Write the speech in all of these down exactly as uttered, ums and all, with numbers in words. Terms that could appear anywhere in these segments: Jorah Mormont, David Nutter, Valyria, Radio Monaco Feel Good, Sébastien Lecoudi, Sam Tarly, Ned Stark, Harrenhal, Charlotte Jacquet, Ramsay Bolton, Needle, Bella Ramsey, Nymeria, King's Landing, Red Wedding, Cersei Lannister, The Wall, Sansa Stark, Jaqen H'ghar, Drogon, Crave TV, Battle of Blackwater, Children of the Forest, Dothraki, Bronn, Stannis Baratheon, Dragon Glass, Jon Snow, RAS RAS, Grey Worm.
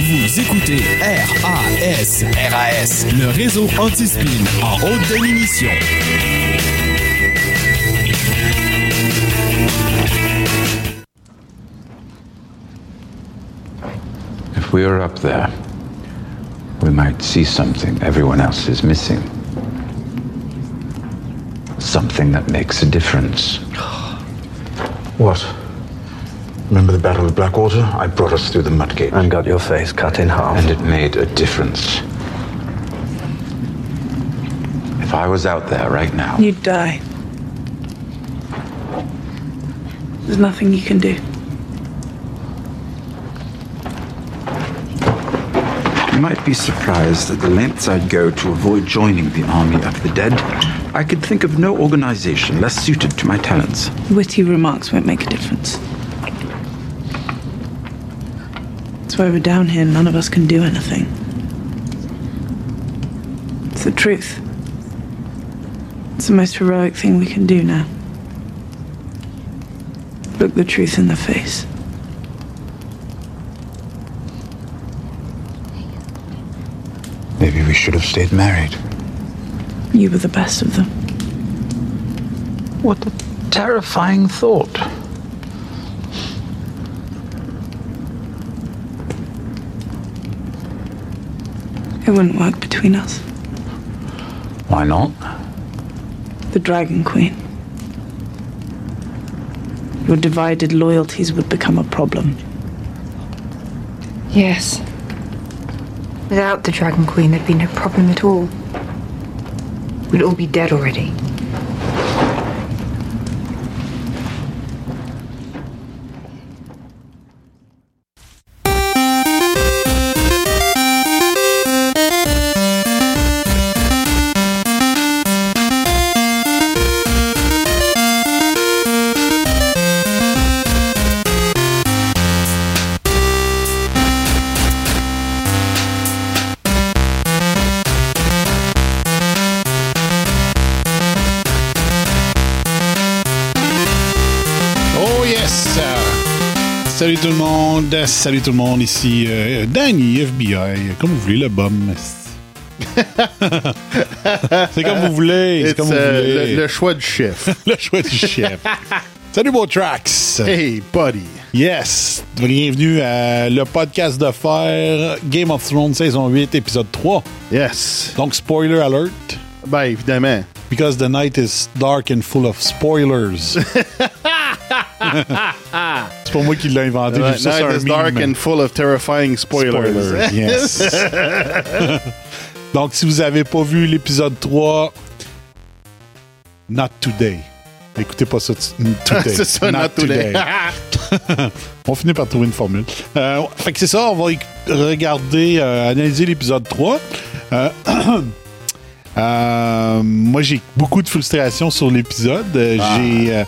Vous écoutez R A S, R A S, le réseau anti-spin en haute démission. If we are up there, we might see something everyone else is missing. Something that makes a difference. What? Remember the Battle of Blackwater? I brought us through the mudgate. And got your face cut in half. And it made a difference. If I was out there right now... You'd die. There's nothing you can do. You might be surprised at the lengths I'd go to avoid joining the army of the dead. I could think of no organization less suited to my talents. Witty remarks won't make a difference. That's why we're down here. None of us can do anything. It's the truth. It's the most heroic thing we can do now. Look the truth in the face. Maybe we should have stayed married. You were the best of them. What a terrifying thought. It wouldn't work between us. Why not? The Dragon Queen. Your divided loyalties would become a problem. Yes. Without the Dragon Queen, there'd be no problem at all. We'd all be dead already. Salut tout le monde, salut tout le monde, ici euh, Danny, F B I, comme vous voulez, le bum. C'est comme vous voulez, c'est comme euh, vous voulez. Le, le choix du chef. Le choix du chef. Salut beau Trax. Hey buddy. Yes, bienvenue à le podcast de fer Game of Thrones saison huit, épisode trois. Yes. Donc spoiler alert. Ben évidemment. Because the night is dark and full of spoilers. C'est pas moi qui l'ai inventé. Right, ça, night is dark meme. And full of terrifying spoilers. Spoilers, yes. Donc, si vous avez pas vu l'épisode trois, not today. Écoutez pas ça t- today. C'est ça, not, not today. today. On finit par trouver une formule. Euh, fait que c'est ça, on va y regarder, euh, analyser l'épisode trois. Euh, euh, moi, j'ai beaucoup de frustration sur l'épisode. Ah. J'ai... Euh,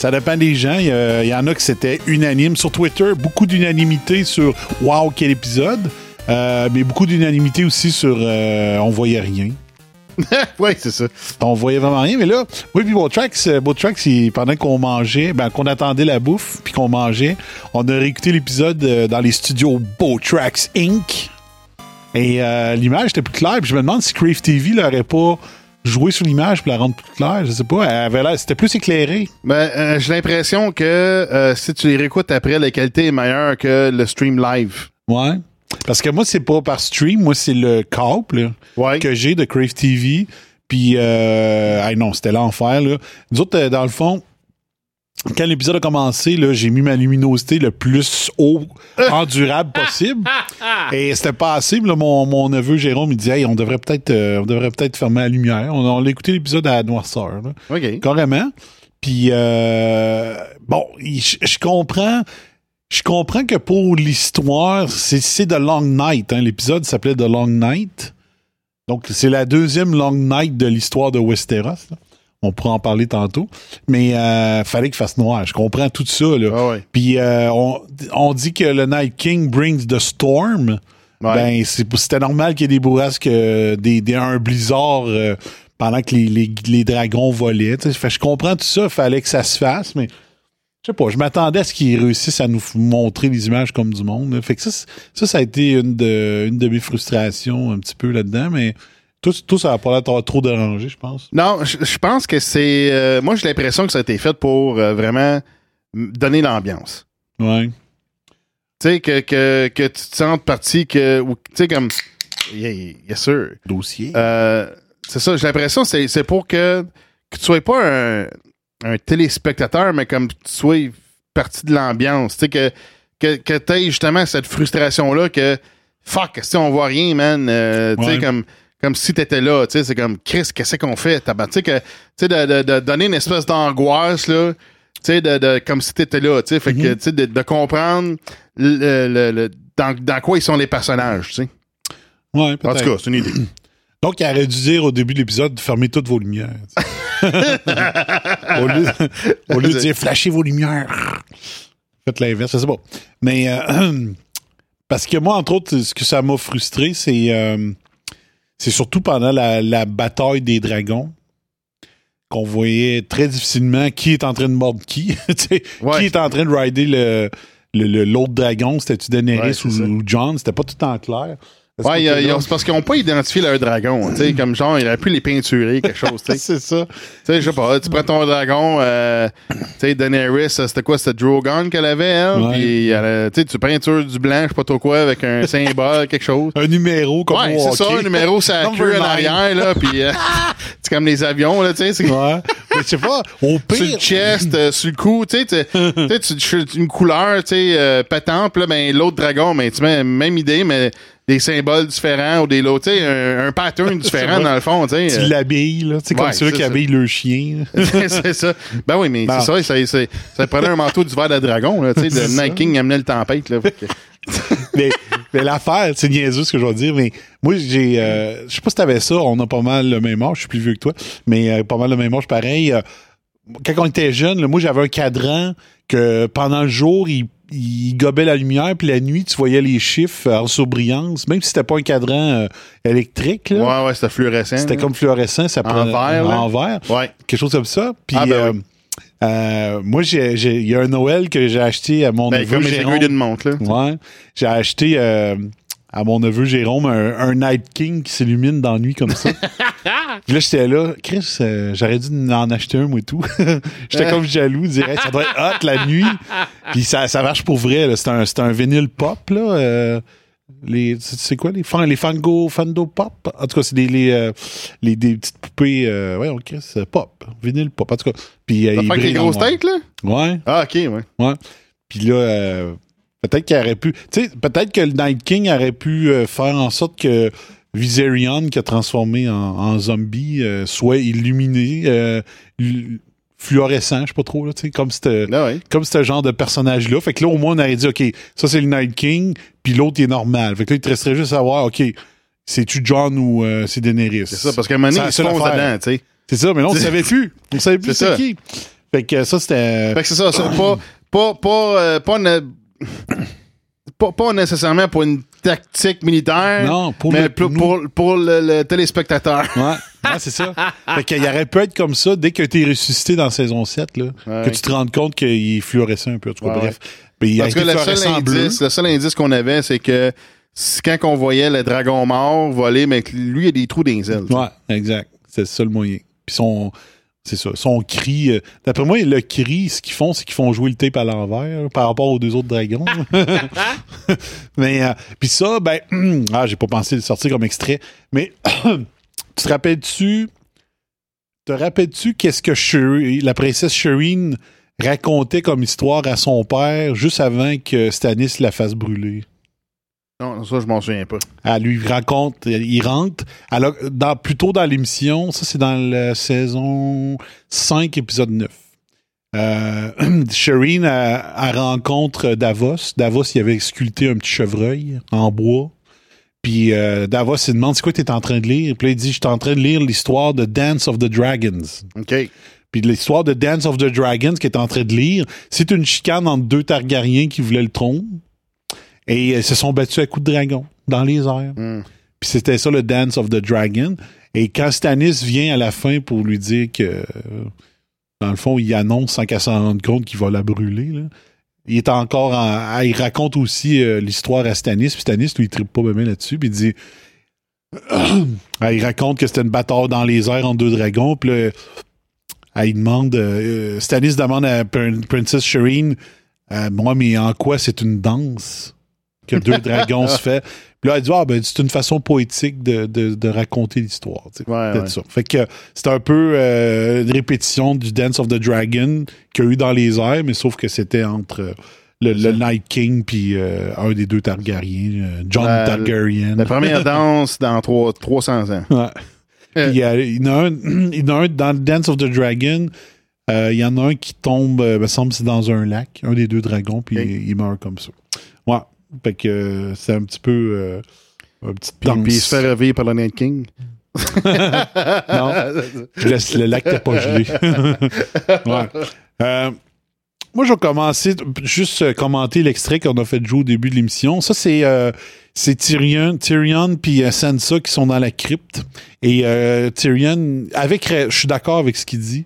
Ça dépend des gens. Il y, y en a qui c'était unanime. Sur Twitter, beaucoup d'unanimité sur « Wow, quel épisode! Euh, » mais beaucoup d'unanimité aussi sur euh, « On voyait rien. » Oui, c'est ça. On voyait vraiment rien. Mais là, oui, puis Botrax, Botrax, pendant qu'on mangeait, ben, qu'on attendait la bouffe puis qu'on mangeait, on a réécouté l'épisode euh, dans les studios Botrax Incorporated. Et euh, l'image était plus claire. Puis je me demande si Crave T V l'aurait pas... jouer sur l'image pour la rendre plus claire, je sais pas, elle avait l'air, c'était plus éclairé. Ben, euh, j'ai l'impression que euh, si tu les réécoutes après, la qualité est meilleure que le stream live. Ouais, parce que moi, c'est pas par stream, moi, c'est le câble ouais. que j'ai de Crave T V, puis, euh, ah non, c'était l'enfer, là. Nous autres, euh, dans le fond, quand l'épisode a commencé, là, j'ai mis ma luminosité le plus haut, endurable possible. Et c'était pas assez. Là, mon, mon neveu Jérôme, il dit hey, on devrait peut-être euh, on devrait peut-être fermer la lumière. On, on l'a écouté l'épisode à la noirceur. Là. Okay. Carrément. Puis, euh, bon, je comprends je comprends que pour l'histoire, c'est, c'est The Long Night. Hein. L'épisode s'appelait The Long Night. Donc, c'est la deuxième Long Night de l'histoire de Westeros. Là. On pourra en parler tantôt. Mais euh, fallait qu'il fasse noir. Je comprends tout ça. Là. Ah ouais. Puis euh, on, on dit que le Night King brings the storm. Ouais. Ben c'est, c'était normal qu'il y ait des bourrasques, euh, des, des, un blizzard euh, pendant que les, les, les dragons volaient. Fait, je comprends tout ça, il fallait que ça se fasse, mais je sais pas, je m'attendais à ce qu'ils réussissent à nous montrer les images comme du monde. Fait que ça, ça, ça a été une de, une de mes frustrations un petit peu là-dedans, mais tout, tout ça n'a pas l'air trop dérangé, je pense. Non, je, je pense que c'est... Euh, moi, j'ai l'impression que ça a été fait pour euh, vraiment donner l'ambiance. Ouais. Tu sais, que, que, que tu te sentes partie que... Tu sais, comme... Yeah, yeah, sûr. Dossier. Euh, c'est ça, j'ai l'impression que c'est, c'est pour que, que tu sois pas un, un téléspectateur, mais comme tu sois partie de l'ambiance. Tu sais, que, que, que tu aies justement cette frustration-là que... Fuck, si on voit rien, man. Euh, tu sais, ouais. comme... Comme si t'étais là, tu sais, c'est comme Chris, qu'est-ce qu'on fait? Tu sais, que, tu sais, de, de, de donner une espèce d'angoisse, là, tu sais, de, de, comme si t'étais là, tu sais, fait mm-hmm. que, tu sais, de, de comprendre le, le, le, dans, dans quoi ils sont les personnages, tu sais. Ouais, peut-être. En tout cas, c'est une idée. Donc, il aurait dû dire au début de l'épisode, fermez toutes vos lumières. au lieu, au lieu de dire, flashez vos lumières. Faites l'inverse, c'est bon. Mais, euh, parce que moi, entre autres, ce que ça m'a frustré, c'est. Euh, C'est surtout pendant la, la bataille des dragons qu'on voyait très difficilement qui est en train de mordre qui. Ouais. Qui est en train de rider le, le, le, l'autre dragon, c'était-tu Daenerys ouais, ou, ou Jon? C'était pas tout en clair. Parce ouais, y a, y a, c'est parce qu'ils n'ont pas identifié leur dragon. Comme genre, il aurait pu les peinturer, quelque chose. C'est ça. Je sais pas, tu prends ton dragon, euh, Daenerys, c'était quoi? C'était Drogon qu'elle avait, elle? Ouais. Pis, elle, tu peintures du blanc, je sais pas trop quoi, avec un symbole, quelque chose. Un numéro, comme ouais, c'est hockey. Ça, un numéro, ça a queue en arrière, là, pis euh, c'est comme les avions, là, tu sais. Ouais. Mais je sais pas, au pire. Sur le chest, euh, sur le cou, tu sais, tu une couleur, tu sais, euh, patente, là, ben, l'autre dragon, ben, tu mets même idée, mais. Des symboles différents ou des lots, tu sais, un, un pattern différent dans le fond, tu sais. Tu l'habilles, là, tu sais, ouais, comme ceux qui habillent le chien. C'est ça. Ben oui, mais bon. C'est ça, c'est, c'est, ça prenait un manteau du verre de dragon, là, tu sais, le Night King amenait le tempête, là. Que... mais, mais l'affaire, c'est niaiseux ce que je vais dire, mais moi, j'ai, euh, je sais pas si t'avais ça, on a pas mal le même âge, je suis plus vieux que toi, mais euh, pas mal le même âge, pareil. Euh, quand on était jeune, moi, j'avais un cadran que pendant le jour, il il gobait la lumière, puis la nuit, tu voyais les chiffres en surbrillance, même si c'était pas un cadran euh, électrique. Là, ouais, ouais, c'était fluorescent. C'était là. Comme fluorescent, ça prenait en vert. Ouais. Quelque chose comme ça. Puis, ah, ben euh, oui. euh, moi, j'ai, j'ai, y a un Noël que j'ai acheté à mon ben, neveu. Comme Jérôme. Une montre, là. Ouais. J'ai acheté euh, à mon neveu Jérôme un, un Night King qui s'illumine dans la nuit comme ça. Puis là, j'étais là, Chris, euh, j'aurais dû en acheter un, moi et tout. J'étais comme jaloux, je dirais, hey, ça doit être hot la nuit. Puis ça, ça marche pour vrai, là. C'est un, c'est un vinyle pop, là. Euh, les, c'est quoi, les, fan, les fango, fando pop? En tout cas, c'est des, les, euh, les, des petites poupées, euh, ouais, Chris, okay, pop, vinyle pop, en tout cas. Puis ça euh, fait des grosses têtes, là? Ouais. Ah, OK, ouais. Ouais. Puis là, euh, peut-être qu'il aurait pu, tu sais, peut-être que le Night King aurait pu euh, faire en sorte que Viserion qui a transformé en, en zombie euh, soit illuminé euh, l- fluorescent, je sais pas trop là, tu sais, comme c'était ah ouais. comme ce genre de personnage là. Fait que là au moins on aurait dit OK, ça c'est le Night King, puis l'autre il est normal. Fait que là il te resterait juste à savoir OK, c'est-tu Jon ou euh, c'est Daenerys. C'est ça parce qu'à un moment donné ils se font dedans, tu sais. C'est ça, mais non, on ne savait plus. On ne savait plus c'est, c'est qui. Fait que ça c'était Fait que c'est ça, c'est pas pas pas euh, pas, ne... pas pas nécessairement pour une tactique militaire, non, pour mais le, pour, pour, pour le, le téléspectateur. Ouais, ouais c'est ça. Fait qu'il aurait pu être comme ça dès que t'es ressuscité dans saison sept, là, ouais, que tu te rendes compte qu'il fluorescent un peu. En tout cas, ouais, bref. Ouais. En tout cas, le seul, indice, le seul indice qu'on avait, c'est que quand on voyait le dragon mort voler, mais lui, il y a des trous dans les ailes. Ouais, exact. C'est le seul moyen. Puis son... C'est ça. Son cri. Euh, d'après moi, le cri, ce qu'ils font, c'est qu'ils font jouer le tape à l'envers hein, par rapport aux deux autres dragons. mais euh, puis ça, ben, hum, ah, j'ai pas pensé le sortir comme extrait. Mais tu te rappelles-tu, te rappelles-tu qu'est-ce que Shireen, la princesse Shireen racontait comme histoire à son père juste avant que Stannis la fasse brûler? Non, ça, je m'en souviens pas. Elle lui raconte, il rentre. Alors, dans, plus tôt dans l'émission, ça, c'est dans la saison cinq, épisode neuf. Euh, Shireen, elle, elle rencontre Davos. Davos, il avait sculpté un petit chevreuil en bois. Puis euh, Davos, il demande, c'est quoi que t'es en train de lire? Puis là, il dit, je suis en train de lire l'histoire de Dance of the Dragons. OK. Puis l'histoire de Dance of the Dragons qu'il est en train de lire, c'est une chicane entre deux Targaryens qui voulaient le trône. Et ils se sont battus à coups de dragon dans les airs. Mm. Puis c'était ça le Dance of the Dragon. Et quand Stannis vient à la fin pour lui dire que, dans le fond, il annonce sans qu'elle s'en rende compte qu'il va la brûler, là, il est encore en, il raconte aussi euh, l'histoire à Stannis, puis Stannis, lui, il tripe pas bien là-dessus, puis il dit... il raconte que c'était une bataille dans les airs entre deux dragons, puis là, elle demande... Euh, Stannis demande à Prin- Princess Shireen, euh, « Moi, mais en quoi c'est une danse que deux dragons se fait? » Puis là, elle dit, ah, ben, c'est une façon poétique de, de, de raconter l'histoire. Ouais, ouais. Ça. Fait que c'est un peu euh, une répétition du Dance of the Dragon qu'il y a eu dans les airs, mais sauf que c'était entre euh, le, le Night King puis euh, un des deux Targaryens, euh, Jon Targaryen. La première danse dans trois, trois cents ans. Ouais. Euh. Il, y a, il, y en a un, il y en a un dans le Dance of the Dragon. Euh, il y en a un qui tombe, il me semble que c'est dans un lac, un des deux dragons, puis okay. il, il meurt comme ça. Ouais. Fait que euh, c'est un petit peu euh, un petit puis, puis il se fait réveiller par le Night King. Non, je laisse le lac t'es pas gelé. Ouais. euh, moi je vais commencer juste commenter l'extrait qu'on a fait jouer au début de l'émission. Ça c'est euh, c'est Tyrion Tyrion puis euh, Sansa qui sont dans la crypte et euh, Tyrion avec je suis d'accord avec ce qu'il dit.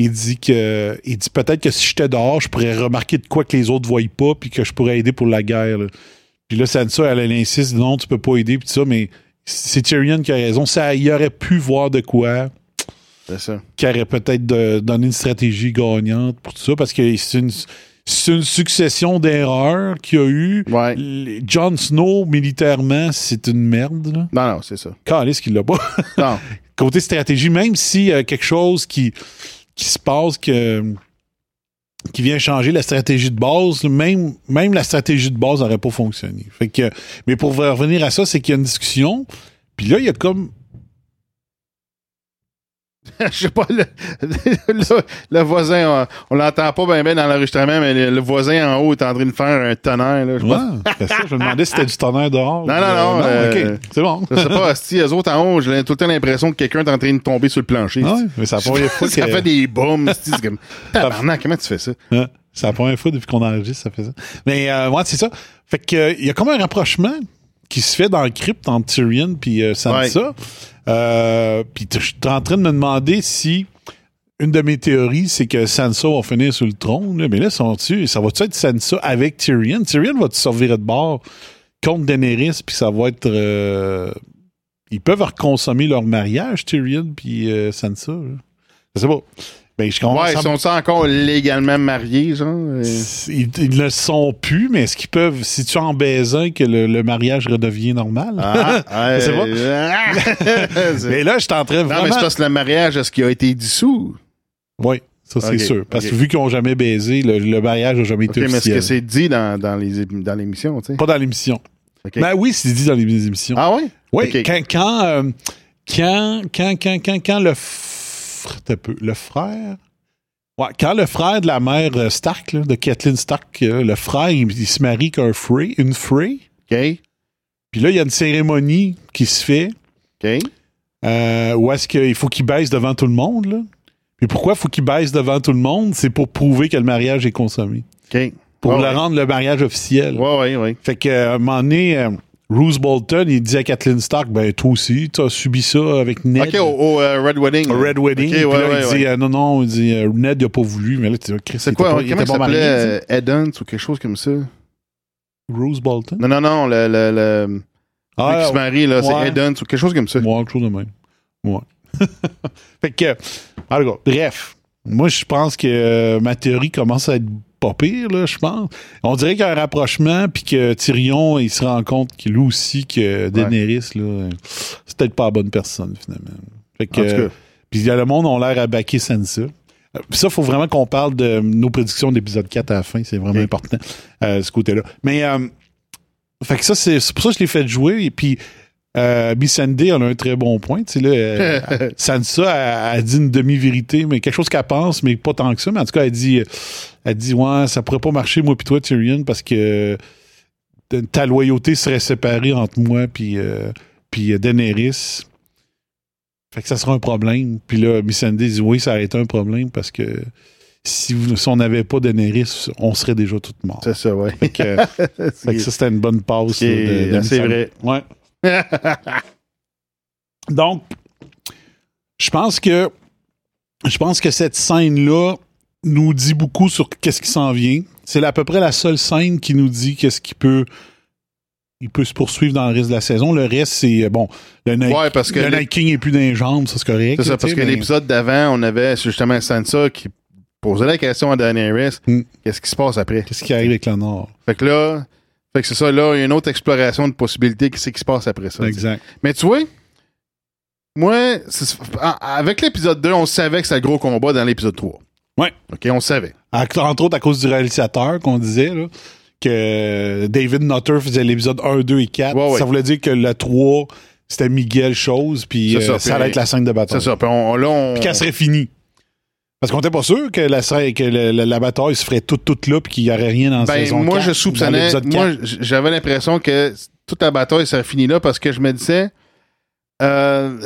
Il dit que il dit peut-être que si j'étais dehors, je pourrais remarquer de quoi que les autres voient pas, puis que je pourrais aider pour la guerre. Là. Puis là, Sansa, elle, elle insiste, non, tu peux pas aider, puis ça, mais c'est Tyrion qui a raison. Ça, il aurait pu voir de quoi, c'est ça. Qui aurait peut-être de, donné une stratégie gagnante pour tout ça, parce que c'est une, c'est une succession d'erreurs qu'il y a eu. Ouais. Jon Snow, militairement, c'est une merde. Là. Non, non, c'est ça. Calisse qu'il l'a pas. Non. Côté stratégie, même si euh, quelque chose qui... qui se passe, que, qui vient changer la stratégie de base, même, même la stratégie de base n'aurait pas fonctionné. Fait que, mais pour revenir à ça, c'est qu'il y a une discussion, puis là, il y a comme... Je sais pas, le, le, le voisin, on, on l'entend pas bien ben dans l'enregistrement, mais le, le voisin en haut est en train de faire un tonnerre. Là, ouais, c'est ça, je me demandais si c'était du tonnerre dehors. Non, non, non. Euh, non euh, OK, c'est bon. Je sais pas, si les autres en haut, j'ai tout le temps l'impression que quelqu'un est en train de tomber sur le plancher. Ouais, mais ça pas une fois que... Ça fait des boums. C'est comme, tabarnak, comment tu fais ça? Ouais, c'est la première fois depuis qu'on enregistre, ça fait ça. Mais euh, ouais, c'est ça. Fait que il y a comme un rapprochement qui se fait dans le crypte entre Tyrion puis euh, Sansa. Ouais. Euh, puis je suis en train de me demander si une de mes théories, c'est que Sansa va finir sur le trône. Là, mais là, sont-tu, ça va-tu être Sansa avec Tyrion? Tyrion va-tu servir de bord contre Daenerys? Puis ça va être... Euh, ils peuvent reconsommer leur mariage, Tyrion puis euh, Sansa. Je sais pas. Ben, je ouais, ils sont encore légalement mariés, genre? Et... Ils, ils ne le sont plus, mais est-ce qu'ils peuvent, si tu en baises un, que le, le mariage redevient normal? Ah, ah, c'est pas. Mais là, je suis en train de vraiment... Non, mais c'est parce que le mariage, est-ce qu'il a été dissous? Oui, ça, c'est okay, sûr. Parce okay. que vu qu'ils n'ont jamais baisé, le, le mariage n'a jamais été okay, officiel. Mais est-ce que c'est dit dans, dans, les, dans l'émission, tu sais? Pas dans l'émission. Okay. Ben oui, c'est dit dans les émissions. Ah oui? Oui, okay. quand, quand, euh, quand, quand, quand, quand, quand le... Le frère. Ouais, quand le frère de la mère Stark, là, de Catelyn Stark, le frère, il, il se marie qu'un Frey, une Frey. Okay. Puis là, il y a une cérémonie qui se fait. Okay. Euh, où est-ce qu'il faut qu'il baisse devant tout le monde, là? Puis pourquoi il faut qu'il baisse devant tout le monde? C'est pour prouver que le mariage est consommé. Okay. Pour oh, le ouais. rendre le mariage officiel. Ouais, ouais, ouais. Fait qu'à un moment donné. Euh, Roose Bolton, il disait à Catelyn Stark, ben toi aussi, tu as subi ça avec Ned. OK, au, au uh, Red Wedding. Au Red Wedding. Okay, ouais, là, ouais, il dit, ouais. euh, non, non, il dit, euh, Ned, il n'a pas voulu. Mais là, tu vois, Chris, c'est quoi, pas, il était pas marié. Euh, Eddons ou quelque chose comme ça. Roose Bolton? Non, non, non, le, le, le ah, celui qui se marie, là, ouais. c'est Eddons ou quelque chose comme ça. Ouais, quelque chose de même. Ouais. Fait que, alors, bref, moi, je pense que euh, ma théorie commence à être... pas pire, là, je pense. On dirait qu'il y a un rapprochement, puis que Tyrion, il se rend compte qu'il lui aussi que Daenerys, ouais. là, c'est peut-être pas la bonne personne, finalement. Fait que, en tout cas. Puis le monde a l'air à backer Sansa. Puis ça, il faut vraiment qu'on parle de nos prédictions d'épisode quatre à la fin, c'est vraiment okay. important, euh, ce côté-là. Mais, euh, fait que ça, c'est, c'est pour ça que je l'ai fait jouer, et puis Euh, Missandei, elle a un très bon point. Tu sais, là, euh, Sansa, elle, elle dit une demi-vérité, mais quelque chose qu'elle pense, mais pas tant que ça. Mais en tout cas, elle dit, elle dit ouais, ça pourrait pas marcher, moi pis toi, Tyrion, parce que euh, ta loyauté serait séparée entre moi puis euh, euh, Daenerys. Fait que ça sera un problème. Puis là, Missandei dit oui, ça a été un problème parce que si, si on n'avait pas Daenerys, on serait déjà toutes morts. C'est ça, ouais. Fait que, euh, fait que ça, c'était une bonne passe. C'est, là, de, de c'est vrai. Ouais. Donc, Je pense que je pense que cette scène-là nous dit beaucoup sur qu'est-ce qui s'en vient. C'est à peu près la seule scène qui nous dit qu'est-ce qui peut il peut se poursuivre dans le reste de la saison. Le reste, c'est bon. Le Night, ouais, parce que le Night King est plus dans les jambes, ça c'est correct. C'est ça, là, parce que mais... l'épisode d'avant, on avait justement Sansa qui posait la question à Daenerys, mm. qu'est-ce qui se passe après? Qu'est-ce qui arrive avec le Nord? Fait que là, fait que c'est ça, là, il y a une autre exploration de possibilités, qu'est-ce qui se passe après ça? Exact. T'sais. Mais tu vois, moi, avec l'épisode deux, on savait que c'était le gros combat dans l'épisode trois. Ouais. OK, on savait. Entre autres, à cause du réalisateur qu'on disait, là, que David Nutter faisait l'épisode un, deux et quatre. Ouais, ouais. Ça voulait dire que le trois, c'était Miguel Chose, puis ça, euh, ça allait être la scène de bataille. C'est ça. Puis on, là, on... qu'elle serait finie. Parce qu'on était pas sûr que la, que la, la, la bataille se ferait toute, toute là, puis qu'il n'y aurait rien dans la ben, saison moi, quatre. Je soupçonnais, moi, j'avais l'impression que toute la bataille serait finie là, parce que je me disais... Euh,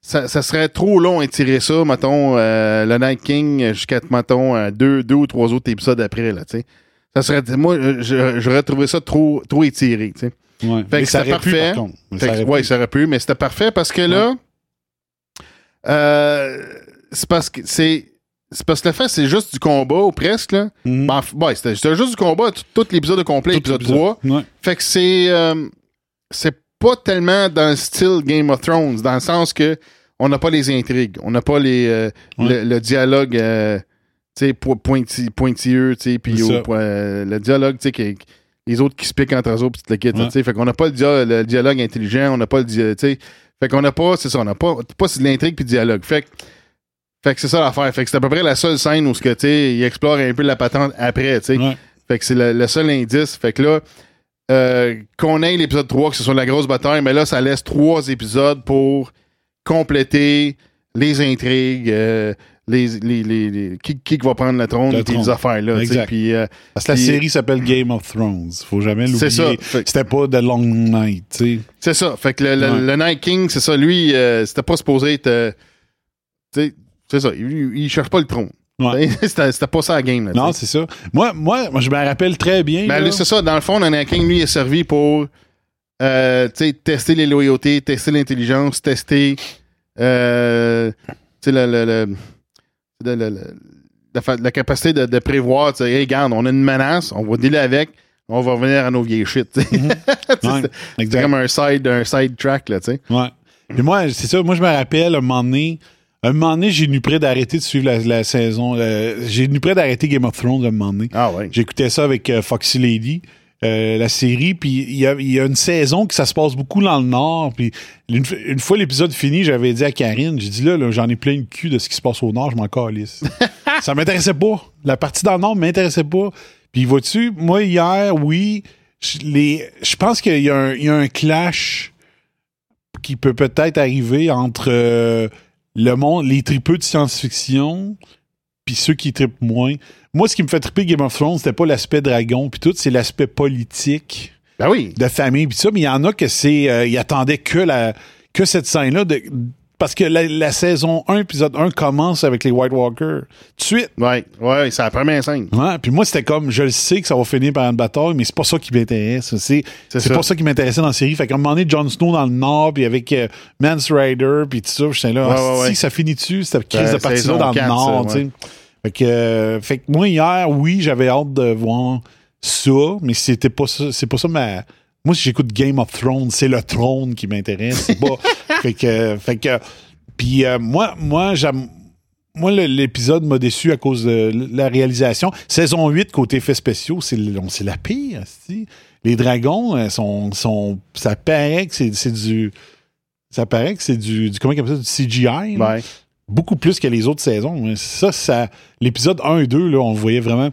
ça, ça serait trop long à tirer ça, mettons, euh, le Night King jusqu'à, mettons, deux, deux ou trois autres épisodes après, là, tu sais. Ça serait, moi, j'aurais trouvé ça trop, trop étiré, tu sais. Ouais. Fait que c'était parfait. Pu, mais fait ça que, ouais, pu. Ça aurait pu, mais c'était parfait parce que là, ouais. euh, c'est parce que c'est, c'est parce que le fait, c'est juste du combat ou presque, là. Mm. Ben, ouais, c'était, c'était juste du combat, tout, tout l'épisode complet, tout l'épisode trois. Ouais. Fait que c'est, euh, c'est pas tellement dans le style Game of Thrones, dans le sens que on n'a pas les intrigues, on n'a pas les, euh, ouais. le, le dialogue euh, po- pointi- pointilleux, puis euh, le dialogue, tu sais, les autres qui se piquent entre eux autres, pis tout le kit, fait qu'on n'a pas le, dia- le dialogue intelligent, on n'a pas le dialogue, tu sais, fait qu'on n'a pas, c'est ça, on n'a pas, pas de l'intrigue puis dialogue, fait que, fait que c'est ça l'affaire, fait que c'est à peu près la seule scène où ce que, tu sais, il explore un peu la patente après, tu sais, ouais. Fait que c'est le, le seul indice, fait que là, Euh, qu'on ait l'épisode trois, que ce soit la grosse bataille, mais là, ça laisse trois épisodes pour compléter les intrigues, euh, les, les, les, les, qui, qui va prendre le trône, le et les affaires-là. Puis, euh, parce que la série s'appelle Game of Thrones. Faut jamais l'oublier. C'est ça. Fait, c'était pas The Long Night. T'sais. C'est ça. Fait que le, ouais. le, le Night King, c'est ça. Lui, euh, c'était pas supposé être... Euh, c'est ça. Il, il cherche pas le trône. Ouais. C'était, c'était pas ça la game là, non t'sais. C'est ça moi, moi moi je me rappelle très bien ben, là. Lui, c'est ça dans le fond Night King lui il est servi pour euh, tester les loyautés, tester l'intelligence, tester euh, le, le, le, le, le, la, la capacité de, de prévoir hey, regarde on a une menace, on va dealer avec, on va revenir à nos vieilles shit. Mm-hmm. Ouais, c'est, c'est comme un side, un side track là, t'sais. Ouais. Et moi c'est ça, moi je me rappelle un moment donné À un moment donné, j'ai eu près d'arrêter de suivre la, la saison. La, j'ai eu près d'arrêter Game of Thrones à un moment donné. Ah ouais. J'écoutais ça avec euh, Foxy Lady, euh, la série. Puis il y a, y a une saison que ça se passe beaucoup dans le Nord. Puis une, une fois l'épisode fini, j'avais dit à Karine, j'ai dit là, là, j'en ai plein le cul de ce qui se passe au Nord, je m'en calisse. Ça m'intéressait pas. La partie dans le Nord m'intéressait pas. Puis vois-tu, moi hier, oui, je pense qu'il y a, un, y a un clash qui peut peut-être arriver entre... Euh, le monde, les tripeux de science-fiction, puis ceux qui trippent moins. Moi, ce qui me fait tripper Game of Thrones, c'était pas l'aspect dragon, puis tout, c'est l'aspect politique, ben oui. de famille, puis ça. Mais il y en a que c'est, euh, ils attendaient que la, que cette scène-là, de, parce que la, la saison un, épisode un commence avec les White Walkers. Tout de suite. Ouais, ouais, c'est la première scène. Ouais, puis moi, c'était comme, je le sais que ça va finir par une bataille, mais c'est pas ça qui m'intéresse. C'est, c'est, c'est pas ça qui m'intéressait dans la série. Fait qu'à un moment donné, Jon Snow dans le Nord, puis avec euh, Mans Rider, puis tout ça, j'étais là, ouais, ah, ouais, si ouais. ça finit dessus, c'était crise ouais, de partie-là dans le Nord, tu sais. Ouais. Fait que, euh, fait que moi, hier, oui, j'avais hâte de voir ça, mais c'était pas ça, c'est pas ça ma... Moi, si j'écoute Game of Thrones, c'est le trône qui m'intéresse. C'est pas... fait que... Fait que puis euh, moi, moi, j'aime... Moi, le, l'épisode m'a déçu à cause de la réalisation. Saison huit, côté effets spéciaux, c'est, c'est la pire. C'est-tu? Les dragons, elles sont, sont... Ça paraît que c'est, c'est du... Ça paraît que c'est du... du comment on appelle ça? Du C G I. Ouais. Beaucoup plus que les autres saisons. Ça, ça... L'épisode un et deux, là, on voyait vraiment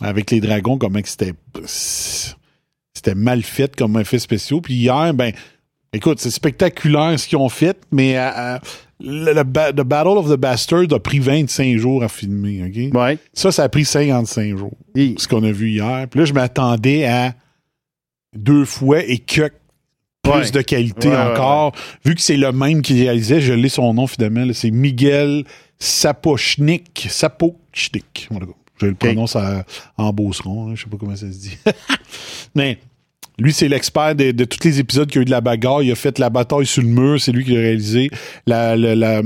avec les dragons comment c'était... C'était mal fait comme effet spéciaux. Puis hier, ben, écoute, c'est spectaculaire ce qu'ils ont fait, mais euh, le, le ba- The Battle of the Bastards a pris vingt-cinq jours à filmer, OK? Ouais. Ça, ça a pris cinquante-cinq jours, et... ce qu'on a vu hier. Puis là, je m'attendais à deux fois et que plus ouais. de qualité ouais, encore. Ouais, ouais. Vu que c'est le même qui réalisait, je l'ai son nom finalement, là, c'est Miguel Sapochnik. Sapochnik, je le prononce à, en beauceron, hein, je sais pas comment ça se dit. Mais Lui, c'est l'expert de, de tous les épisodes qui ont eu de la bagarre. Il a fait la bataille sur le mur. C'est lui qui l'a réalisé. La, la, la,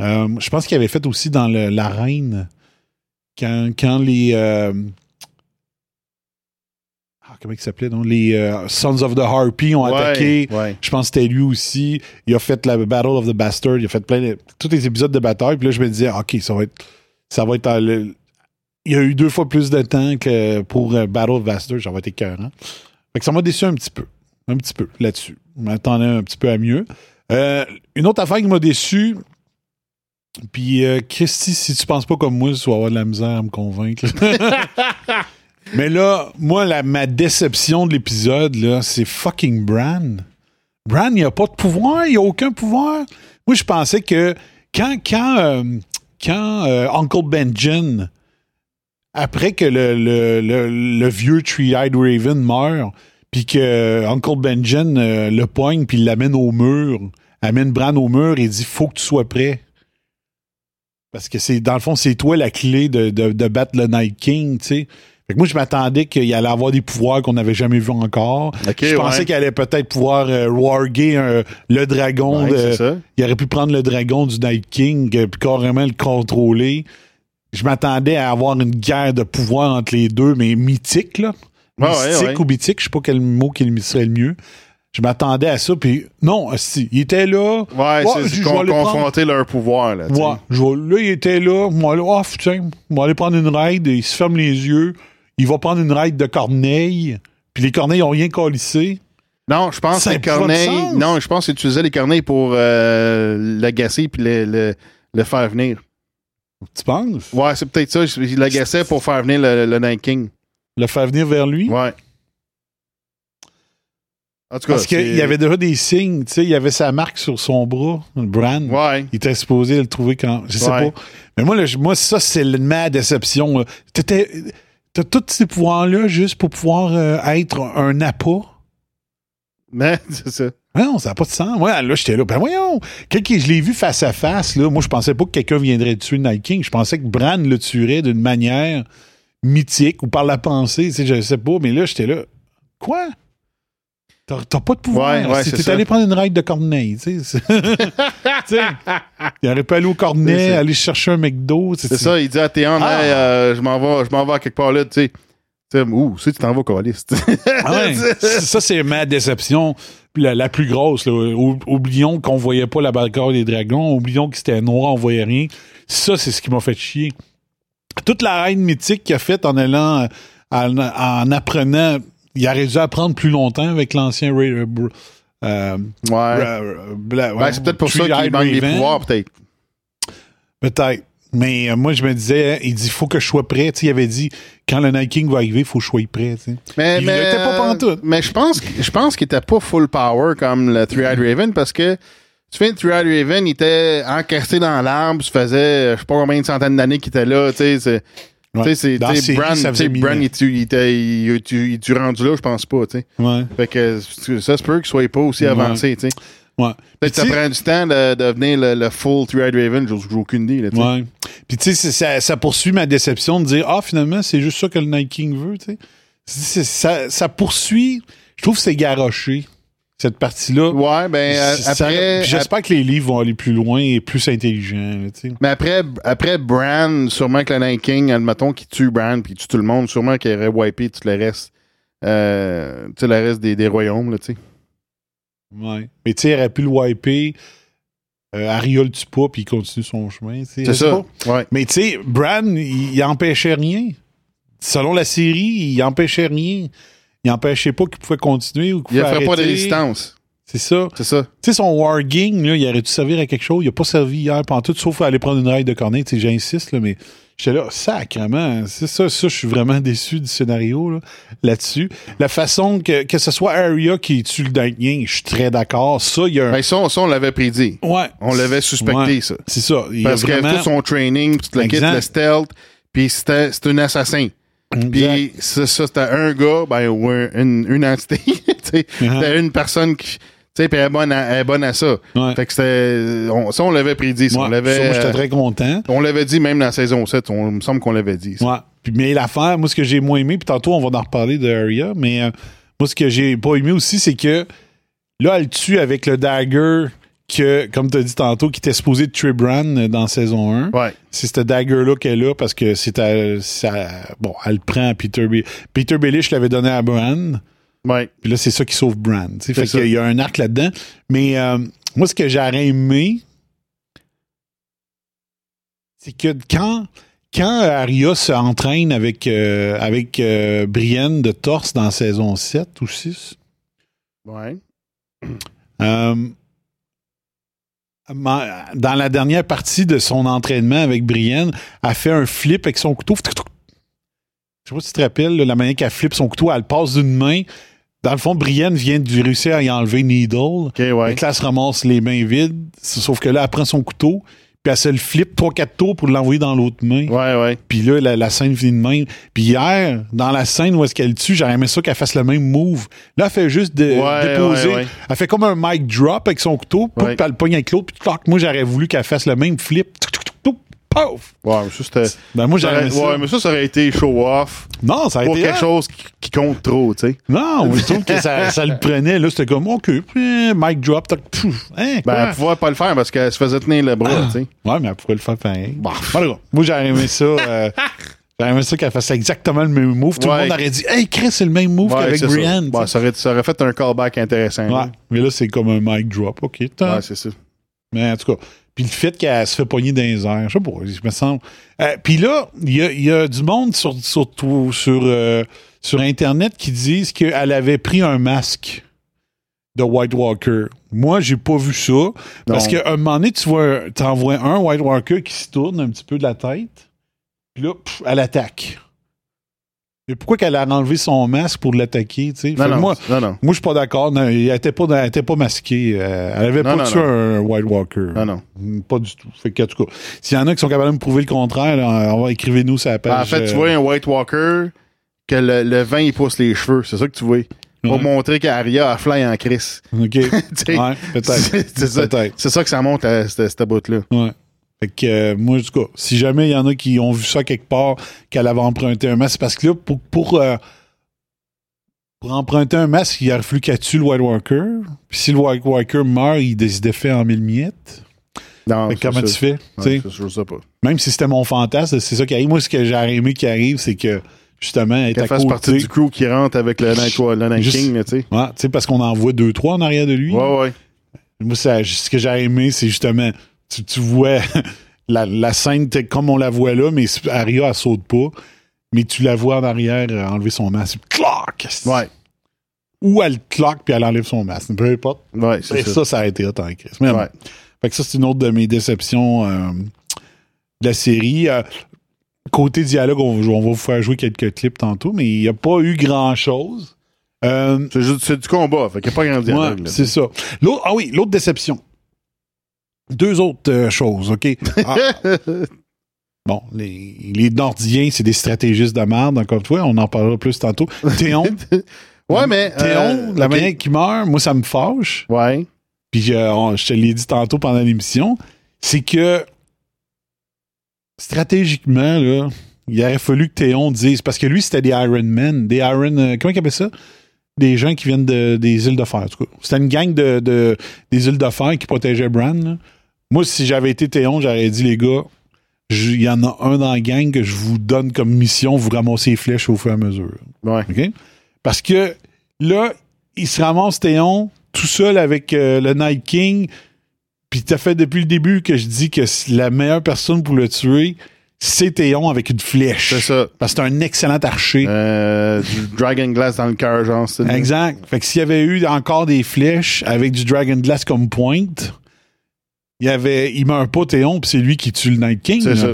euh, je pense qu'il avait fait aussi dans le, la reine. Quand, quand les... Euh, Comment il s'appelait, non? Les euh, Sons of the Harpy ont ouais, attaqué. Ouais. Je pense que c'était lui aussi. Il a fait la Battle of the Bastard. Il a fait plein de... tous les épisodes de bataille. Puis là, je me disais, OK, ça va être... Ça va être à le... Il y a eu deux fois plus de temps que pour Battle of the Bastard. Ça va être écœurant. Fait que ça m'a déçu un petit peu. Un petit peu, là-dessus. Je m'attendais un petit peu à mieux. Euh, une autre affaire qui m'a déçu... Puis, euh, Christy, si tu penses pas comme moi, tu vas avoir de la misère à me convaincre. Mais là, moi, la, ma déception de l'épisode, là, c'est fucking Bran. Bran, il a pas de pouvoir, il a aucun pouvoir. Moi, je pensais que quand, quand, euh, quand euh, Uncle Benjen, après que le, le, le, le vieux Three-Eyed Raven meurt, puis que Uncle Benjen euh, le poigne, puis il l'amène au mur, amène Bran au mur et dit « Faut que tu sois prêt ». Parce que c'est dans le fond, c'est toi la clé de, de, de battre le Night King, tu sais. Fait que moi, je m'attendais qu'il allait avoir des pouvoirs qu'on n'avait jamais vus encore. Okay, je pensais ouais. qu'il allait peut-être pouvoir euh, warguer euh, le dragon. Ouais, de, c'est ça. Il aurait pu prendre le dragon du Night King et euh, carrément le contrôler. Je m'attendais à avoir une guerre de pouvoir entre les deux, mais mythique, là. Ouais, Mystique ouais, ouais. ou mythique, je sais pas quel mot qui serait le mieux. Je m'attendais à ça, puis non, si, il était là. Ouais, oh, c'est, c'est je, con, je confronter leur pouvoir, là. Ouais, je, là, il était là. Moi, là, oh, tiens, on va aller prendre une raid. Il se ferme les yeux. Il va prendre une raid de corneilles. Puis les corneilles n'ont rien calissé. Non, je pense que les corneilles. Non, je pense qu'ils utilisaient les corneilles pour euh, l'agacer puis le, le, le faire venir. Tu penses? Ouais, c'est peut-être ça. Il l'agaçait pour faire venir le, le Night King. Le faire venir vers lui? Ouais. En tout cas, parce qu'il y avait déjà des signes, tu sais, il y avait sa marque sur son bras, Bran. Ouais. Il était supposé le trouver quand. Je sais ouais. pas. Mais moi, le, moi, ça, c'est ma déception. T'étais, t'as tous ces pouvoirs-là juste pour pouvoir euh, être un appât. Mais c'est ça. Non, ça n'a pas de sens. Moi, ouais, là, j'étais là. Ben voyons. Quelqu'un, je l'ai vu face à face, là. Moi, je pensais pas que quelqu'un viendrait tuer Night King. Je pensais que Bran le tuerait d'une manière mythique ou par la pensée. Tu sais, je sais pas. Mais là, j'étais là. Quoi? T'as, t'as pas de pouvoir. Ouais, ouais, si t'es allé prendre une raid de corneille, tu sais. Il aurait pu aller au Cornet, aller chercher un McDo. C'est, c'est ça, il dit à Théon, ah. hey, euh, je m'en vais, je m'en vais à quelque part là, tu sais. Ouh, tu t'en vas, caliste. Ah ouais, ça, c'est ma déception. La, la plus grosse, là. Oublions qu'on voyait pas la bagarre des dragons. Oublions que c'était noir, on voyait rien. Ça, c'est ce qui m'a fait chier. Toute la reine mythique qu'il a faite en allant, en, en apprenant. Il aurait dû apprendre plus longtemps avec l'ancien Ray. Euh, euh, ouais. Euh, bla, ouais. Ben, c'est peut-être pour ça qu'il manque des pouvoirs, peut-être. Peut-être. Mais euh, moi, je me disais, hein, il dit, il faut que je sois prêt. T'sais, il avait dit, quand le Night King va arriver, il faut que je sois prêt. Mais, il n'était pas pantoute. Mais je pense, je pense qu'il n'était pas full power comme le Three-Eyed Raven parce que, tu sais, le Three-Eyed Raven, il était encastré dans l'arbre. Ça faisait, je sais pas combien de centaines d'années qu'il était là. Tu sais, Ouais. Tu sais, c'est Bran, il est rendu là, je pense pas, tu sais. Ouais. Fait que ça se peut qu'il soit pas aussi avancé, ouais. tu sais. Ouais. Peut-être que ça prend du temps de devenir le, le full Three-Eyed Raven, j'ai, j'ai aucune idée, là, tu sais. Ouais. Puis tu sais, ça, ça poursuit ma déception de dire, ah, finalement, c'est juste ça que le Night King veut, tu sais. C'est, ça, ça poursuit, je trouve que c'est garoché, cette partie-là. Ouais, ben, ça, après... J'espère après, que les livres vont aller plus loin et plus intelligents, tu sais. Mais après, après Bran, sûrement que le Night King, admettons qu'il tue Bran puis qu'il tue tout le monde, sûrement qu'il aurait wipé tout le reste, euh, tout le reste des, des royaumes, là, tu sais. Ouais. Mais tu sais, il aurait pu le wiper, euh, Arya le tue pas puis il continue son chemin, tu sais. C'est ça, pas. Ouais. Mais tu sais, Bran, il, il empêchait rien. Selon la série, il empêchait rien. Il n'empêchait pas qu'il pouvait continuer ou qu'il pouvait arrêter. Il ne ferait pas de résistance. C'est ça. C'est ça. Tu sais, son warging, là, il aurait dû servir à quelque chose. Il n'a pas servi hier pendant tout, sauf à aller prendre une raille de cornet. Tu sais, j'insiste, là, mais j'étais là, sacrément. C'est ça, ça, je suis vraiment déçu du scénario, là, là-dessus. La façon que, que ce soit Arya qui tue le Night King, je suis très d'accord. Ça, il y a un... Mais ça, ça, on l'avait prédit. Ouais. On l'avait suspecté, ouais. ça. C'est ça. Il Parce qu'il y a vraiment... tout son training, puis le kit, le stealth, puis c'était, c'était un assassin. Puis ça, ça, c'était un gars, ben, ou un, une, une entité, tu sais, uh-huh. une personne qui, tu sais, puis elle est bonne à, elle est bonne à ça. Ouais. Fait que c'était, on, ça, on l'avait prédit, ouais. on l'avait. Ça, moi, j'étais très content. On l'avait dit, même dans la saison sept, on, il me semble qu'on l'avait dit. Ça. Ouais. Puis, mais l'affaire, moi, ce que j'ai moins aimé, puis tantôt, on va en reparler de Arya, mais euh, Moi, ce que j'ai pas aimé aussi, c'est que là, elle tue avec le dagger que, comme tu as dit tantôt, qui était supposé de tuer Bran dans saison un. Ouais. C'est ce dagger-là qu'elle a parce que c'est à, ça, bon, elle le prend à Peter Be- Peter Baelish l'avait donné à Bran. Ouais. Puis là, c'est ça qui sauve Bran. Fait ça. Qu'il y a un arc là-dedans. Mais euh, moi, ce que j'aurais aimé, c'est que quand, quand Arya s'entraîne avec, euh, avec euh, Brienne de Tarth dans saison sept ou six, ouais. Euh, dans la dernière partie de son entraînement avec Brienne, elle fait un flip avec son couteau. Je sais pas si tu te rappelles, là, la manière qu'elle flippe son couteau, elle passe d'une main. Dans le fond, Brienne vient de réussir à y enlever Needle. Okay, ouais. Donc là, elle se ramasse les mains vides. Sauf que là, elle prend son couteau. Puis elle se le flippe trois quatre tours pour l'envoyer dans l'autre main. Ouais, ouais. Puis là, la, la scène finit de même. Puis hier, dans la scène où est-ce qu'elle tue, j'aurais aimé ça qu'elle fasse le même move. Là, elle fait juste de, ouais, déposer. Ouais, ouais. Elle fait comme un mic drop avec son couteau. Poup, ouais. Puis elle le pogne avec l'autre. Puis toc, moi, j'aurais voulu qu'elle fasse le même flip. Touc, touc, touc, touc, pouf! Ouais, mais ça, c'était... Ben, moi, j'aurais aimé ça. Ouais, mais ça, ça aurait été show-off. Non, ça aurait été... Pour quelque chose qui, qui compte trop, tu sais. Non, je trouve que ça, ça le prenait. Là, c'était comme, OK, mic drop, toc, pouf. Hein, ben, elle pouvait pas le faire parce qu'elle se faisait tenir le bras, ah. tu sais. Ouais, mais elle pouvait le faire pareil. Bon, bon, moi, j'aurais aimé ça. Euh, j'aurais aimé ça qu'elle fasse exactement le même move. Tout ouais. le monde aurait dit, hey, Chris, c'est le même move ouais, qu'avec Brienne. Ça. Bon, ça, aurait, ça aurait fait un callback intéressant. Ouais. Là. Mais là, c'est comme un mic drop. OK, t'as... Ouais, c'est ça. Mais en tout cas, puis le fait qu'elle se fait pogner dans les airs, je sais pas, il me semble. Euh, puis là, il y a, y a du monde sur, sur, sur, euh, sur Internet qui disent qu'elle avait pris un masque de White Walker. Moi, j'ai pas vu ça. Non. Parce qu'à un moment donné, tu vois, t'en vois un White Walker qui se tourne un petit peu de la tête, puis là, pff, elle attaque. Mais pourquoi qu'elle a enlevé son masque pour l'attaquer? Non, non, moi, non, non. moi je suis pas d'accord. Non, elle n'était pas, pas masquée. Euh, elle avait non, pas non, tué non. un White Walker. Non, non. Pas du tout. Fait que, en tout cas, s'il y en a qui sont capables de me prouver le contraire, là, on va écrivez-nous sur la page. Ah, en fait, euh... tu vois un White Walker que le, le vent il pousse les cheveux. C'est ça que tu vois. Pour ouais. montrer qu'Aria a fly en crise. OK. ouais, peut-être. C'est, c'est, ça, peut-être. C'est ça que ça monte à cette, cette bout-là. Ouais. Fait que, euh, moi, en tout cas, si jamais il y en a qui ont vu ça quelque part, qu'elle avait emprunté un masque, parce que là, pour, pour, euh, pour emprunter un masque, il a fallu qu'elle tue le White Walker. Puis si le White Walker meurt, il se défait en mille miettes. Non, fait que comment tu fais? Ouais, je sais pas. Même si c'était mon fantasme, c'est ça qui arrive. Moi, ce que j'aurais aimé qui arrive, c'est que, justement, elle est à fasse côté. Partie du crew qui rentre avec le Night, le Night Juste, King, tu sais. Ouais, tu sais, parce qu'on en voit deux, trois en arrière de lui. Ouais, ouais. Moi, ça, ce que j'aurais aimé, c'est justement... Tu, tu vois la, la scène comme on la voit là, mais Arya, elle saute pas. Mais tu la vois en arrière euh, enlever son masque. Clock! Ouais. Ou elle cloque puis elle enlève son masque. Peu importe. Ouais, c'est ça. ça, ça a été autant que Chris. Ouais. Bon. Fait que ça, c'est une autre de mes déceptions euh, de la série. Euh, côté dialogue, on, on va vous faire jouer quelques clips tantôt, mais il n'y a pas eu grand-chose. Euh, c'est, juste, c'est du combat, fait qu'il n'y a pas grand dialogue. Ouais, là. C'est ça. L'autre, ah oui, l'autre déception. Deux autres euh, choses, OK? Ah, bon, les, les Nordiens, c'est des stratégistes de merde, encore une fois, on en parlera plus tantôt. Théon. ouais, mais. Théon, euh, la okay. manière qu'il meurt, moi, ça me fâche. Ouais. Puis, euh, on, je te l'ai dit tantôt pendant l'émission, c'est que stratégiquement, là, il aurait fallu que Théon dise, parce que lui, c'était des Iron Men, des Iron. Euh, comment ils appellent ça? Des gens qui viennent de, des îles de fer, en tout cas. C'était une gang de, de, des îles de fer qui protégeait Bran, là. Moi, si j'avais été Théon, j'aurais dit, les gars, il y en a un dans la gang que je vous donne comme mission, vous ramassez les flèches au fur et à mesure. Ouais. Okay? Parce que là, il se ramasse Théon tout seul avec euh, le Night King. Puis t'as fait depuis le début que je dis que la meilleure personne pour le tuer, c'est Théon avec une flèche. C'est ça. Parce que c'est un excellent archer. Euh, du Dragon Glass dans le cœur, genre. C'est exact. Fait que s'il y avait eu encore des flèches avec du Dragon Glass comme pointe... Il avait, il meurt pas Théon, puis c'est lui qui tue le Night King. C'est là. Ça.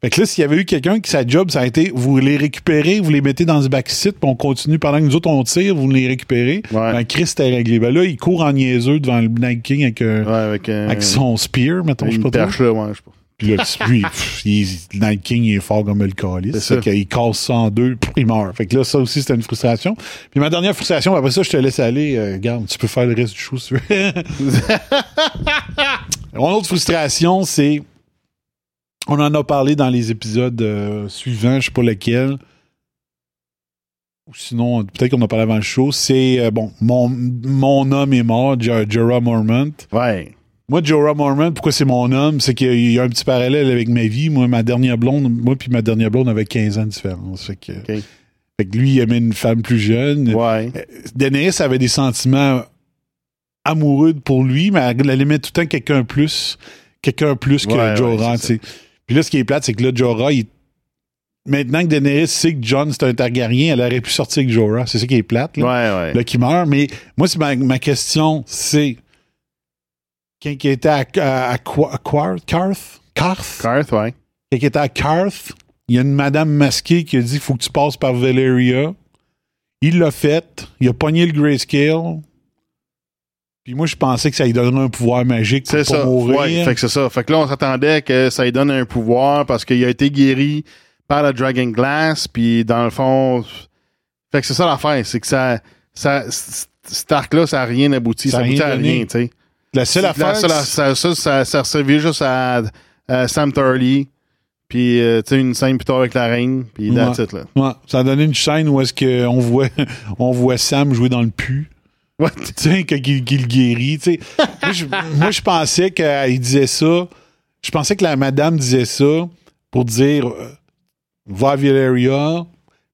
Fait que là, s'il y avait eu quelqu'un qui, sa job, ça a été, vous les récupérez, vous les mettez dans ce backseat, puis on continue pendant que nous autres, on tire, vous les récupérez. Ouais. Ben, Chris, c'était réglé. Ben là, il court en niaiseux devant le Night King avec, euh, ouais, avec, euh, avec son spear, mettons, je sais pas perche, là, ouais, je sais pas. Puis là, lui, il, le Night King, il est fort comme le calice. C'est ça. Il casse ça en deux, il meurt. Fait que là, ça aussi, c'était une frustration. Puis ma dernière frustration, après ça, je te laisse aller. Euh, regarde, tu peux faire le reste du show, si tu veux. Mon autre frustration, c'est... On en a parlé dans les épisodes euh, suivants, je sais pas lequel. ou sinon peut-être qu'on a parlé avant le show, c'est euh, bon, mon, mon homme est mort, Jorah Mormont. Ouais. Moi, Jorah Mormont, pourquoi c'est mon homme? C'est qu'il y a un petit parallèle avec ma vie. Moi, ma dernière blonde, moi puis ma dernière blonde avait quinze ans de différence. Fait que, okay. fait que lui, il aimait une femme plus jeune. Ouais. Daenerys avait des sentiments amoureux pour lui, mais elle aimait tout le temps quelqu'un plus, quelqu'un plus que ouais, Jorah. Ouais, c'est puis là, ce qui est plate, c'est que là, Jorah, il... maintenant que Daenerys sait que Jon, c'est un Targaryen, elle aurait pu sortir avec Jorah. C'est ça qui est plate. Là, ouais, ouais. là qui meurt. Mais moi, c'est ma, ma question, c'est... qui était à, à, à, Qu- à Quarth, Carth, Carth, Carth, ouais. Qui était à Carth, il y a une madame masquée qui a dit qu'il faut que tu passes par Valyria. Il l'a fait, il a pogné le grayscale. Puis moi, je pensais que ça lui donnerait un pouvoir magique pour c'est pas ça. Mourir. Ouais, fait que c'est ça. Fait que là, on s'attendait que ça lui donne un pouvoir parce qu'il a été guéri par la Dragon Glass. Puis dans le fond, fait que c'est ça l'affaire, c'est que ça, ça, cet arc-là, ça n'a rien abouti, ça aboutit à rien, tu sais. La seule affaire, ça, ça, ça, ça servait juste à, à Sam Tarly, puis euh, tu sais une scène plus tard avec la reine, puis ouais. that's it, là. Ouais. Ça a donné une scène où est-ce que on voit, on voit Sam jouer dans le pu, tu sais, qu'il, qu'il guérit, tu sais. Moi, je pensais qu'il disait ça. Je pensais que la madame disait ça pour dire euh, va à Valyria,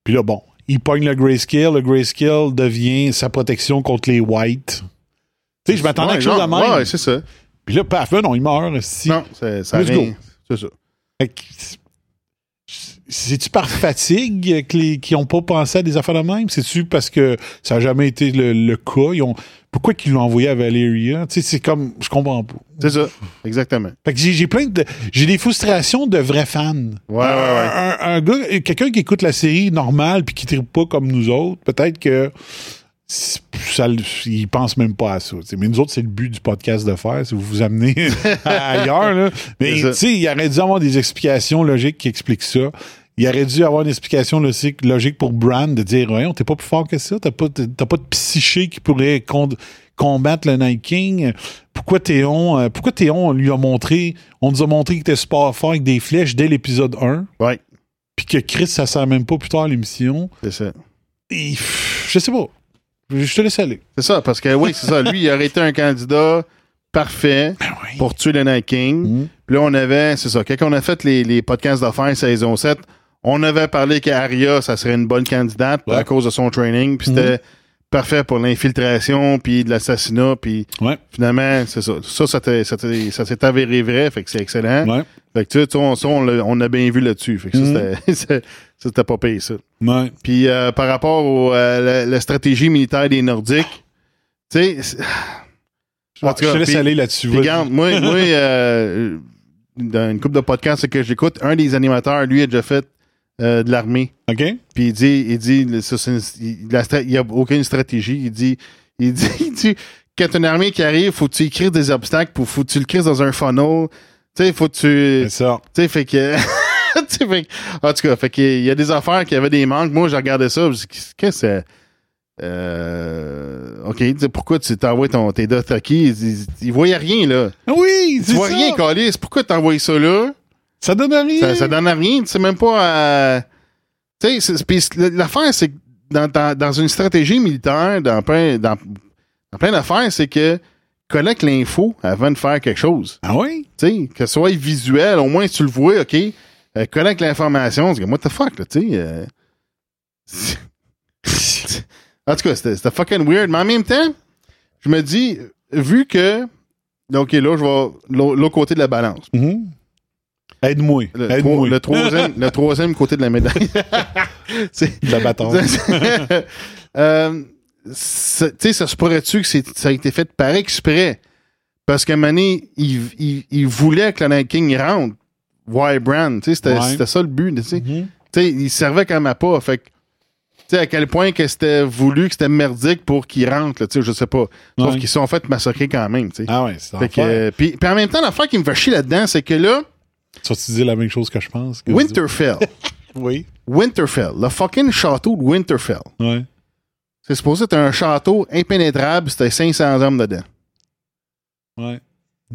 puis là bon, il pogne le grayscale, le grayscale devient sa protection contre les whites. Tu sais, je m'attendais ouais, à quelque non, chose de même. Ouais, c'est ça. Puis là, paf, non, il meurt. Si. Non, c'est, ça Let's rien. Go. C'est ça. Fait que, c'est-tu par fatigue qu'ils n'ont pas pensé à des affaires de même? C'est-tu parce que ça n'a jamais été le, le cas? Ils ont, pourquoi qu'ils l'ont envoyé à Valyria? Tu sais, c'est comme... Je comprends pas. C'est ça, exactement. Fait que j'ai, j'ai plein de... J'ai des frustrations de vrais fans. Ouais, un, ouais, ouais. Un, un gars, quelqu'un qui écoute la série normale puis qui ne tripe pas comme nous autres, peut-être que... Ça, ils pensent même pas à ça. T'sais. Mais nous autres, c'est le but du podcast de faire, c'est vous vous amener ailleurs. Là. Mais tu sais, il aurait dû avoir des explications logiques qui expliquent ça. Il aurait dû avoir une explication logique pour Bran de dire hey, on t'es pas plus fort que ça, t'as pas, t'as pas de psyché qui pourrait con- combattre le Night King. Pourquoi Théon, pourquoi Théon lui a montré, on nous a montré qu'il était super fort avec des flèches dès l'épisode un. Ouais. Puis que Chris, ça sert même pas plus tard à l'émission. C'est ça. Et, pff, je sais pas. Je te laisse aller. C'est ça, parce que oui, c'est ça. Lui, il aurait été un candidat parfait ben oui. pour tuer le Night King. Mm-hmm. Puis là, on avait, c'est ça, quand on a fait les, les podcasts d'affaires saison sept, on avait parlé qu'Aria, ça serait une bonne candidate ouais. à cause de son training. Puis c'était mm-hmm. parfait pour l'infiltration, puis de l'assassinat. Puis ouais. finalement, c'est ça. Ça, ça, t'est, ça, t'est, ça s'est avéré vrai, fait que c'est excellent. Ouais. Fait que tu sais, on, on, on a bien vu là-dessus. Fait que mm-hmm. ça, c'était... Ça, c'était pas payé, ça. Ouais. Puis euh, par rapport à euh, la, la stratégie militaire des Nordiques, tu sais... Ah, je te laisse pis, aller là-dessus. Pis, regarde, moi, moi euh, dans une couple de podcasts que j'écoute, un des animateurs, lui, a déjà fait euh, de l'armée. OK. Puis il dit... Il dit n'y a aucune stratégie. Il dit... Il dit... Il dit quand une armée qui arrive, faut-tu y créer des obstacles pour faut-tu le créer dans un funnel? Tu sais, faut-tu... C'est ça. Tu sais, fait que... En tout cas, fait qu'il y a des affaires qui avaient des manques. Moi, je regardais ça. Je dis, qu'est-ce que c'est? Euh, OK, pourquoi tu t'envoies ton, tes Dothraki? Ils, ils voyaient rien, là. Oui, c'est ça. Ils voyaient rien, Calis. Pourquoi t'envoies ça, là? Ça donne à rien. Ça, ça donne à rien. Tu sais même pas à... Tu sais, puis l'affaire, c'est que dans, dans, dans une stratégie militaire, dans plein, dans, dans plein d'affaires, c'est que collecte l'info avant de faire quelque chose. Ah oui? Tu sais, que ce soit visuel, au moins, si tu le vois, OK... Euh, collecte l'information, c'est que what the fuck, là, tu sais. Euh... en tout cas, c'était, c'était fucking weird. Mais en même temps, je me dis, vu que. OK, là, je vais. L'autre côté de la balance. Mm-hmm. Aide-moi. Le, Aide-moi. Tro- le, troisième, le troisième côté de la médaille. c'est, de la bâtonne. euh, tu sais, ça se pourrait-tu que c'est, ça a été fait par exprès? Parce qu'à un moment donné, il, il, il voulait que le Night King rentre. Why Brand, tu sais, c'était, ouais. c'était ça le but, tu sais. Mm-hmm. Tu sais, il servait comme à pas, fait que, tu sais, à quel point que c'était voulu, que c'était merdique pour qu'il rentre, tu sais, je sais pas. Sauf ouais. qu'ils sont fait massacrer quand même, tu sais. Ah ouais, c'est fait que, euh, puis, puis en même temps, l'affaire qui me fait chier là-dedans, c'est que là... Tu vas-tu dire la même chose que je pense? Que Winterfell. oui. Winterfell. Le fucking château de Winterfell. Ouais. C'est supposé être un château impénétrable, c'était cinq cents hommes dedans. Ouais.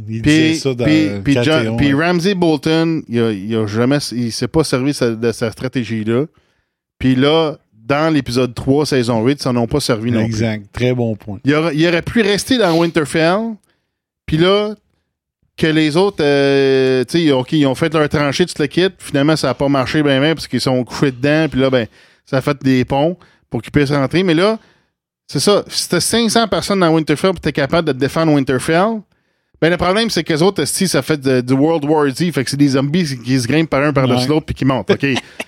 Il puis, ça dans puis, puis, John, ouais. puis Ramsay Bolton, il a, il a jamais, il s'est pas servi de sa, de sa stratégie-là. Puis là, dans l'épisode trois, saison huit, ça n'ont pas servi non plus. Exact, très bon point. Il aurait, il aurait pu rester dans Winterfell, puis là, que les autres, euh, tu sais, OK, ils ont fait leur tranchée, tu te le quittes, finalement, ça n'a pas marché bien, bien, parce qu'ils sont couchés dedans, puis là, ben, ça a fait des ponts pour qu'ils puissent rentrer. Mais là, c'est ça, si t'as cinq cents personnes dans Winterfell, puis t'es capable de te défendre Winterfell, ben, le problème, c'est que les autres, si ça fait du World War Z, fait que c'est des zombies qui se grimpent par un par-dessus ouais. l'autre puis qui montent. OK.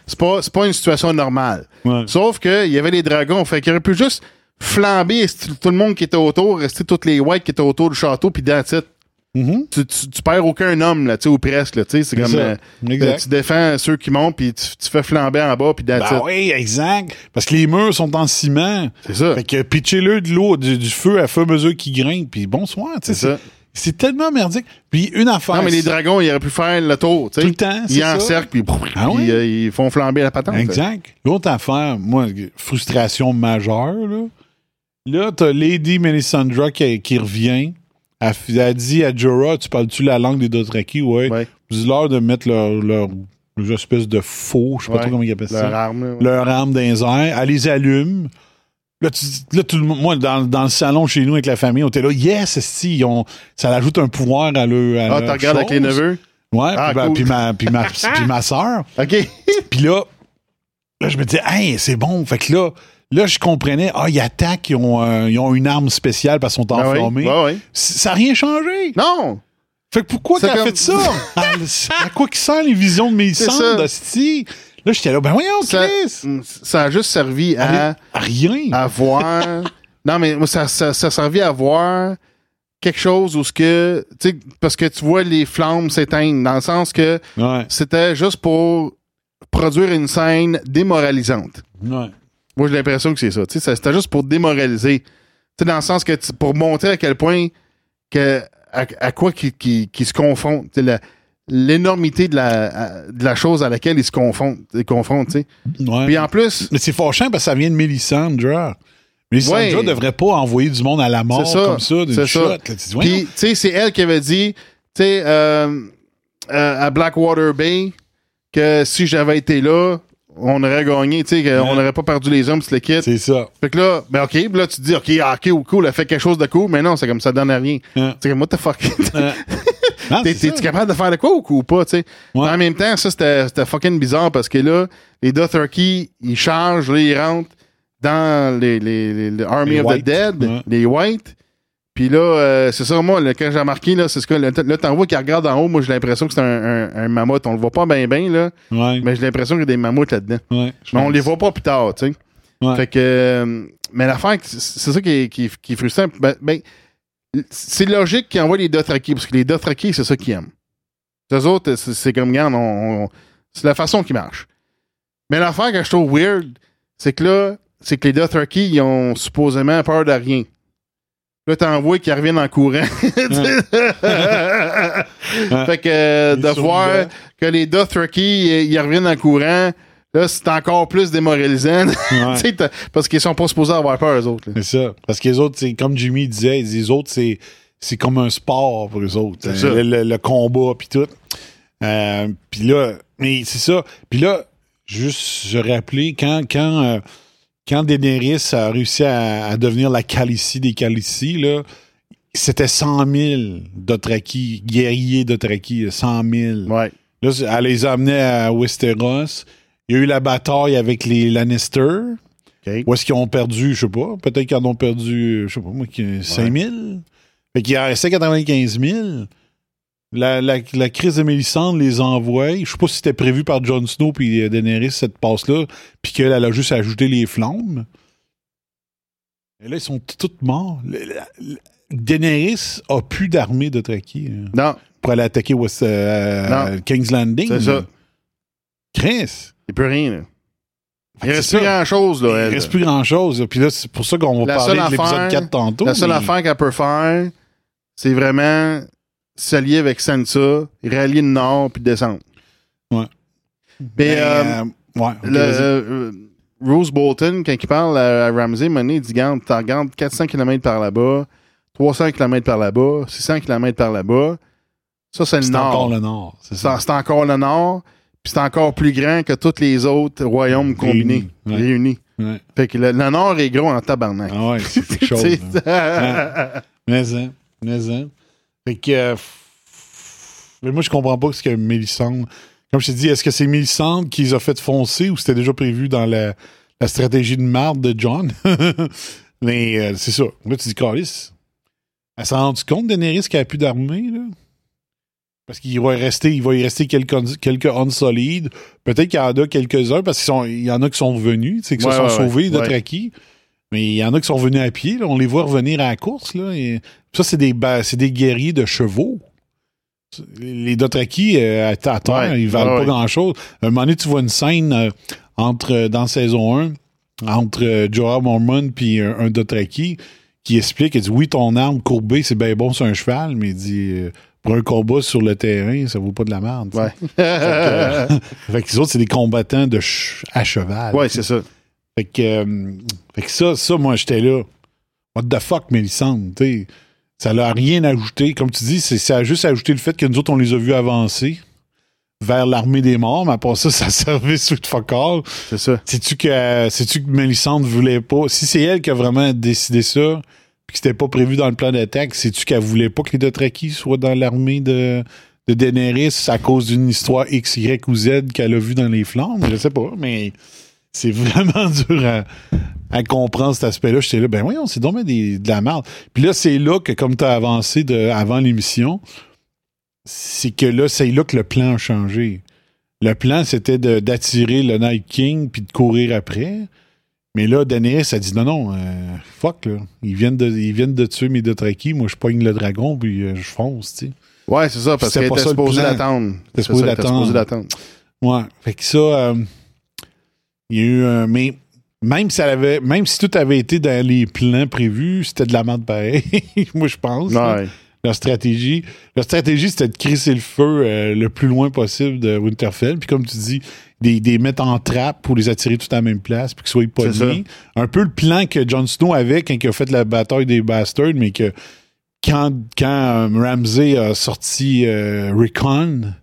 C'est pas, c'est pas une situation normale. Ouais. Sauf qu'il y avait des dragons. Fait qu'il aurait pu juste flamber tout le monde qui était autour, rester toutes les whites qui étaient autour du château, puis dans titre. Mm-hmm. Tu, tu, tu perds aucun homme, là, tu sais, ou presque, là, tu sais. C'est comme, euh, tu défends ceux qui montent, puis tu, tu fais flamber en bas, puis that's it. Ben oui, exact. Parce que les murs sont en ciment. C'est ça. Fait que pitchez-le de l'eau, du, du feu à feu mesure qui grimpe, puis bonsoir, tu sais. C'est ça. C'est tellement merdique. Puis une affaire. Non, mais les dragons, ils auraient pu faire le tour, tu sais. Tout le temps, c'est ils ça. Ils encerclent, puis, ah puis oui? euh, ils font flamber la patente. Exact. Fait. L'autre affaire, moi, frustration majeure, là. Là, t'as Lady Melisandre qui, qui revient. Elle a dit à Jorah, tu parles-tu la langue des Dothraki? Ouais. ouais. Ils ont l'air de mettre leur, leur, leur espèce de faux, je sais pas ouais. trop comment ils appellent ça. Leur arme. Ouais. Leur arme dans les airs. Elle les allume. Là, tu, là tout le monde, moi, dans, dans le salon chez nous avec la famille, on était là, yes, si, on, ça l'ajoute un pouvoir à le. À ah, tu regardes avec les neveux? Ouais, ah, puis, cool. bah, puis ma, puis ma, puis ma soeur. OK. Puis là, là, je me disais, hey, c'est bon. Fait que là, Là, je comprenais, ah, ils attaquent, ils ont, euh, ils ont une arme spéciale parce qu'ils sont enfermés. Ben oui, ben oui. Ça n'a rien changé. Non. Fait que pourquoi t'as comme... fait ça? à, à quoi qui sert les visions de Mélisandre, d'Asti? Là, j'étais là, ben voyons, ça, Chris. Ça a juste servi à... À rien. À voir... non, mais ça, ça, ça servait à voir quelque chose où ce que... Tu sais, parce que tu vois les flammes s'éteindre, dans le sens que ouais. c'était juste pour produire une scène démoralisante. Ouais. Moi, j'ai l'impression que c'est ça. Tu sais, c'était juste pour démoraliser. Tu sais, dans le sens que tu, pour montrer à quel point, que, à, à quoi qu'ils qui, qui se confrontent. Tu sais, la, l'énormité de la, à, de la chose à laquelle ils se confrontent. Ils confrontent tu sais. Ouais. Puis en plus. Mais c'est fâchant parce que ça vient de Melisandre. Melisandre ouais. devrait pas envoyer du monde à la mort ça, comme ça, d'une shot. Là, tu dis, ouais, puis, tu sais, c'est elle qui avait dit, tu sais, euh, euh, à Blackwater Bay, que si j'avais été là, on aurait gagné, tu sais, ouais. on n'aurait pas perdu les hommes, c'est le kit. C'est ça. Fait que là, ben OK, puis là, tu te dis, OK, OK, ou cool, elle fait quelque chose de cool, mais non, c'est comme ça, donne à rien. Ouais. Tu sais, what the fuck? Ouais. Non, t'es, t'es-tu capable de faire de quoi ou, ou pas, tu sais? Ouais. En même temps, ça, c'était, c'était fucking bizarre parce que là, les Dothraki, ils chargent, là, ils rentrent dans les, les, les, les Army les of White. The Dead, ouais. les Whites. Puis là, euh, c'est ça, moi, là, quand j'ai remarqué, là, c'est ce que là, t'en vois qu'ils regardent en haut, moi, j'ai l'impression que c'est un, un, un mammouth. On le voit pas bien, bien, là. Ouais. Mais j'ai l'impression qu'il y a des mammouths là-dedans. Ouais, mais on les voit pas plus tard, tu sais. Ouais. Fait que. Euh, mais l'affaire, c'est ça qui est, qui, qui est frustrant. Ben, ben, c'est logique qu'ils envoient les Dothraki, parce que les Dothraki, c'est ça qu'ils aiment. Les autres, c'est, c'est comme, regarde, on, on, c'est la façon qu'ils marchent. Mais l'affaire que je trouve weird, c'est que là, c'est que les Dothraki, ils ont supposément peur de rien. Là, t'envoies qu'ils reviennent en courant. Fait que euh, de voir bien. Que les Dothraki, ils reviennent en courant, là, c'est encore plus démoralisant. Ouais. Parce qu'ils sont pas supposés avoir peur, eux autres. Là. C'est ça. Parce que les autres, c'est, comme Jimmy disait, les autres, c'est, c'est comme un sport pour eux autres. C'est hein, ça. Le, le, le combat, puis tout. Euh, puis là, mais c'est ça. Puis là, juste, je rappelais, quand... quand euh, Quand Daenerys a réussi à, à devenir la Khaleesi des Khaleesi, là, c'était cent mille Dothraki, guerriers Dothraki, cent mille. Ouais. Là, elle les a amenés à Westeros. Il y a eu la bataille avec les Lannister. Okay. Où est-ce qu'ils ont perdu, je sais pas, peut-être qu'ils en ont perdu, je sais pas moi, cinq mille. Ouais. Fait qu'il en restait quatre-vingt-quinze mille. La, la, la crise de Mélisandre les envoie. Je sais pas si c'était prévu par Jon Snow puis Daenerys, cette passe-là, puis qu'elle elle a juste ajouté les flammes. Et là, ils sont tous morts. Le, le, le, Daenerys a plus d'armée Dothraki. Hein, non. Pour aller attaquer West, euh, King's Landing. C'est ça. Chris. Il peut rien, là. Il reste plus grand-chose, là. Elle. Il reste plus grand-chose. Puis là, c'est pour ça qu'on va la parler de affaire, l'épisode quatre tantôt. La seule mais... affaire qu'elle peut faire, c'est vraiment... s'allier avec Sansa, rallier le nord puis descendre. Ouais. Mais euh, euh, ouais, okay, le, euh, Rose Bolton, quand il parle à, à Ramsay, Monet, il dit, garde, t'en regardes quatre cents kilomètres par là-bas, trois cents kilomètres par là-bas, six cents kilomètres par là-bas. Ça, c'est pis le c'est nord. C'est encore le nord. C'est, ça. C'est, c'est encore le nord, puis c'est encore plus grand que tous les autres royaumes réunis. Combinés, ouais. réunis. Ouais. Fait que le, le nord est gros en tabarnak. Ah ouais, c'est quelque chose. C'est ça. Mais, hein, mais, hein. Fait que. Euh, mais moi, je comprends pas ce que Melisandre. Comme je t'ai dit, est-ce que c'est Melisandre qui les a fait foncer ou c'était déjà prévu dans la, la stratégie de marde de John? Mais euh, c'est ça. Là, tu dis, Carlis, elle s'est rendue compte, Daenerys, qu'elle a plus d'armée, là? Parce qu'il va y rester, il va y rester quelques, quelques unsolides. Peut-être qu'il y en a quelques-uns, parce qu'il y en a qui sont revenus, tu sais, qui ouais, se sont ouais, sauvés, ouais. d'autres acquis. Mais il y en a qui sont venus à pied, là. On les voit revenir à la course, là. Et ça, c'est des, bah, c'est des guerriers de chevaux. Les Dothraki, euh, à, à terre, ouais, ils valent ouais, pas ouais. grand-chose. À un moment donné, tu vois une scène euh, entre, dans saison un, entre euh, Jorah Mormont et un, un Dothraki, qui explique, il dit, oui, ton arme courbée, c'est bien bon sur un cheval, mais il dit, euh, pour un combat sur le terrain, ça vaut pas de la merde. Ouais. Fait, que, euh, fait que les autres, c'est des combattants de ch- à cheval. Ouais, t'sais. C'est ça. Fait que, euh, fait que ça, ça, moi, j'étais là. What the fuck, Melisandre, t'sais. Ça n'a rien ajouté. Comme tu dis, c'est, ça a juste ajouté le fait que nous autres, on les a vus avancer vers l'armée des morts, mais après ça, ça servait sous le fuck all. C'est ça. Sais-tu que, sais-tu que Melisandre voulait pas... Si c'est elle qui a vraiment décidé ça, puis que c'était pas prévu dans le plan d'attaque, sais-tu qu'elle voulait pas que les Dothraki soient dans l'armée de, de Daenerys à cause d'une histoire X, Y ou Z qu'elle a vue dans les flammes? Je sais pas, mais... C'est vraiment dur à, à comprendre cet aspect-là. J'étais là, ben voyons, c'est donc des, de la merde. Puis là, c'est là que, comme tu as avancé de, avant l'émission, c'est que là, c'est là que le plan a changé. Le plan, c'était de, d'attirer le Night King puis de courir après. Mais là, Daenerys a dit non, non, euh, fuck, là. Ils viennent, de, ils viennent de tuer mes Dothraki. Moi, je pogne le dragon puis euh, je fonce, tu sais. Ouais, c'est ça, parce qu'elle était supposée l'attendre. T'es supposé l'attendre. Ouais, fait que ça. Euh, Il y a eu un. Mais même si, elle avait, même si tout avait été dans les plans prévus, c'était de la merde pareil. Moi, je pense. Ouais. Leur stratégie, leur stratégie, c'était de crisser le feu euh, le plus loin possible de Winterfell. Puis, comme tu dis, des, des mettre en trappe pour les attirer tout à la même place, puis qu'ils soient pognés. Un peu le plan que Jon Snow avait quand il a fait la bataille des Bastards, mais que quand, quand euh, Ramsay a sorti euh, Recon.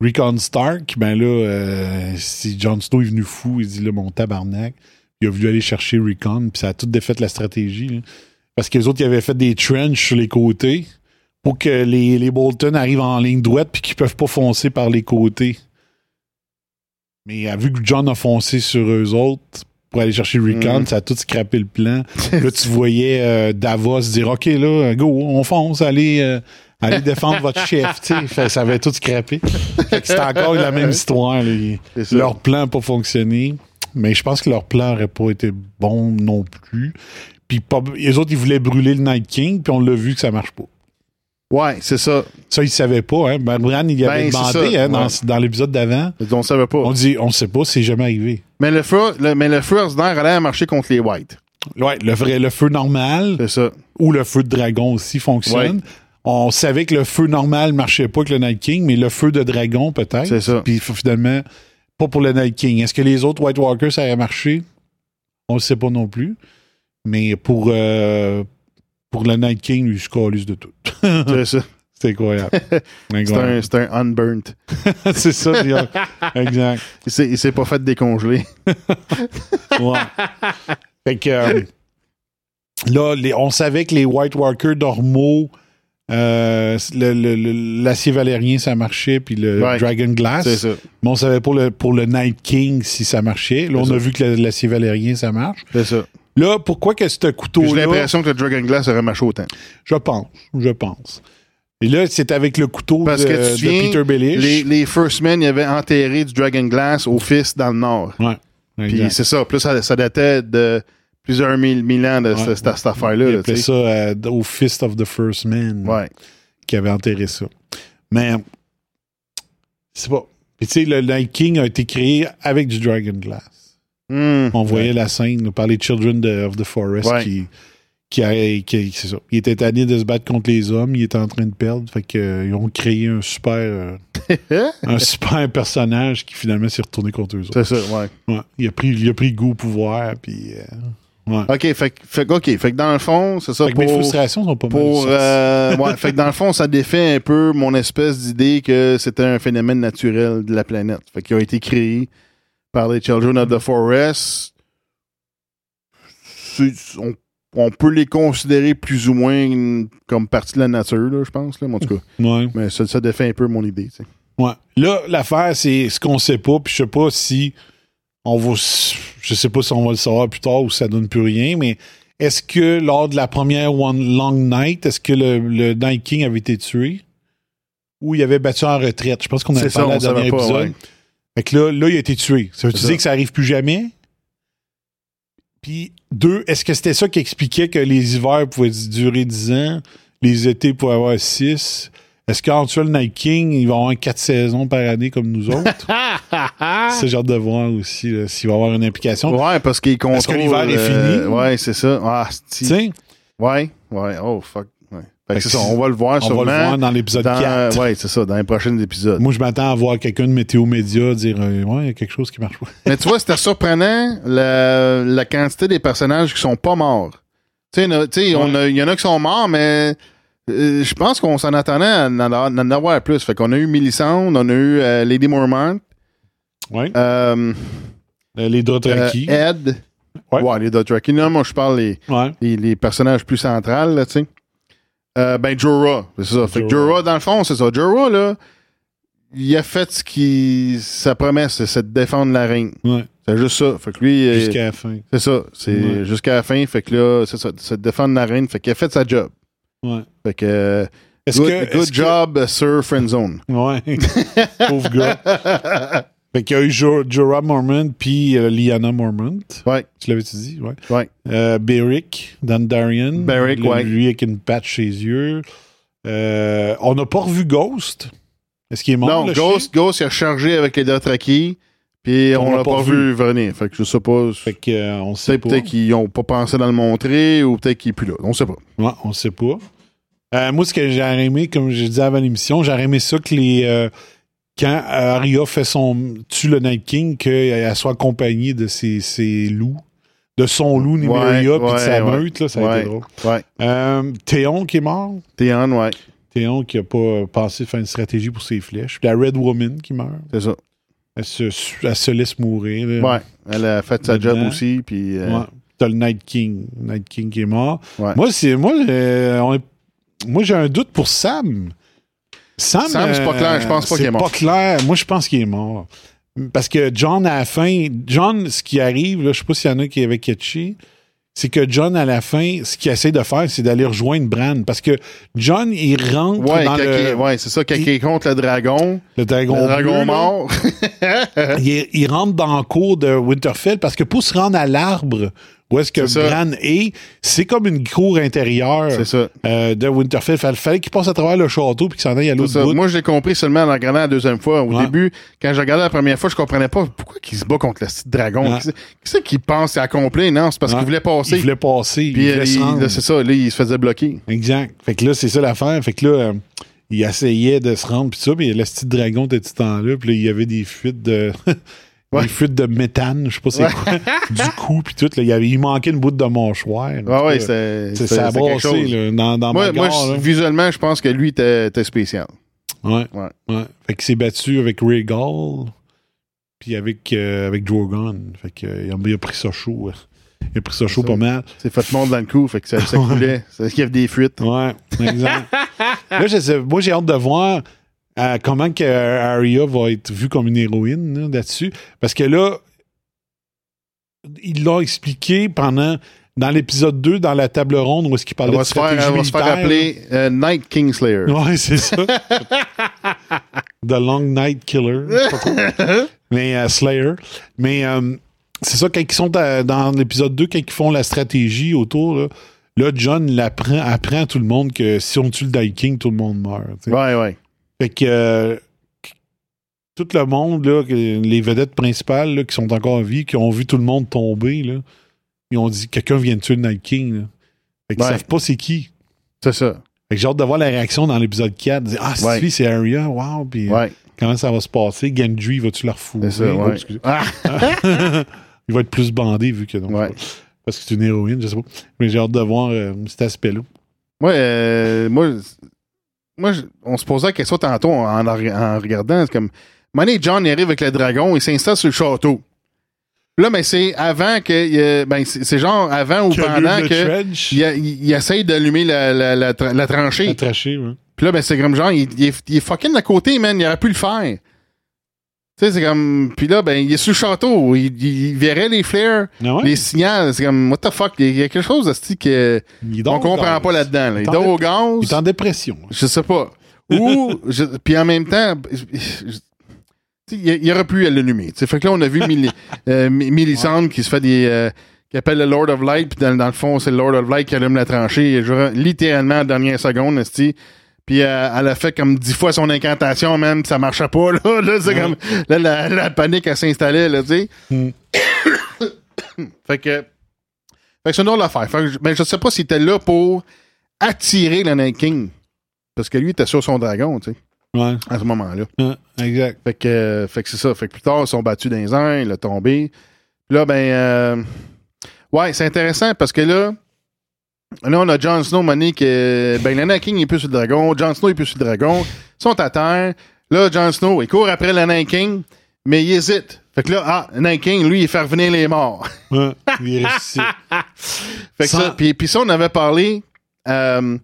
Recon Stark, ben là, euh, si Jon Snow est venu fou, il dit là, mon tabarnak, il a voulu aller chercher Recon, puis ça a tout défait la stratégie. Là. Parce que les autres, ils avaient fait des trenches sur les côtés pour que les, les Bolton arrivent en ligne droite puis qu'ils peuvent pas foncer par les côtés. Mais euh, vu que Jon a foncé sur eux autres pour aller chercher Recon, mm-hmm. ça a tout scrappé le plan. Là, tu voyais euh, Davos dire, OK, là, go, on fonce, allez... Euh, allez défendre votre chef, tu sais. Ça avait tout scrappé. C'était encore la même histoire. Leur plan n'a pas fonctionné, mais je pense que leur plan n'aurait pas été bon non plus. Puis pas, les autres, ils voulaient brûler le Night King, puis on l'a vu que ça marche pas. Ouais, c'est ça. Ça, ils ne savaient pas. Hein. Ben, Bran, il y avait ben, demandé hein, ouais. dans, dans l'épisode d'avant. On ne savait pas. On dit, on ne sait pas, c'est jamais arrivé. Mais le feu, le, mais le feu ordinaire allait marcher contre les Whites. Ouais, le, vrai, le feu normal, c'est ça. Ou le feu de dragon aussi fonctionne. Ouais. On savait que le feu normal ne marchait pas avec le Night King, mais le feu de dragon, peut-être. C'est ça. Puis finalement, pas pour le Night King. Est-ce que les autres White Walkers, ça a marché? On ne le sait pas non plus. Mais pour, euh, pour le Night King, lui, je calisse de tout. C'est ça. C'est incroyable. incroyable. C'est un, c'est un unburnt. C'est ça. Exact. Il s'est, il s'est pas fait décongeler. Ouais. Fait que euh, là, les, on savait que les White Walkers normaux Euh, le, le, le, l'acier valérien ça marchait puis le ouais, Dragon Glass, mais on savait pour le, pour le Night King si ça marchait. Là c'est on ça. A vu que le, l'acier valérien ça marche, c'est ça. Là pourquoi que ce couteau-là, j'ai l'impression que le Dragon Glass aurait marché autant. Je pense, je pense et là c'est avec le couteau parce de, que tu souviens, de Peter Baelish les, les First Men ils avaient enterré du Dragon Glass au fils dans le nord, ouais, puis c'est ça. Plus ça, ça datait de plusieurs mille, mille ans de ouais, cette, cette ouais. affaire-là. Il appelait ça euh, au Fist of the First Man, ouais. qui avait enterré ça. Mais, c'est pas... Tu sais, le Night King a été créé avec du Dragon Glass. Mmh, on voyait ouais. la scène par les Children de, of the Forest ouais. qui... qui, a, qui c'est ça. Il était tanné de se battre contre les hommes. Il était en train de perdre. Fait qu'ils euh, ont créé un super... Euh, un super personnage qui finalement s'est retourné contre eux autres. C'est ça, ouais. ouais. Il a pris, il a pris goût au pouvoir, puis... Euh, ouais. OK, fait que okay, dans le fond, c'est ça. Fait que pour, mes frustrations sont pas mal. Pour, euh, ouais, fait que dans le fond, ça défait un peu mon espèce d'idée que c'était un phénomène naturel de la planète. Fait qu'il a été créé par les Children of the Forest on, on peut les considérer plus ou moins comme partie de la nature, là, je pense, là, en tout cas. Ouais. Mais ça, ça défait un peu mon idée. T'sais. Ouais. Là, l'affaire, c'est ce qu'on sait pas, puis je sais pas si on va. Je sais pas si on va le savoir plus tard ou si ça donne plus rien, mais est-ce que lors de la première One Long Night, est-ce que le, le Night King avait été tué? Ou il avait battu en retraite? Je pense qu'on avait parlé dans le dernier épisode. Ouais. Fait que là, là, il a été tué. Ça veut-tu dire que ça arrive plus jamais? Puis, deux, est-ce que c'était ça qui expliquait que les hivers pouvaient durer dix ans, les étés pouvaient avoir six? Est-ce qu'en tuant le Night King, il va avoir quatre saisons par année comme nous autres? C'est genre de voir aussi là, s'il va avoir une implication. Ouais, parce qu'il contrôle... Est-ce que l'hiver euh, est fini? Ouais, c'est ça. Ah, tu sais? Ouais, ouais. Oh, fuck. Fait que c'est ça, on va le voir on sûrement. On va le voir dans l'épisode dans, quatre. Oui, c'est ça, dans les prochains épisodes. Moi, je m'attends à voir quelqu'un de Météo Média dire euh, « Ouais, il y a quelque chose qui marche pas. » Mais tu vois, c'était surprenant la, la quantité des personnages qui sont pas morts. Tu sais, il ouais. y en a qui sont morts, mais euh, je pense qu'on s'en attendait à en avoir plus. Fait qu'on a eu Melisandre, on a eu euh, Lady Mormont. Oui. Euh, les Dothraki. Euh, Ed. Ouais. ouais, les Dothraki. Non, moi, je parle les, ouais. les, les personnages plus centrales, là, tu sais. Euh, ben, Jorah, c'est ça. Jorah. Fait que Jorah, dans le fond, c'est ça. Jorah, là, il a fait ce qui. Sa promesse, c'est de défendre la reine. Ouais. C'est juste ça. Fait que lui. Jusqu'à euh, la fin. C'est ça. C'est ouais. jusqu'à la fin. Fait que là, c'est ça. C'est de défendre la reine. Fait qu'il a fait sa job. Ouais. Fait que. Euh, est-ce good que, good est-ce job, que... Sir Friendzone. Ouais. Pauvre gars. Fait qu'il y a eu Jor- Jorah Mormont puis euh, Lyanna Mormont. Ouais. Tu l'avais-tu dit? Ouais. Ouais. Euh, Beric Dondarrion. Beric, lui, ouais. Lui avec une patte chez les yeux. Euh, on n'a pas revu Ghost. Est-ce qu'il est mort? Non, le Ghost, Ghost, il a chargé avec les Dothraki. Puis on, on l'a, l'a pas, pas vu venir. Fait que je sais pas. Fait que, euh, on sait pas. Peut-être qu'ils n'ont pas pensé dans le montrer ou peut-être qu'il n'est plus là. On sait pas. Ouais, on sait pas. Euh, moi, ce que j'aurais aimé, comme je disais avant l'émission, j'aurais aimé ça que les. Euh, Quand Arya fait son tue le Night King, qu'elle soit accompagnée de ses, ses loups, de son loup Nymeria puis de sa ouais. meute, là, ça a ouais. été drôle. Ouais. Euh, Théon qui est mort. Théon, ouais. Théon qui n'a pas pensé faire une stratégie pour ses flèches. Puis la Red Woman qui meurt. C'est ça. Elle se, elle se laisse mourir. Là, ouais. Elle a fait sa dedans. Job aussi. Puis. Euh... Ouais. T'as le Night King. Night King qui est mort. Ouais. Moi, c'est. Moi, euh, on est... moi, j'ai un doute pour Sam. Sam, Sam c'est pas clair. Je pense pas qu'il est mort. C'est pas clair. Moi, je pense qu'il est mort. Parce que John, à la fin... John, ce qui arrive, là, je sais pas s'il y en a qui avait catché, c'est que John, à la fin, ce qu'il essaie de faire, c'est d'aller rejoindre Bran. Parce que John, il rentre ouais, dans le... Ouais, c'est ça. Quelqu'un contre le dragon. Le dragon, le dragon bleu, mort. il, il rentre dans le cours de Winterfell parce que pour se rendre à l'arbre... Où est-ce que c'est Bran ça. Est? C'est comme une cour intérieure euh, de Winterfell. Il fallait qu'il passe à travers le château puis qu'il s'en aille à l'autre bout. Moi, je l'ai compris seulement en regardant la deuxième fois. Au ouais. début, quand je regardais la première fois, je comprenais pas pourquoi il se bat contre le petit dragon. Ouais. Qu'est-ce, qu'est-ce qu'il pense à accomplir? Non, c'est parce ouais. qu'il voulait passer. Il voulait passer. Puis il voulait il, là, c'est ça. Là, il se faisait bloquer. Exact. Fait que là, c'est ça l'affaire. Fait que là, euh, il essayait de se rendre. Puis ça, mais le petit dragon était tout temps-là. Puis là, il y avait des fuites de... Ouais. Des fuites de méthane, je sais pas c'est ouais. quoi, du coup, puis tout. Là, il, avait, il manquait une bout de mâchoire. Ah ouais, c'est, c'est, c'est, ça a c'est brassé là, dans, dans ouais, ma moi, gare, je, visuellement, je pense que lui, était, était spécial. Ouais. ouais. ouais. Fait qu'il s'est battu avec Rhaegal, puis avec, euh, avec Drogon. Fait qu'il a, il a pris ça chaud. Il a pris ça chaud ça. Pas mal. C'est fait monde dans le cou, fait que ça, ça coulait. C'est qu'il y avait des fuites. Ouais, exact. Là, je, moi, j'ai hâte de voir. Euh, comment que Arya va être vue comme une héroïne là, là-dessus? Parce que là, il l'a expliqué pendant dans l'épisode deux, dans la table ronde, où est-ce qu'il parlait de stratégie militaire. On va se faire appeler euh, Night Kingslayer. Ouais, c'est ça. The Long Night Killer. Mais euh, Slayer. Mais euh, c'est ça, quand ils sont à, dans l'épisode deux, quand ils font la stratégie autour, là, là John apprend, apprend à tout le monde que si on tue le Night King, tout le monde meurt. T'sais. Ouais, ouais. Fait que euh, tout le monde, là, les vedettes principales là, qui sont encore en vie, qui ont vu tout le monde tomber, là, ils ont dit quelqu'un vient de tuer le Night King. Là. Fait qu'ils ouais. savent pas c'est qui. C'est ça. Fait que j'ai hâte de voir la réaction dans l'épisode quatre. Dire, ah, c'est ouais. lui, c'est Arya, wow, puis ouais. euh, comment ça va se passer? Gendry, vas-tu la refouler? C'est ça, ouais. oh, ah. Il va être plus bandé vu que non. Ouais. Parce que c'est une héroïne, je sais pas. Mais j'ai hâte de voir euh, cet aspect-là. Ouais, euh, moi. Moi, on se posait la question tantôt en, en, en regardant. C'est comme, Mané John, il arrive avec le dragon, il s'installe sur le château. Là, mais c'est avant que. Ben, c'est genre avant ou que pendant que. Il, il, il essaye d'allumer la, la, la, tra- la tranchée. La tranchée, ouais. Puis là, ben, c'est comme genre, il, il, est, il est fucking à côté, man. Il aurait pu le faire. Tu sais, c'est comme. Puis là, ben, il est sous le château. Il, il verrait les flares, ah ouais? les signaux. C'est comme, what the fuck. Il y a quelque chose de que qu'on comprend pas là-dedans. Là. Il, il dort au gaz. Il est en dépression. Je sais pas. Ou. Je, puis en même temps. Je, Il, il aurait pu l'allumer. Fait que là, on a vu Mili- euh, Melisandre ouais. qui se fait des. Euh, qui appelle le Lord of Light, puis dans, dans le fond, c'est le Lord of Light qui allume la tranchée, genre, littéralement, à la dernière seconde, esti. Puis euh, elle a fait comme dix fois son incantation, même, pis ça marchait pas, là. Là, c'est ouais. comme, là la, la panique, elle s'installait, là, tu sais. Mm. fait que. Fait que c'est une autre affaire. Fait que, ben, je sais pas s'il était là pour attirer le Night King. Parce que lui, il était sur son dragon, tu sais. Ouais. À ce moment-là. Ouais, exact. Fait que, euh, fait que c'est ça. Fait que plus tard, ils sont battus dans les airs, il a tombé. Puis là, ben. Euh, ouais, c'est intéressant parce que là, là, on a Jon Snow, Monique. Euh, ben, Lyanna King est plus sur le dragon. Jon Snow est plus sur le dragon. Ils sont à terre. Là, Jon Snow, il court après Lyanna King, mais il hésite. Fait que là, ah, Lyanna King, lui, il fait revenir les morts. Ouais, il réussit. Fait que ça. ça puis, puis ça, on avait parlé. Euh,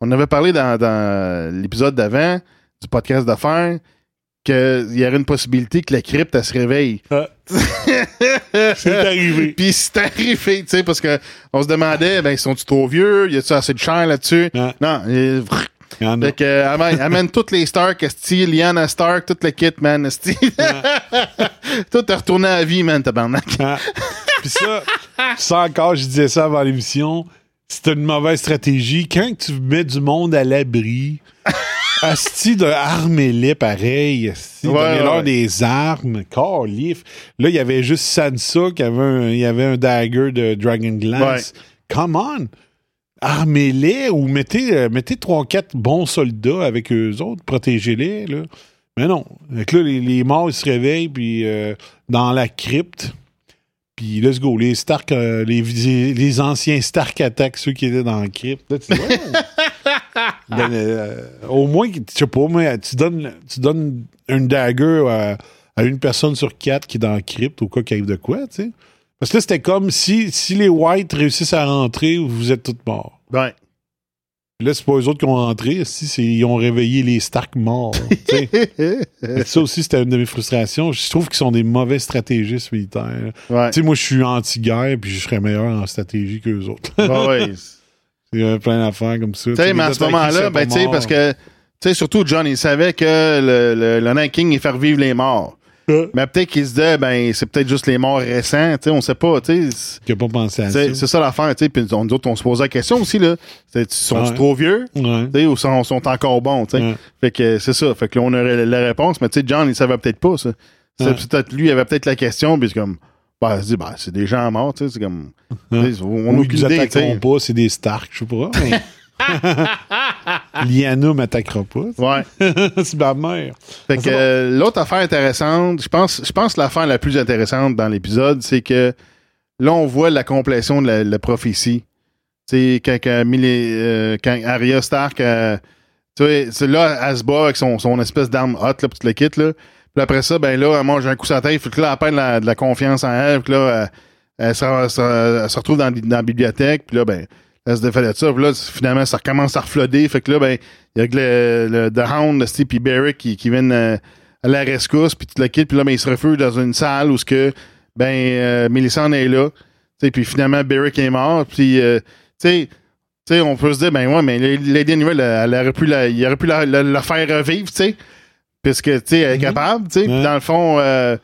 on avait parlé dans, dans l'épisode d'avant. Du podcast d'affaires, qu'il y aurait une possibilité que la crypte, elle se réveille. Ah. c'est arrivé. Puis c'est arrivé, tu sais, parce qu'on se demandait, ben, sont-ils trop vieux? Y a-tu assez de chair là-dessus? Ah. Non. Et... Ah, non. Fait que, euh, amène, amène toutes les Stark, esti, Lyanna Stark, tout le kit, man, esti. Ah. Tout est retourné à la vie, man, tabarnak. Ah. Puis ça, ça encore, je disais ça avant l'émission, c'est une mauvaise stratégie. Quand tu mets du monde à l'abri... Asti de armée-les, pareil. Asti, ouais, donnez-leur ouais. des armes. Calif. Là, il y avait juste Sansa qui avait un, il y avait un dagger de Dragon Glass. Ouais. Come on! Armez-les ou mettez, mettez trois quatre bons soldats avec eux autres. Protégez-les. Là. Mais non. Donc là, les, les morts, ils se réveillent puis euh, dans la crypte. Puis let's go. Les Stark, euh, les, les anciens Stark attaquent ceux qui étaient dans la crypte. Là, tu dis, ouais. Ben, euh, au moins, je sais pas, mais tu donnes, tu donnes une dagger à, à une personne sur quatre qui est dans la crypte au cas qu'il arrive de quoi, tu sais. Parce que là, c'était comme si, si les Whites réussissent à rentrer, vous êtes tous morts. Ouais. Là, c'est pas eux autres qui ont rentré, si, c'est, ils ont réveillé les Stark morts, tu sais. Ça aussi, c'était une de mes frustrations. Je trouve qu'ils sont des mauvais stratégistes militaires. Ouais. Tu sais, moi, je suis anti-guerre, puis je serais meilleur en stratégie qu'eux autres. Ah ouais. Il y avait plein d'affaires comme ça. Tu sais, mais à ce moment-là, ben, tu sais, parce que, tu sais, surtout, John, il savait que le, le, le Night King, il fait revivre les morts. Ouais. Mais peut-être qu'il se disait, ben, c'est peut-être juste les morts récents, tu sais, on sait pas, tu sais. Il n'a pas pensé à ça. C'est ça l'affaire, tu sais. Puis nous autres, on se posait la question aussi, là. Sont-ils ouais. trop vieux? Ouais. Tu sais, ou sont, sont encore bons, tu sais. Ouais. Fait que c'est ça. Fait que là, on aurait la réponse, mais tu sais, John, il savait peut-être pas, ça. Ouais. Peut-être lui, il avait peut-être la question, puis c'est comme. Ben, c'est, ben, c'est des gens morts, tu sais, c'est comme... Uh-huh. On oublie qu'ils attaqueront pas, c'est des Stark, je sais pas. Mais... Lyanna m'attaquera pas. Ouais. C'est ma mère. Fait que euh, bon. L'autre affaire intéressante, je pense, je pense que l'affaire la plus intéressante dans l'épisode, c'est que là, on voit la complétion de la, la prophétie. Tu sais, quand, quand, euh, quand Arya Stark, euh, tu sais, là, elle se bat avec son, son espèce d'arme hot, là, pis tu le quittes, là. Puis après ça, ben là, elle mange un coup sur la tête. Fait que là, elle perd la, de la confiance en elle. Puis là, elle, elle, se, elle, se, elle se retrouve dans, dans la bibliothèque. Puis là, ben, elle se défait de ça. Puis là, finalement, ça recommence à refloder. Fait que là, ben, il y a le, le The Hound, le Steve, puis Beric qui, qui viennent euh, à la rescousse. Puis tu le quittes. Puis là, ben, ils se refusent dans une salle où ce que, ben, euh, Melisandre est là. Tu sais, puis finalement, Beric est mort. Puis, euh, tu sais. Tu sais, on peut se dire, ben ouais, mais Lady Nouvelle, elle, elle aurait pu la, il aurait pu la, la, la faire revivre, tu sais. Puisque, tu sais, elle est capable, tu sais. Ouais. Dans le fond, euh,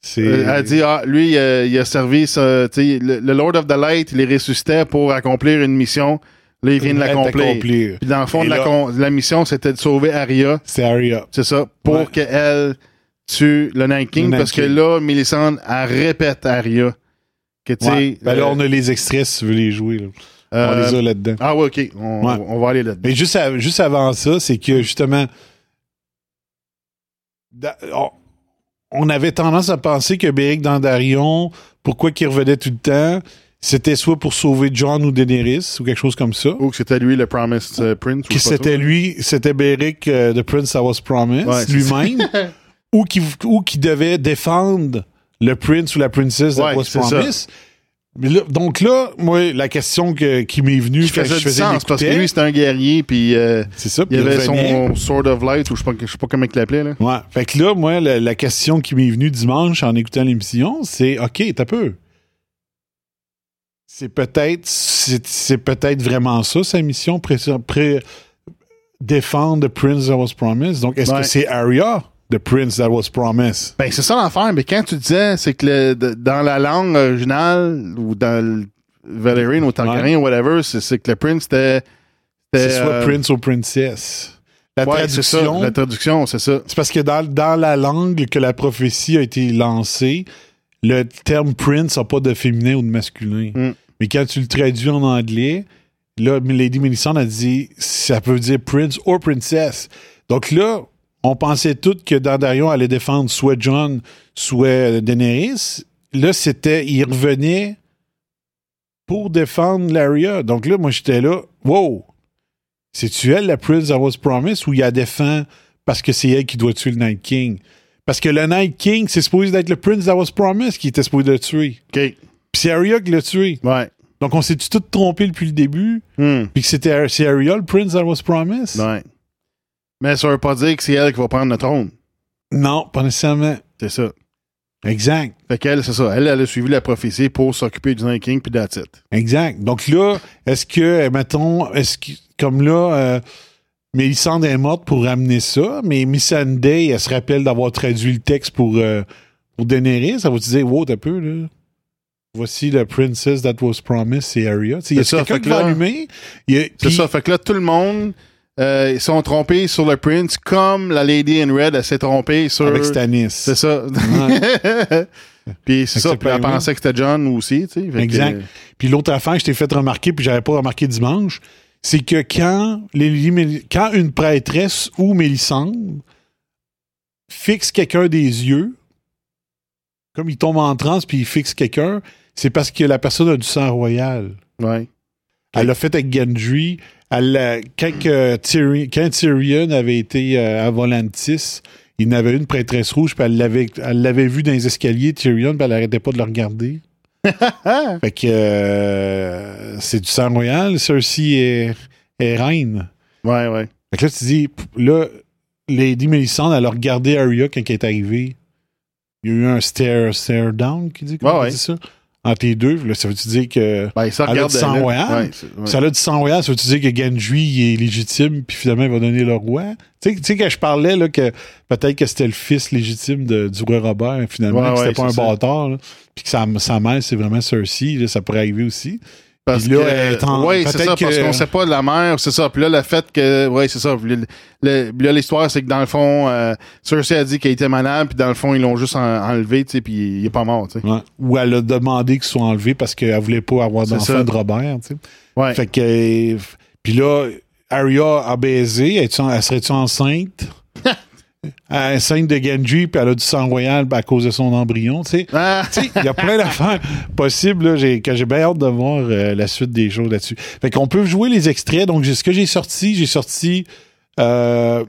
c'est... Euh, elle dit, ah, lui, euh, il a servi, euh, tu sais, le, le Lord of the Light, il les ressuscitait pour accomplir une mission. Là, il vient de l'accomplir. Puis dans le fond, de la, là, con, la mission, c'était de sauver Arya. C'est Arya. C'est ça, pour ouais. qu'elle tue le Night King. Le Night parce King. Que là, Melisandre, elle répète Arya. Que, tu sais... Ouais. Ben là, on a les extraits, si tu veux les jouer, là. Euh, on les a là-dedans. Ah ouais, OK. On, ouais. on va aller là-dedans. Mais juste, à, juste avant ça, c'est que, justement... On avait tendance à penser que Beric Dondarrion, pourquoi qu'il revenait tout le temps, c'était soit pour sauver Jon ou Daenerys ou quelque chose comme ça. Ou que c'était lui le Promised euh, Prince. Que c'était tout. Lui, c'était Beric, euh, the Prince that was promised, ouais, lui-même. ou, qui, ou qui devait défendre le prince ou la princesse de West Promise. Mais là, donc là, moi, la question que, qui m'est venue quand je faisais sens, parce que lui, c'était un guerrier, puis euh, c'est ça, il avait son Sword of Light, ou je ne sais, sais pas comment il l'appelait. Là. Ouais. Fait que là, moi, la, la question qui m'est venue dimanche en écoutant l'émission, c'est « OK, t'as peu. » C'est peut-être, c'est, c'est peut-être vraiment ça, sa mission, pré- pré- défendre The Prince That Was Promised. Donc, est-ce ben, que c'est Arya, The Prince That Was Promised? Ben, c'est ça l'affaire. Mais quand tu disais, c'est que le, de, dans la langue originale, ou dans le Valyrian, ou Targaryen, ouais. whatever, c'est, c'est que le prince, c'était... c'était c'est soit euh, prince ou princesse. La ouais, traduction... C'est ça. La traduction, c'est ça. C'est parce que dans, dans la langue que la prophétie a été lancée, le terme prince n'a pas de féminin ou de masculin. Mm. Mais quand tu le traduis en anglais... Là, Lady Melisandre a dit ça peut dire prince ou princess. Donc là, on pensait toutes que Dondarrion allait défendre soit Jon, soit Daenerys. Là, c'était, il revenait pour défendre Arya. Donc là, moi, j'étais là, wow! C'est-tu elle, la prince that was promised, ou il la défend parce que c'est elle qui doit tuer le Night King? Parce que le Night King, c'est supposé d'être le prince that was promised qui était supposé le tuer. Okay. Puis c'est Arya qui l'a tué. Ouais. Donc, on s'est-tu tout trompé depuis le début? Mm. Puis que c'était Arya, le prince that was promised? Ouais. Mais ça veut pas dire que c'est elle qui va prendre le trône. Non, pas nécessairement. C'est ça. Exact. Fait qu'elle, c'est ça. Elle, elle a suivi la prophétie pour s'occuper du Night King puis de la titre. Exact. Donc là, est-ce que, mettons, est-ce que, comme là, euh, Melisandre est morte pour ramener ça, mais Melisandre, elle se rappelle d'avoir traduit le texte pour, euh, pour Daenerys. Ça va te dire, wow, t'as peu, là. Voici le Princess That Was Promised, c'est Arya. Il y a ça, quelqu'un qui l'a allumé. A, c'est pis... ça. Fait que là, tout le monde euh, ils sont trompés sur le Prince, comme la Lady in Red, elle s'est trompée sur... Avec Stannis. C'est ça. Ouais. Puis c'est ça. Puis elle pensait que c'était Jon aussi. Tu sais, exact. Que... Puis l'autre affaire que je t'ai fait remarquer, puis j'avais pas remarqué dimanche, c'est que quand, les, quand une prêtresse ou Mélisande fixe quelqu'un des yeux, comme il tombe en transe puis il fixe quelqu'un, c'est parce que la personne a du sang royal. Ouais. Elle l'a fait avec Gendry. Elle a, quand, que Tyrion, quand Tyrion avait été euh, à Volantis, il n'avait une prêtresse rouge, puis elle l'avait, elle l'avait vue dans les escaliers, Tyrion, puis elle n'arrêtait pas de le regarder. Fait que euh, c'est du sang royal. Cersei est, est reine. Ouais, ouais. Fait que là, tu dis, là, Lady Melisandre, elle a regardé Arya quand elle est arrivée. Il y a eu un stare, stare down qui dit, comment ouais, ouais. dit ça? Entre les deux, là, ça veut-tu dire que ben, ça a du sang royal? Ouais, ouais. Ça a du sang royal, ça veut-tu dire que Gendry il est légitime puis finalement il va donner le roi? Tu sais, quand je parlais là, que peut-être que c'était le fils légitime de, du roi Robert, finalement, ouais, que c'était ouais, pas un ça. bâtard, puis que sa, sa mère, c'est vraiment Cersei, là, ça pourrait arriver aussi. Parce là, que, en, ouais, c'est ça, que... parce qu'on sait pas de la mère, c'est ça. Puis là, le fait que, ouais, c'est ça. Le, le, là, l'histoire, c'est que dans le fond, euh, Cersei a dit qu'elle était malade, puis dans le fond, ils l'ont juste en, enlevé, tu sais, puis il est pas mort, tu sais. Ouais. Ou elle a demandé qu'il soit enlevé parce qu'elle voulait pas avoir c'est d'enfant ça. de Robert, tu sais. Ouais. Fait que, puis là, Arya a baisé, elle, elle serait-tu enceinte? Enceinte de Gendry, puis elle a du sang royal à cause de son embryon, tu sais. Ah. Il y a plein d'affaires possibles, là, j'ai, que j'ai bien hâte de voir euh, la suite des choses là-dessus. Fait qu'on peut jouer les extraits. Donc, ce que j'ai sorti, j'ai sorti euh,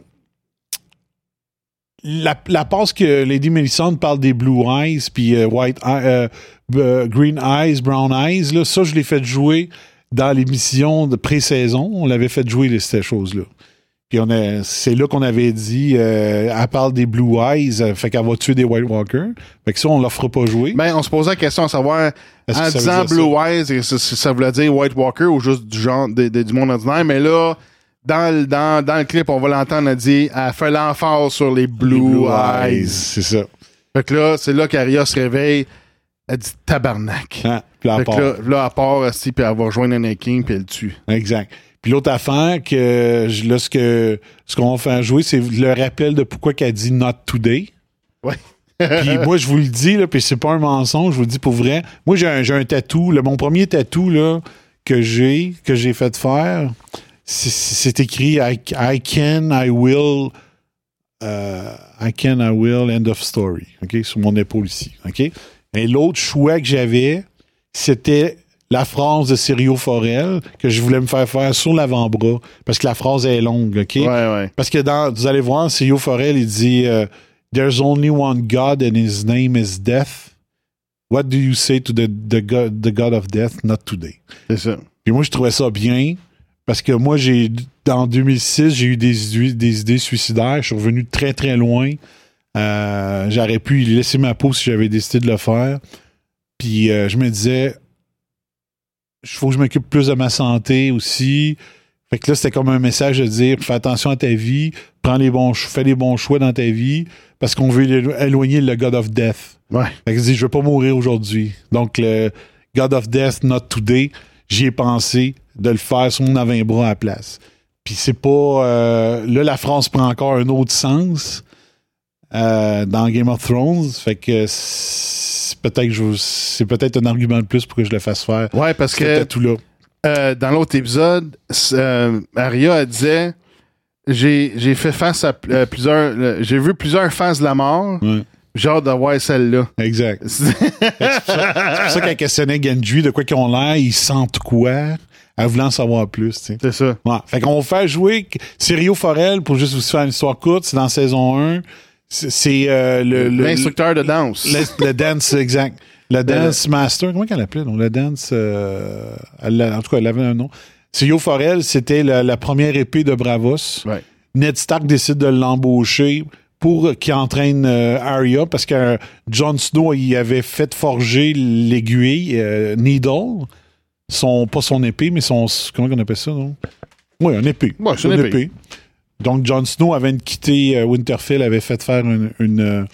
la, la passe que Lady Melisandre parle des Blue Eyes, puis euh, White euh, euh, Green Eyes, Brown Eyes, là, ça, je l'ai fait jouer dans l'émission de pré-saison. On l'avait fait jouer, les, ces choses-là. Puis on a, c'est là qu'on avait dit, euh, elle parle des Blue Eyes, euh, fait qu'elle va tuer des White Walkers. Fait que ça, on ne leur fera pas jouer. Ben, on se posait la question à savoir, est-ce en disant Blue Eyes, ça, ça voulait dire White Walker ou juste du genre de, de, du monde ordinaire. Mais là, dans, dans, dans le clip, on va l'entendre, elle dit, elle fait l'emphase sur les Blue, les Blue Eyes. Eyes. C'est ça. Fait que là, c'est là qu'Aria se réveille. Elle dit tabarnak. Ah, puis là, fait que là, là, elle part aussi, puis elle va rejoindre Night King, puis elle le tue. Exact. Puis l'autre affaire, que là, ce, que, ce qu'on va faire jouer, c'est le rappel de pourquoi qu'elle dit « not today ». Ouais. Puis moi, je vous le dis, là, puis c'est pas un mensonge, je vous le dis pour vrai. Moi, j'ai un, j'ai un tatou. Là, mon premier tatou là, que j'ai que j'ai fait faire, c'est, c'est écrit I, « I can, I will, uh, I can, I will, end of story okay? ». Sur mon épaule ici. Okay? Et l'autre choix que j'avais, c'était... la phrase de Sirio Forel que je voulais me faire faire sur l'avant-bras parce que la phrase est longue, OK? Ouais, ouais. Parce que dans, vous allez voir, Sirio Forel, il dit euh, « There's only one God and his name is death. What do you say to the, the, God, the God of Death? Not today. C'est ça. Puis moi, je trouvais ça bien parce que moi, j'ai en deux mille six, j'ai eu des, des idées suicidaires. Je suis revenu très, très loin. Euh, j'aurais pu y laisser ma peau si j'avais décidé de le faire. Puis euh, je me disais, il faut que je m'occupe plus de ma santé aussi. Fait que là, c'était comme un message de dire, fais attention à ta vie, prends les bons, fais les bons choix dans ta vie, parce qu'on veut éloigner le God of Death. Ouais. Fait que je dis, je veux pas mourir aujourd'hui. Donc, le God of Death, not today, j'y ai pensé de le faire sur mon avant-bras à la place. Puis c'est pas... Euh, là, la France prend encore un autre sens euh, dans Game of Thrones. Fait que c'est peut-être, que je, c'est peut-être un argument de plus pour que je le fasse faire. Ouais, parce que... tout là. Euh, dans l'autre épisode, euh, Arya elle disait j'ai, j'ai fait face à euh, plusieurs. Euh, j'ai vu plusieurs faces de la mort. Ouais. Genre d'avoir celle-là. Exact. C'est pour ça, ça qu'elle questionnait Gendry de quoi qu'ils ont l'air, ils sentent quoi, en voulant savoir plus. T'sais. C'est ça. Ouais. Fait qu'on va faire jouer Sirio Forel pour juste vous faire une histoire courte, c'est dans saison un. C'est, c'est euh, le, le. L'instructeur de danse. Le, le dance, exact. La Dance ben, Master, comment elle l'appelait? La Dance, euh, elle, en tout cas, elle avait un nom. Sirio Forel, c'était la, la première épée de Braavos. Ouais. Ned Stark décide de l'embaucher pour qu'il entraîne euh, Arya, parce que euh, Jon Snow, il avait fait forger l'aiguille euh, Needle, son, pas son épée, mais son... Comment on appelle ça, non? Oui, un épée. Ouais, c'est une épée. épée. Donc, Jon Snow, avant de quitter euh, Winterfell, avait fait faire une, une,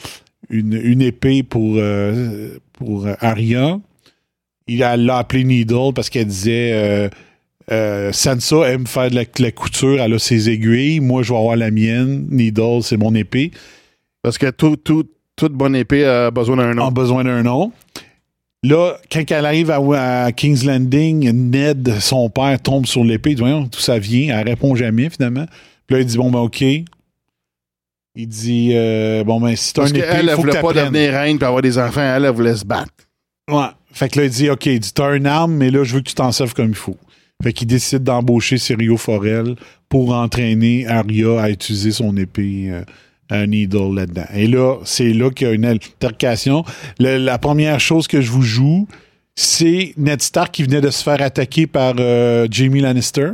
une, une épée pour... Euh, pour Arya. Il a, l'a appelé Needle parce qu'elle disait euh, euh, Sansa aime faire de la, de la couture, elle a ses aiguilles, moi je vais avoir la mienne, Needle c'est mon épée. Parce que tout, tout, toute bonne épée a besoin d'un nom. A besoin d'un nom. Là, quand elle arrive à, à King's Landing, Ned, son père, tombe sur l'épée, il dit voyons, tout ça vient, elle répond jamais finalement. Puis là, il dit bon ben ok. Il dit, euh, bon, ben, si t'as un épée, il faut que t'apprennes. Parce qu'elle, elle voulait pas devenir reine pour avoir des enfants. Elle, elle voulait se battre. Ouais. Fait que là, il dit, OK, il dit, t'as une arme, mais là, je veux que tu t'en serves comme il faut. Fait qu'il décide d'embaucher Sirio Forel pour entraîner Arya à utiliser son épée euh, à Needle là-dedans. Et là, c'est là qu'il y a une altercation. Le, la première chose que je vous joue, c'est Ned Stark qui venait de se faire attaquer par euh, Jaime Lannister.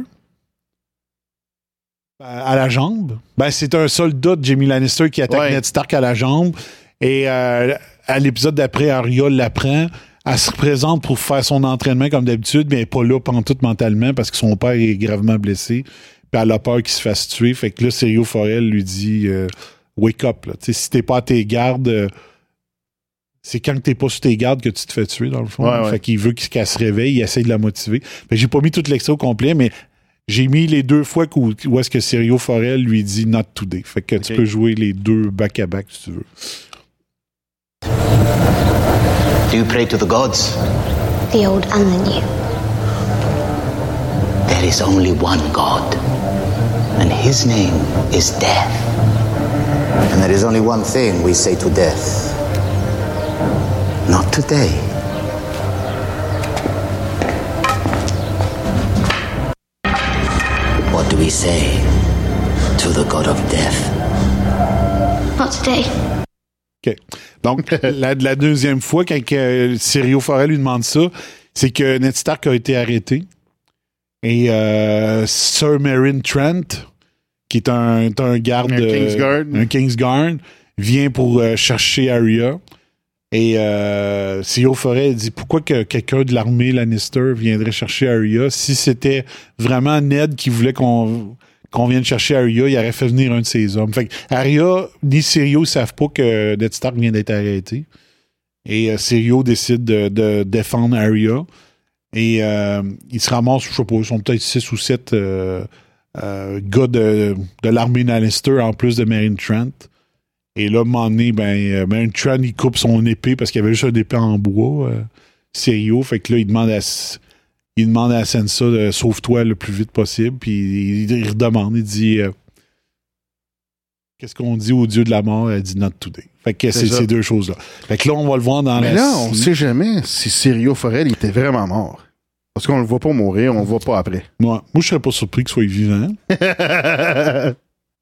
À la jambe. Ben, c'est un soldat de Jaime Lannister qui attaque ouais. Ned Stark à la jambe. Et euh, à l'épisode d'après, Arya l'apprend. Elle se représente pour faire son entraînement comme d'habitude, mais elle n'est pas là pantoute mentalement parce que son père est gravement blessé. Puis elle a peur qu'il se fasse tuer. Fait que là, Sirio Forel lui dit euh, wake up. Là. Si t'es pas à tes gardes, euh, c'est quand t'es pas sous tes gardes que tu te fais tuer, dans le fond. Ouais, ouais. Fait qu'il veut qu'elle se réveille, il essaie de la motiver. Fait que j'ai pas mis toute l'extrait au complet, mais. J'ai mis les deux fois où, où est-ce que Sirio Forel lui dit « Not today ». Fait que okay. Tu peux jouer les deux back-à-back si tu veux. Do you pray to the gods? The old and the new. There is only one God. And his name is Death. And there is only one thing we say to Death. Not today. We say to the God of Death. Not today. OK. Donc, la, la deuxième fois, quand euh, Sirio Forel lui demande ça, c'est que Ned Stark a été arrêté. Et euh, Sir Meryn Trent, qui est un, un garde. Un Kingsguard. Un Kingsguard, vient pour euh, chercher Arya. Et euh, Sirio Forel dit pourquoi que quelqu'un de l'armée Lannister viendrait chercher Arya si c'était vraiment Ned qui voulait qu'on, qu'on vienne chercher Arya, il aurait fait venir un de ses hommes. Fait que Arya ni Sirio ne savent pas que Ned Stark vient d'être arrêté. Et euh, Sirio décide de, de défendre Arya. Et euh, il se ramasse, je sais pas, ils sont peut-être six ou sept euh, euh, gars de, de l'armée Lannister en plus de Meryn Trent. Et là, à un moment donné, ben, ben Tran, il coupe son épée parce qu'il y avait juste une épée en bois, euh, Sirio. Fait que là, il demande à, il demande à Sansa de « Sauve-toi le plus vite possible ». Puis il, il redemande, il dit euh, « Qu'est-ce qu'on dit au dieu de la mort ?» Elle dit « Not today ». Fait que c'est, c'est ces deux choses-là. Fait que là, on va le voir dans Mais la... Mais là, on ne sait jamais si Sirio Forel était vraiment mort. Parce qu'on le voit pas mourir, on le voit pas après. Moi, moi je serais pas surpris qu'il soit vivant.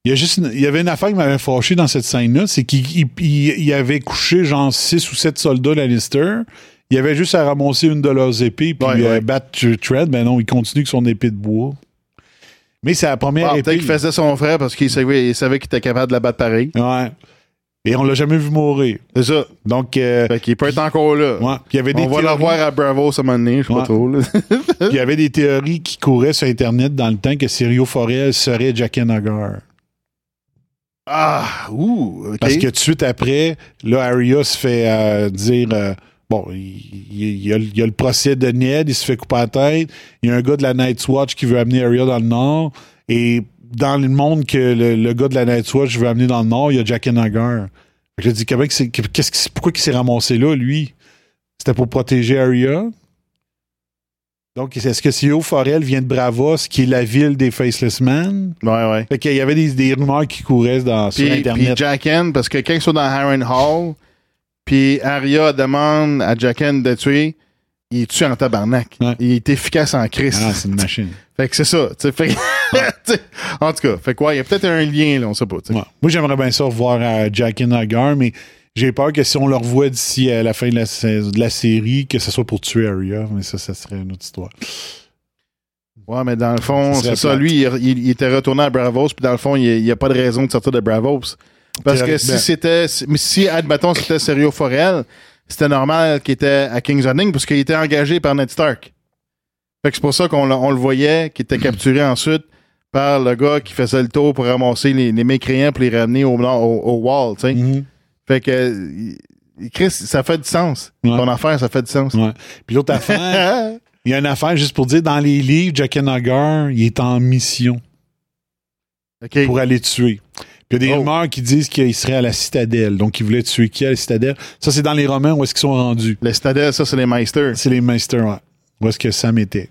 Il y a juste une, il y avait une affaire qui m'avait fâché dans cette scène-là, c'est qu'il il, il, il avait couché genre six ou sept soldats Lannister, Il y avait juste à ramasser une de leurs épées puis ouais, euh, ouais. battre Trent. Ben non, il continue avec son épée de bois. Mais c'est la première ah, épée. Peut-être qu'il faisait son frère parce qu'il savait, il savait qu'il était capable de la battre pareil. Ouais. Et on l'a jamais vu mourir. C'est ça. Donc, euh, fait qu'il peut être encore là. Ouais. Puis il y avait des on théories... va le voir à Braavos ce moment donné, je sais ouais. pas trop. Là. Puis il y avait des théories qui couraient sur Internet dans le temps que Sirio Forel serait Jaqen H'ghar. Ah! Ouh! Okay. Parce que tout de suite après, là, Arya se fait euh, dire... Euh, bon, il, il, y a, il y a le procès de Ned, il se fait couper la tête. Il y a un gars de la Night's Watch qui veut amener Arya dans le Nord. Et... dans le monde que le, le gars de la Night's Watch veut amener dans le Nord, il y a Jaqen H'ghar. Je dis, qu'est-ce, pourquoi il s'est ramassé là, lui? C'était pour protéger Arya. Donc, est-ce que Sirio Forel vient de Braavos, qui est la ville des Faceless Men? Ouais, ouais. Fait qu'il y avait des, des rumeurs qui couraient dans, pis, sur Internet. Puis Jaqen, parce que quand ils sont dans Harrenhal, puis Arya demande à Jaqen de tuer... il tue en tabarnak. Ouais. Il est efficace en Christ. Ah, c'est une machine. Fait que c'est ça. Fait que en tout cas, fait quoi, ouais, il y a peut-être un lien, là, on sait pas. Ouais. Moi, j'aimerais bien ça revoir euh, Jaqen H'ghar, mais j'ai peur que si on le revoit d'ici à la fin de la, de la série, que ce soit pour tuer Arya, mais ça, ça serait une autre histoire. Ouais, mais dans le fond, ça c'est ça. Plate. Lui, il, il, il était retourné à Braavos, puis dans le fond, il n'y a pas de raison de sortir de Braavos. Parce Théorique, que si ben... c'était... Si, admettons, c'était Sirio Forel... c'était normal qu'il était à King's Landing parce qu'il était engagé par Ned Stark. Fait que c'est pour ça qu'on on le voyait, qu'il était capturé ensuite par le gars qui faisait le tour pour ramasser les, les mécréants pour les ramener au, au, au Wall, tu sais. Mm-hmm. Fait que, Chris, ça fait du sens. Ouais. Ton affaire, ça fait du sens. Ouais. Puis l'autre affaire, il y a une affaire, juste pour dire, dans les livres, Jaqen H'ghar, il est en mission okay. pour aller tuer. Il y a des oh. rumeurs qui disent qu'il serait à la citadelle. Donc, il voulait tuer qui à la citadelle? Ça, c'est dans les romans. Où est-ce qu'ils sont rendus? La citadelle, ça, c'est les Meisters. C'est les Meisters, ouais. Où est-ce que Sam était?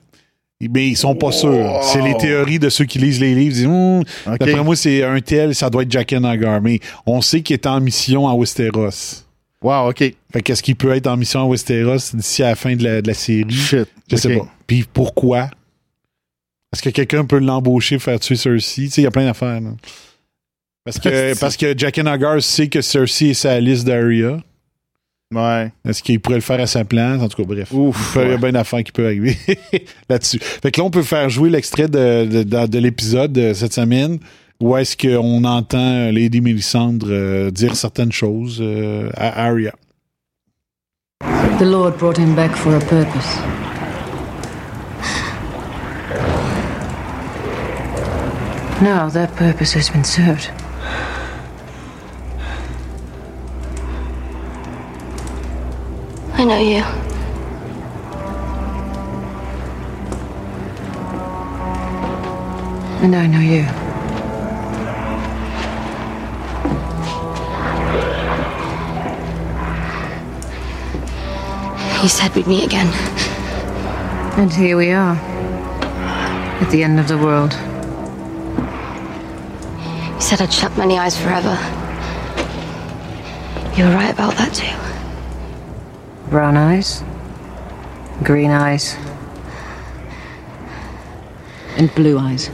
Mais ils sont pas oh. sûrs. C'est les théories de ceux qui lisent les livres. Ils disent, hm, okay. d'après moi, c'est un tel, ça doit être Jaqen H'ghar. Mais on sait qu'il est en mission à Westeros. Wow, OK. Fait qu'est-ce qu'il peut être en mission à Westeros d'ici à la fin de la, de la série? Shit. Je okay. sais pas. Puis pourquoi? Est-ce que quelqu'un peut l'embaucher pour faire tuer Cersei? Tu sais, il y a plein d'affaires, là. Parce que, parce que Jaqen H'ghar sait que Cersei est sa liste d'Arya. Ouais. Est-ce qu'il pourrait le faire à sa place? En tout cas, bref. Ouf, il y a bien une affaire qui peut arriver là-dessus. Fait que là, on peut faire jouer l'extrait de, de, de, de l'épisode de cette semaine où est-ce qu'on entend Lady Melisandre euh, dire certaines choses euh, à Arya. The Lord brought him back for a purpose. Now that purpose has been served. I know you. And I know you. He said we'd meet again. And here we are. At the end of the world. He said I'd shut many eyes forever. You were right about that too. Brown eyes, green eyes, and blue eyes.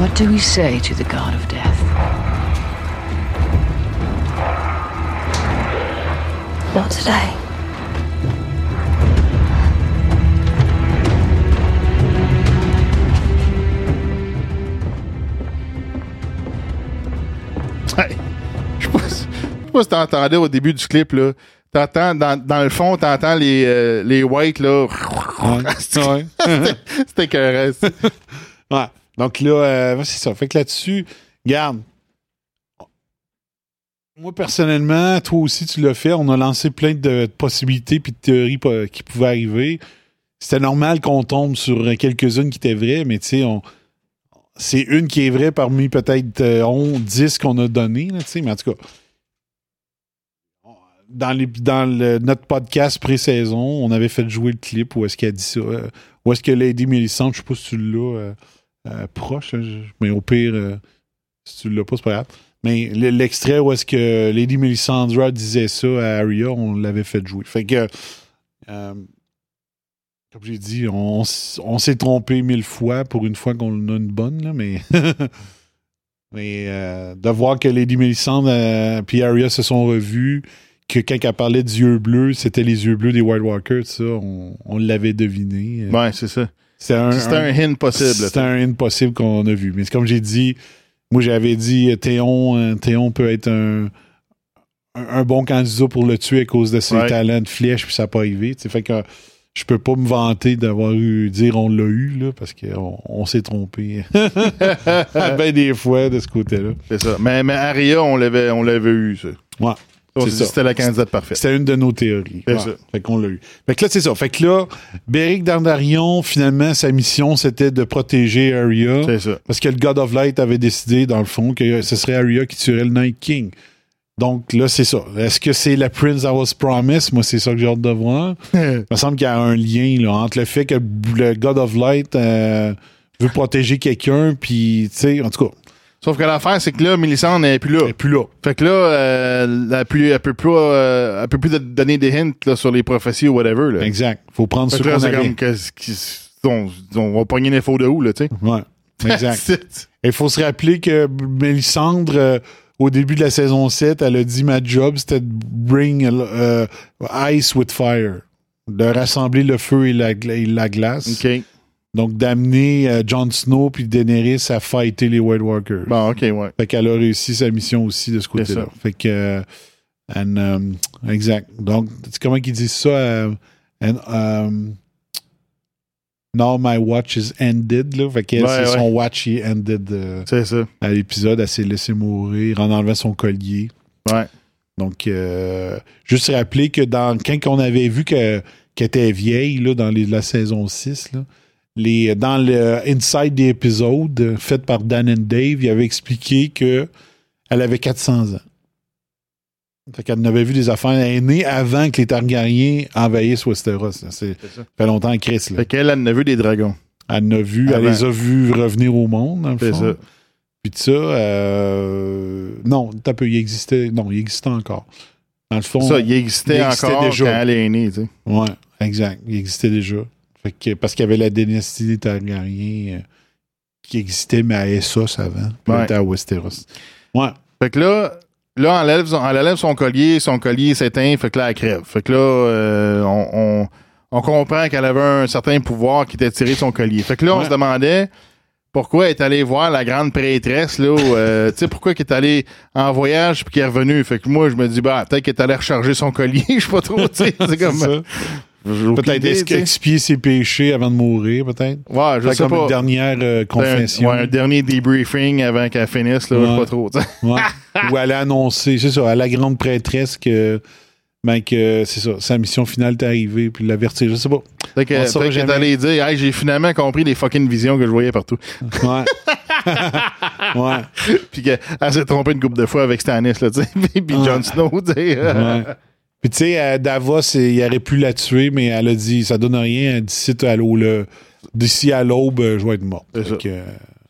What do we say to the god of death? Not today. Hey, je sais pas si t'entendais au début du clip, là. T'entends, dans, dans le fond, t'entends les, euh, les whites, là. Ouais. C'était écœurant. Ouais. Donc là, euh, c'est ça. Fait que là-dessus, regarde. Moi, personnellement, toi aussi, tu l'as fait. On a lancé plein de possibilités puis de théories p- qui pouvaient arriver. C'était normal qu'on tombe sur quelques-unes qui étaient vraies, mais tu sais, on... c'est une qui est vraie parmi peut-être onze, dix qu'on a donné, tu sais, mais en tout cas, dans, les, dans le, notre podcast pré-saison, on avait fait jouer le clip où est-ce qu'elle a dit ça, euh, où est-ce que Lady Melisandre, je sais pas si tu l'as euh, euh, proche, hein, mais au pire, euh, si tu l'as pas, c'est pas grave. Mais l'extrait où est-ce que Lady Melisandre disait ça à Arya, on l'avait fait jouer. Fait que, euh, comme j'ai dit, on, on s'est trompé mille fois pour une fois qu'on a une bonne, là, mais... mais euh, de voir que Lady Melisandre et euh, Arya se sont revus, que quand elle parlait d'yeux bleus, c'était les yeux bleus des White Walkers, ça, on, on l'avait deviné. Ouais, c'est ça. C'était un, c'était un, un hint possible. C'était un hint possible qu'on a vu. Mais comme j'ai dit, moi j'avais dit Théon, Théon peut être un, un, un bon candidat pour le tuer à cause de ses ouais. talents de flèche, puis ça n'a pas arrivé. Fait que je peux pas me vanter d'avoir eu dire on l'a eu, là, parce qu'on on s'est trompé. Ben des fois de ce côté-là. C'est ça. Mais, mais Arya, on l'avait, on l'avait eu, ça. Ouais. C'est ça. C'était la candidate parfaite. C'était une de nos théories. C'est ouais. ça. Fait qu'on l'a eu. Fait que là, c'est ça. Fait que là, Beric Dondarrion, finalement, sa mission, c'était de protéger Arya. C'est ça. Parce que le God of Light avait décidé, dans le fond, que ce serait Arya qui tuerait le Night King. Donc là, c'est ça. Est-ce que c'est la Prince that was promised? Moi, c'est ça que j'ai hâte de voir. Il me semble qu'il y a un lien là, entre le fait que le God of Light euh, veut protéger quelqu'un, puis, tu sais, en tout cas... Sauf que l'affaire, c'est que là, Melisandre n'est plus là. Elle n'est plus là. Fait que là, euh, elle plus, elle peut plus, euh, elle peut plus donner des hints là, sur les prophéties ou whatever. Là. Exact. Faut prendre ce qu'on a. C'est comme que, que, on, on va pogner l'info de où, là, tu sais. Ouais. Exact. Il faut se rappeler que Melisandre, euh, au début de la saison sept, elle a dit « Ma job, c'était de bring uh, ice with fire », de rassembler le feu et la, et la glace. OK. Donc, d'amener euh, Jon Snow puis Daenerys à fighter les White Walkers. Bon, OK, ouais. Fait qu'elle a réussi sa mission aussi de ce côté-là. Fait que... Euh, and, um, exact. Donc, comment ils disent ça? Euh, and, um, now my watch is ended, là. Fait que ouais, c'est ouais. son watch est ended. Euh, c'est ça. À l'épisode, elle s'est laissée mourir en enlevant son collier. Ouais. Donc, euh, juste rappeler que dans quand on avait vu que, qu'elle était vieille, là, dans les, la saison six, là, Les, dans le Inside des épisodes fait par Dan and Dave, il avait expliqué qu'elle avait quatre cents ans. Fait qu'elle n'avait vu des affaires. Elle est née avant que les Targaryens envahissent Westeros. C'est, c'est ça. Fait longtemps en Christ. Fait qu'elle, elle n'a vu des dragons. Elle n'a vu, avant. Elle les a vus revenir au monde, dans le c'est fond. Ça. Puis de ça, euh, non, t'as peu, il existait. Non, il existait encore. Dans le fond, ça, il existait, il existait encore déjà. Quand elle est née, tu sais. Ouais, exact. Il existait déjà. Parce qu'il y avait la dynastie des Targaryens euh, qui existait, mais à Essos avant, puis ouais. à Westeros. Ouais. Fait que là, là elle enlève, elle enlève son collier, son collier s'éteint, fait que là, elle crève. Fait que là, euh, on, on, on comprend qu'elle avait un certain pouvoir qui était tiré de son collier. Fait que là, on ouais. se demandait pourquoi elle est allée voir la grande prêtresse, là, euh, tu sais, pourquoi elle est allée en voyage puis qu'elle est revenue. Fait que moi, je me dis, bah, peut-être qu'elle est allée recharger son collier, je sais pas trop, tu sais, c'est comme ça. J'ai peut-être idée, expier ses péchés avant de mourir, peut-être. Ouais, je sais comme pas. Une dernière euh, confession. Un, ouais, un dernier debriefing avant qu'elle finisse, là, ouais. je sais pas trop. Ouais. Ou elle a annoncé, c'est ça, à la grande prêtresse que, ben, que c'est ça, sa mission finale est arrivée, puis l'avertir, je sais pas. Fait que, fait que j'étais allé dire, hey, j'ai finalement compris les fucking visions que je voyais partout. Ouais. ouais. Puis qu'elle s'est trompée une couple de fois avec Stannis, là, tu sais, puis ouais. Jon Snow, tu sais. Ouais. Puis tu sais, Davos, il aurait pu la tuer, mais elle a dit, ça donne rien, d'ici à l'aube, d'ici à l'aube je vais être morte. C'est ça. Que...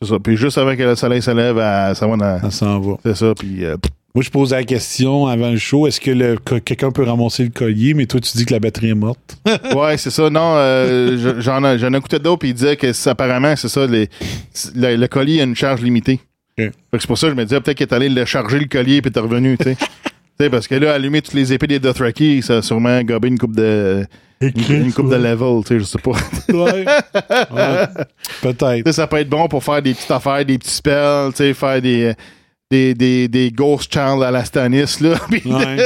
c'est ça. Puis juste avant que le soleil se lève, elle, ça va dans... elle s'en va. C'est ça, puis... Euh... Moi, je posais la question avant le show, est-ce que le, quelqu'un peut ramasser le collier, mais toi, tu dis que la batterie est morte. ouais, c'est ça. Non, euh, j'en ai j'en écouté d'autres, puis il disait que c'est, apparemment, c'est ça, les, le, le collier a une charge limitée. Okay. Fait que c'est pour ça que je me disais, peut-être qu'il est allé le charger le collier, puis t'es revenu, tu sais. T'sais, parce que là, allumer toutes les épées des Dothraki, ça a sûrement gobé une coupe de Écrit, une, une coupe ouais. de level, tu sais, je sais pas. ouais. ouais. Peut-être. T'sais, ça peut être bon pour faire des petites affaires, des petits spells, tu sais, faire des des, des des ghost chants à la Stannis, là. Ouais.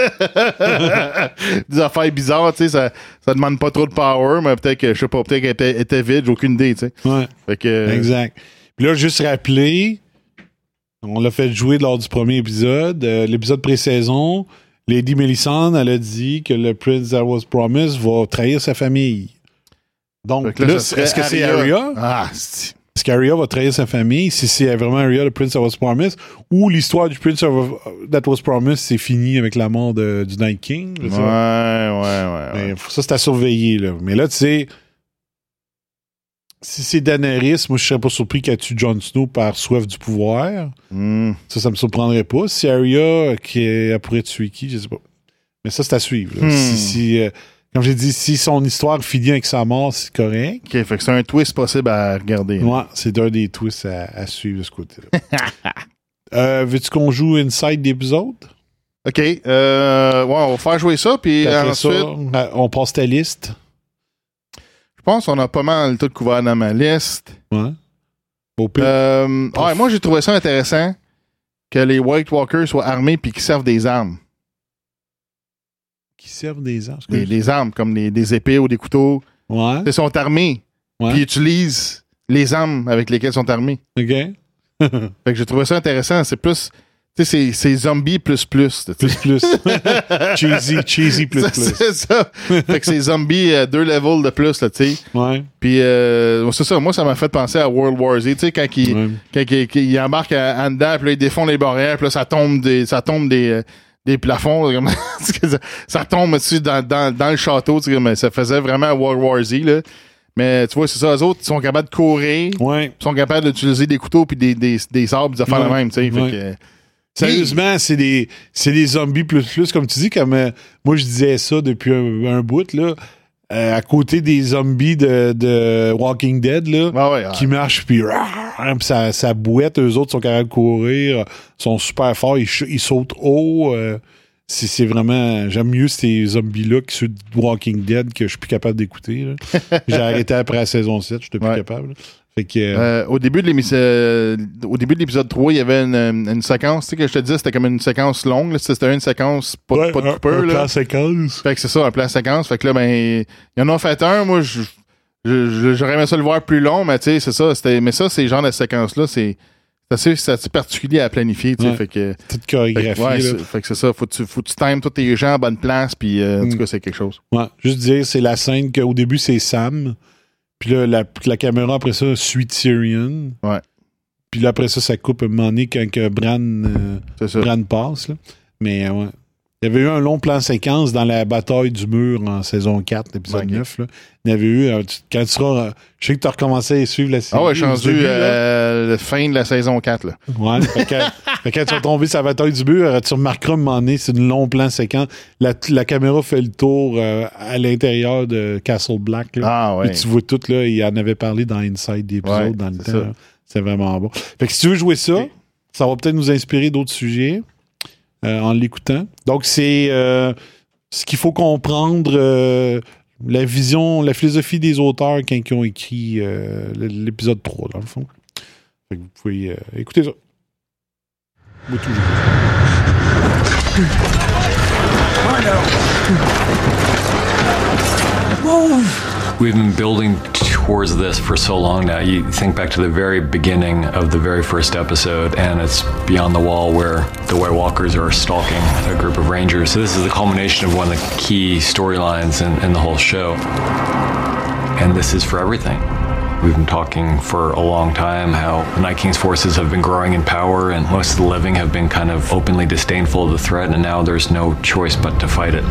des affaires bizarres, tu sais, ça ça demande pas trop de power, mais peut-être que je sais pas, peut-être qu'elle était, était vide, j'ai aucune idée, tu sais. Ouais. Fait que, exact. Puis là, juste rappeler. On l'a fait jouer lors du premier épisode. Euh, l'épisode pré-saison, Lady Melisandre, elle a dit que le Prince that was promised va trahir sa famille. Donc, là, là, est-ce que Arya. c'est Arya? Ah, c'est... Est-ce qu'Arya va trahir sa famille? Si c'est vraiment Arya, le Prince that was promised? Ou l'histoire du Prince that was promised, c'est fini avec la mort de, du Night King? Ouais, ouais, ouais, ouais. Mais ça, c'est à surveiller, là. Mais là, tu sais... si c'est Daenerys, moi, je serais pas surpris qu'elle tue Jon Snow par soif du pouvoir. Mm. Ça, ça me surprendrait pas. Si Arya, elle pourrait tuer qui, je sais pas. Mais ça, c'est à suivre. Mm. Si, si, euh, comme j'ai dit, si son histoire finit avec sa mort, c'est correct. OK, fait que c'est un twist possible à regarder. Ouais, c'est un des twists à, à suivre de ce côté-là. euh, veux-tu qu'on joue Inside l'épisode? OK. Euh, ouais, on va faire jouer ça, puis ensuite... Ça, on passe ta liste. Je pense qu'on a pas mal tout couvert dans ma liste. Ouais. Au pire. Euh, ouais, moi, j'ai trouvé ça intéressant que les White Walkers soient armés puis qu'ils servent des armes. Qui servent des armes? Des, des armes, comme des, des épées ou des couteaux. Ouais. Ils sont armés. Ouais. Puis ils utilisent les armes avec lesquelles ils sont armés. OK. Fait que j'ai trouvé ça intéressant. C'est plus... Tu sais, c'est, c'est zombie plus plus. T'sais. Plus plus. cheesy, cheesy plus ça, plus. C'est ça. Fait que c'est zombie à deux levels de plus, là, tu sais. Ouais. Puis, euh, c'est ça. Moi, ça m'a fait penser à World War Z. Tu sais, quand, il, ouais. quand il, il embarque en dedans, puis là, il défend les barrières, puis là, ça tombe des, ça tombe des, des plafonds. Comme, ça tombe dessus dans, dans, dans le château. Comme, ça faisait vraiment World War Z, là. Mais tu vois, c'est ça, eux autres, ils sont capables de courir. Ouais. Ils sont capables d'utiliser des couteaux, puis des, des, des sabres, des affaires ouais. la même, tu sais. Fait ouais. que. Sérieusement, c'est des, c'est des zombies plus plus, comme tu dis, comme euh, moi je disais ça depuis un, un bout, là, euh, à côté des zombies de, de Walking Dead, là, ah ouais, ouais. qui marchent, puis ça, ça bouette, eux autres sont capables de courir, sont super forts, ils, ils sautent haut, euh, c'est, c'est vraiment, j'aime mieux ces zombies-là que ceux de Walking Dead que je suis plus capable d'écouter, là. J'ai arrêté après la saison sept, je suis plus ouais. capable, là. Que... Euh, au, début de euh, au début de l'épisode trois, il y avait une, une séquence, tu sais, que je te disais, c'était comme une séquence longue, là, c'était une séquence pas, ouais, pas de coupeur. Un, un plan séquence. Fait que c'est ça, un plan séquence. Fait que là, ben, ils en ont fait un, moi, je, je, je, j'aurais aimé ça le voir plus long, mais tu sais, c'est ça, c'était, mais ça, ces genres de séquences-là, c'est, c'est, assez, c'est assez particulier à planifier, tu sais, ouais, fait que... Toute chorégraphie, fait que, ouais, là. Fait que c'est ça, faut que tu, faut que tu times tous tes gens à bonne place, puis euh, en mm. tout cas, c'est quelque chose. Ouais, juste dire, c'est la scène qu'au début, c'est Sam... Puis là, la, la caméra, après ça, suit Tyrion. Ouais. Puis là, après ça, ça coupe un moment donné quand que Bran, euh, Bran passe. Là. Mais ouais. Il y avait eu un long plan séquence dans la bataille du mur en saison quatre, épisode okay. neuf. Là. Il y avait eu... Euh, tu, quand tu seras... Euh, je sais que tu as recommencé à suivre la série. Ah ouais, je suis rendu euh, la fin de la saison quatre. Là. Ouais. Fait que, fait que quand tu vas tomber sur la bataille du mur, tu remarqueras un moment donné, c'est une long plan séquence. La, la caméra fait le tour euh, à l'intérieur de Castle Black. Là. Ah ouais. Et tu vois tout, là, il en avait parlé dans Inside d'épisodes ouais, dans le temps. Là. C'est vraiment bon. Fait que si tu veux jouer ça, okay. ça va peut-être nous inspirer d'autres sujets. Euh, en l'écoutant. Donc, c'est euh, ce qu'il faut comprendre, euh, la vision, la philosophie des auteurs quand ils ont écrit euh, l'épisode trois, dans le fond. Fait que vous pouvez euh, écouter ça. Moi, tout, j'ai... Whoa. We've been building towards this for so long now. You think back to the very beginning of the very first episode, and it's Beyond the Wall where the White Walkers are stalking a group of Rangers. So this is the culmination of one of the key storylines in, in the whole show. And this is for everything. We've been talking for a long time how the Night King's forces have been growing in power, and most of the living have been kind of openly disdainful of the threat, and now there's no choice but to fight it.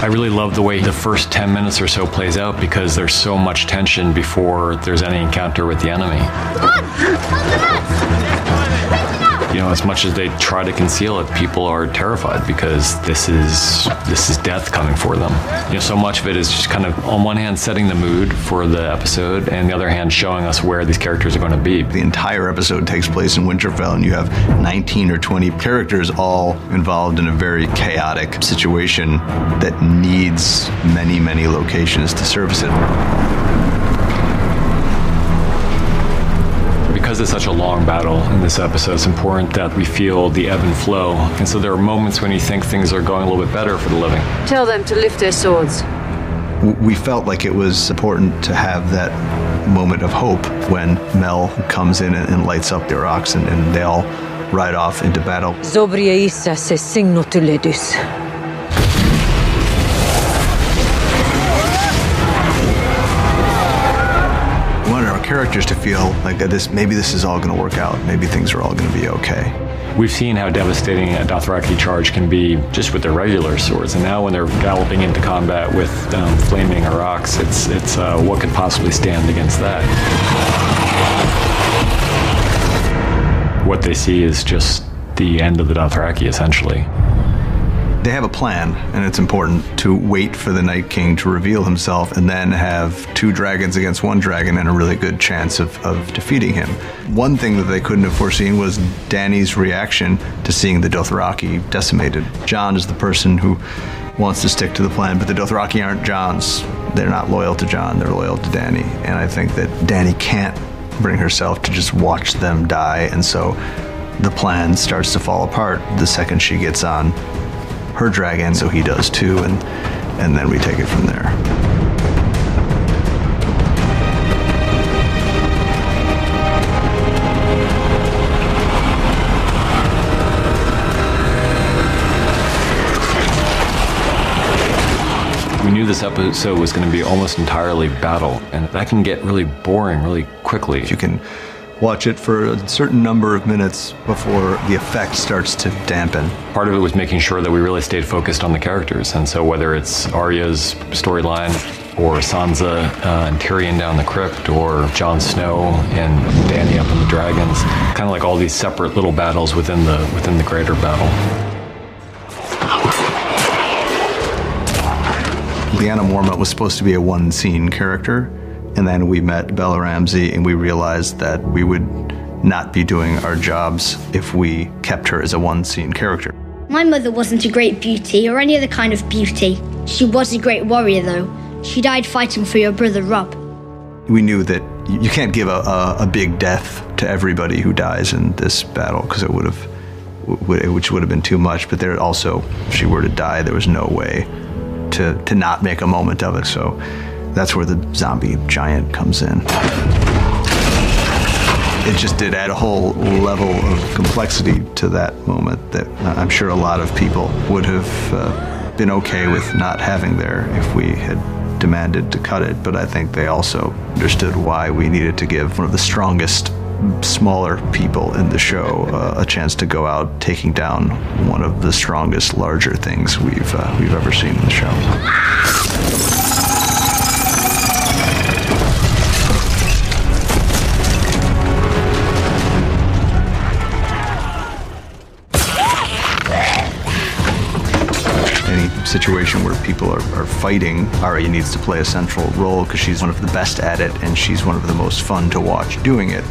I really love the way the first ten minutes or so plays out because there's so much tension before there's any encounter with the enemy. You know, as much as they try to conceal it, people are terrified because this is this is death coming for them. You know, so much of it is just kind of, on one hand, setting the mood for the episode, and the other hand, showing us where these characters are going to be. The entire episode takes place in Winterfell, and you have nineteen or twenty characters all involved in a very chaotic situation that needs many, many locations to service it. Because it's such a long battle in this episode, it's important that we feel the ebb and flow. And so there are moments when you think things are going a little bit better for the living. Tell them to lift their swords. We felt like it was important to have that moment of hope when Mel comes in and lights up their oxen and they all ride off into battle. Zobriaissa se signo tu ledus. Characters to feel like that this maybe this is all going to work out, maybe things are all going to be okay. We've seen how devastating a Dothraki charge can be just with their regular swords, and now when they're galloping into combat with um, flaming rocks, it's, it's uh, what could possibly stand against that? What they see is just the end of the Dothraki, essentially. They have a plan, and it's important to wait for the Night King to reveal himself and then have two dragons against one dragon and a really good chance of, of defeating him. One thing that they couldn't have foreseen was Dany's reaction to seeing the Dothraki decimated. Jon is the person who wants to stick to the plan, but the Dothraki aren't Jon's. They're not loyal to Jon, they're loyal to Dany. And I think that Dany can't bring herself to just watch them die, and so the plan starts to fall apart the second she gets on her dragon, so he does too, and, and then we take it from there. We knew this episode was going to be almost entirely battle, and that can get really boring really quickly. You can watch it for a certain number of minutes before the effect starts to dampen. Part of it was making sure that we really stayed focused on the characters, and so whether it's Arya's storyline, or Sansa uh, and Tyrion down the crypt, or Jon Snow and Dany up in the dragons, kind of like all these separate little battles within the within the greater battle. Lyanna Mormont was supposed to be a one-scene character. And then we met Bella Ramsey, and we realized that we would not be doing our jobs if we kept her as a one-scene character. My mother wasn't a great beauty or any other kind of beauty. She was a great warrior, though. She died fighting for your brother, Rob. We knew that you can't give a, a, a big death to everybody who dies in this battle, because it would have, which would have been too much. But there also, if she were to die, there was no way to, to not make a moment of it. So that's where the zombie giant comes in. It just did add a whole level of complexity to that moment that I'm sure a lot of people would have uh, been okay with not having there if we had demanded to cut it. But I think they also understood why we needed to give one of the strongest, smaller people in the show uh, a chance to go out taking down one of the strongest, larger things we've, uh, we've ever seen in the show. Situation where people are, are fighting, Arya needs to play a central role because she's one of the best at it, and she's one of the most fun to watch doing it.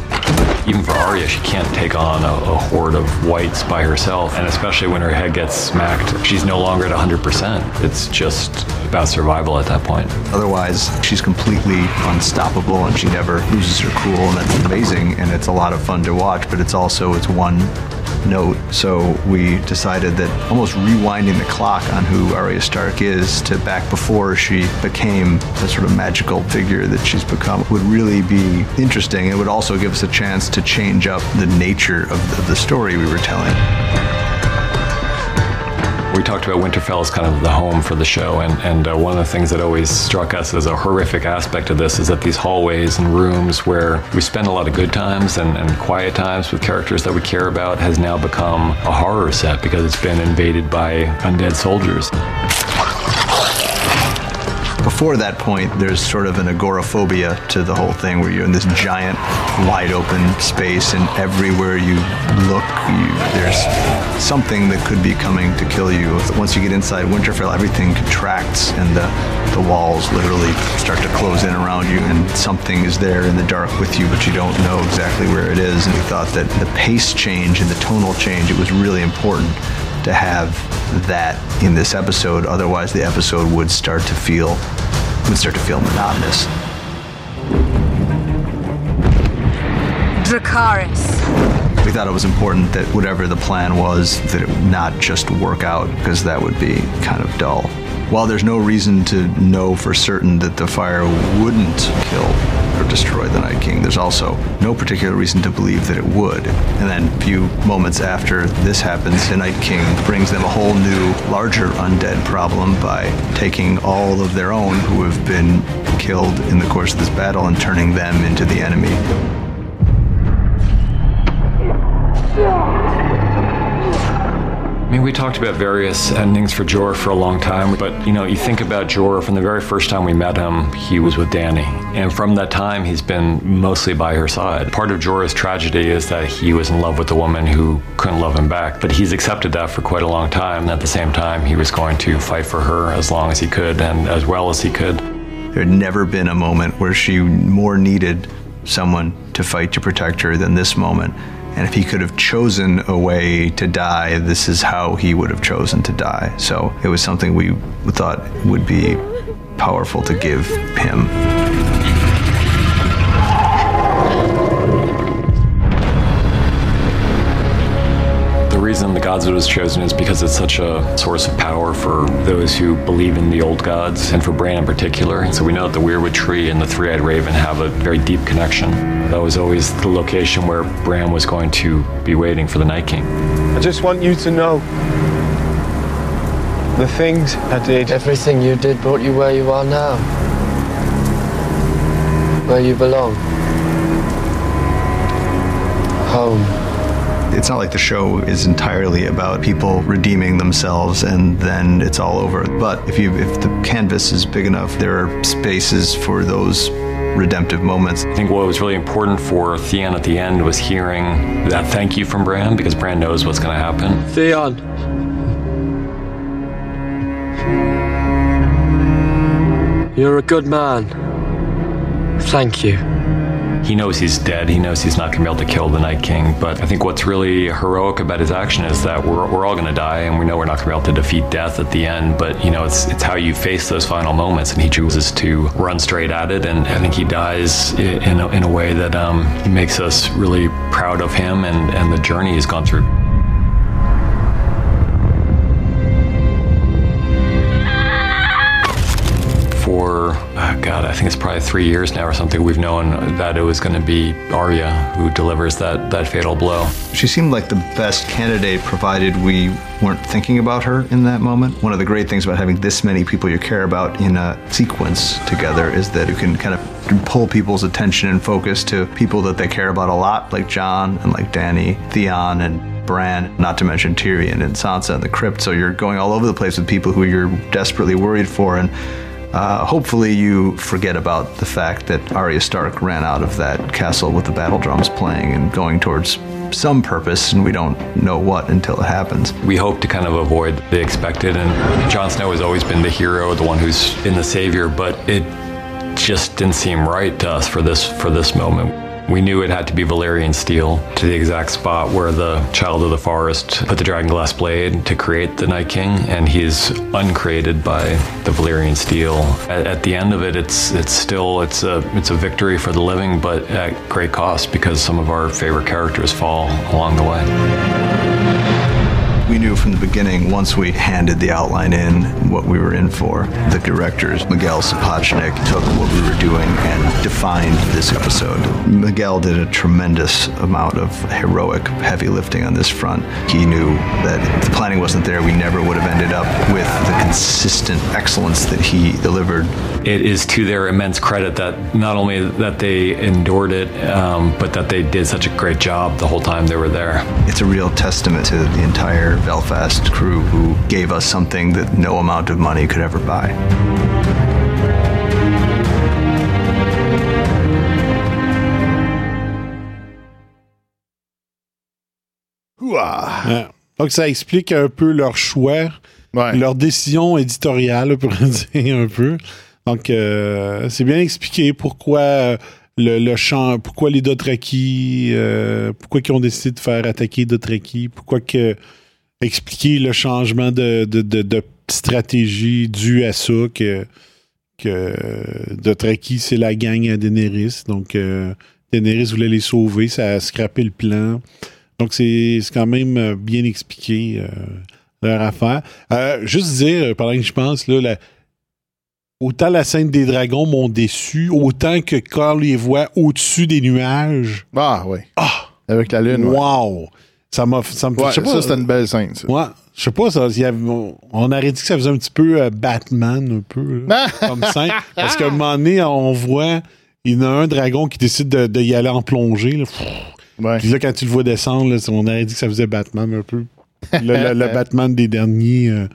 Even for Arya, she can't take on a, a horde of whites by herself, and especially when her head gets smacked, she's no longer at one hundred percent. It's just about survival at that point. Otherwise, she's completely unstoppable, and she never loses her cool, and that's amazing, and it's a lot of fun to watch, but it's also, it's one note. So we decided that almost rewinding the clock on who Arya Stark is to back before she became the sort of magical figure that she's become would really be interesting. It would also give us a chance to change up the nature of the, of the story we were telling. We talked about Winterfell as kind of the home for the show, and, and uh, one of the things that always struck us as a horrific aspect of this is that these hallways and rooms where we spend a lot of good times and, and quiet times with characters that we care about has now become a horror set because it's been invaded by undead soldiers. Before that point, there's sort of an agoraphobia to the whole thing where you're in this giant, wide open space, and everywhere you look, you, there's something that could be coming to kill you. Once you get inside Winterfell, everything contracts, and the, the walls literally start to close in around you, and something is there in the dark with you, but you don't know exactly where it is. And we thought that the pace change and the tonal change, it was really important to have that in this episode. Otherwise, the episode would start to feel would start to feel monotonous. Dracarys. We thought it was important that whatever the plan was, that it would not just work out, because that would be kind of dull. While there's no reason to know for certain that the fire wouldn't kill or destroy the Night King, there's also no particular reason to believe that it would. And then a few moments after this happens, the Night King brings them a whole new, larger undead problem by taking all of their own who have been killed in the course of this battle and turning them into the enemy. I mean, we talked about various endings for Jorah for a long time, but, you know, you think about Jorah, from the very first time we met him, he was with Dany. And from that time, he's been mostly by her side. Part of Jorah's tragedy is that he was in love with a woman who couldn't love him back, but he's accepted that for quite a long time. And at the same time, he was going to fight for her as long as he could and as well as he could. There had never been a moment where she more needed someone to fight to protect her than this moment. And if he could have chosen a way to die, this is how he would have chosen to die. So it was something we thought would be powerful to give him. The reason the gods was chosen is because it's such a source of power for those who believe in the old gods, and for Bran in particular. And so we know that the Weirwood Tree and the Three-Eyed Raven have a very deep connection. That was always the location where Bran was going to be waiting for the Night King. I just want you to know the things I did. Everything you did brought you where you are now, where you belong, home. It's not like the show is entirely about people redeeming themselves and then it's all over. But if, you, if the canvas is big enough, there are spaces for those redemptive moments. I think what was really important for Theon at the end was hearing that thank you from Bran, because Bran knows what's going to happen. Theon. You're a good man. Thank you. He knows he's dead. He knows he's not going to be able to kill the Night King. But I think what's really heroic about his action is that we're, we're all going to die, and we know we're not going to be able to defeat death at the end. But, you know, it's it's how you face those final moments. And he chooses to run straight at it. And I think he dies in a, in a way that um, makes us really proud of him and, and the journey he's gone through. God, I think it's probably three years now or something, we've known that it was going to be Arya who delivers that, that fatal blow. She seemed like the best candidate, provided we weren't thinking about her in that moment. One of the great things about having this many people you care about in a sequence together is that you can kind of pull people's attention and focus to people that they care about a lot, like Jon and like Dany, Theon and Bran, not to mention Tyrion and Sansa and the Crypt. So you're going all over the place with people who you're desperately worried for, and Uh, hopefully you forget about the fact that Arya Stark ran out of that castle with the battle drums playing and going towards some purpose, and we don't know what until it happens. We hope to kind of avoid the expected, and Jon Snow has always been the hero, the one who's been the savior, but it just didn't seem right to us for this, for this moment. We knew it had to be Valyrian steel, to the exact spot where the Child of the Forest put the Dragon Glass blade to create the Night King, and he's uncreated by the Valyrian steel. At, at the end of it, it's it's still it's a it's a victory for the living, but at great cost, because some of our favorite characters fall along the way. We knew from the beginning, once we handed the outline in, what we were in for. The directors, Miguel Sapochnik, took what we were doing and defined this episode. Miguel did a tremendous amount of heroic heavy lifting on this front. He knew that if the planning wasn't there, we never would have ended up with the consistent excellence that he delivered. It is to their immense credit that not only that they endured it, um, but that they did such a great job the whole time they were there. It's a real testament to the entire Belfast crew, who gave us something that no amount of money could ever buy. Ouais. Donc ça explique un peu leur choix, ouais. Leur décision éditoriale, pour dire un peu. Donc euh, c'est bien expliqué pourquoi le, le champ, pourquoi les Dothraki, euh, pourquoi ils ont décidé de faire attaquer Dothraki, pourquoi que expliquer le changement de, de, de, de stratégie dû à ça, que, que Dothraki, c'est la gang à Daenerys. Donc, euh, Daenerys voulait les sauver, ça a scrappé le plan. Donc, c'est, c'est quand même bien expliqué euh, leur affaire. Euh, juste dire, pendant que je pense, là, la, autant la scène des dragons m'ont déçu, autant que quand on les voit au-dessus des nuages. Ah, oui. Ah, avec la lune. Wow! Ouais. Ça m'a, ça me fait, ouais, je sais pas, ça c'était une belle scène, ça. Ouais, je sais pas, ça, y avait, on aurait dit que ça faisait un petit peu euh, Batman, un peu, là, comme scène. Parce qu'à un moment donné, on voit, il y a un dragon qui décide de, de y aller en plongée, là. Pff, ouais. Puis là, quand tu le vois descendre, là, on aurait dit que ça faisait Batman, un peu. le, le, le Batman des derniers euh,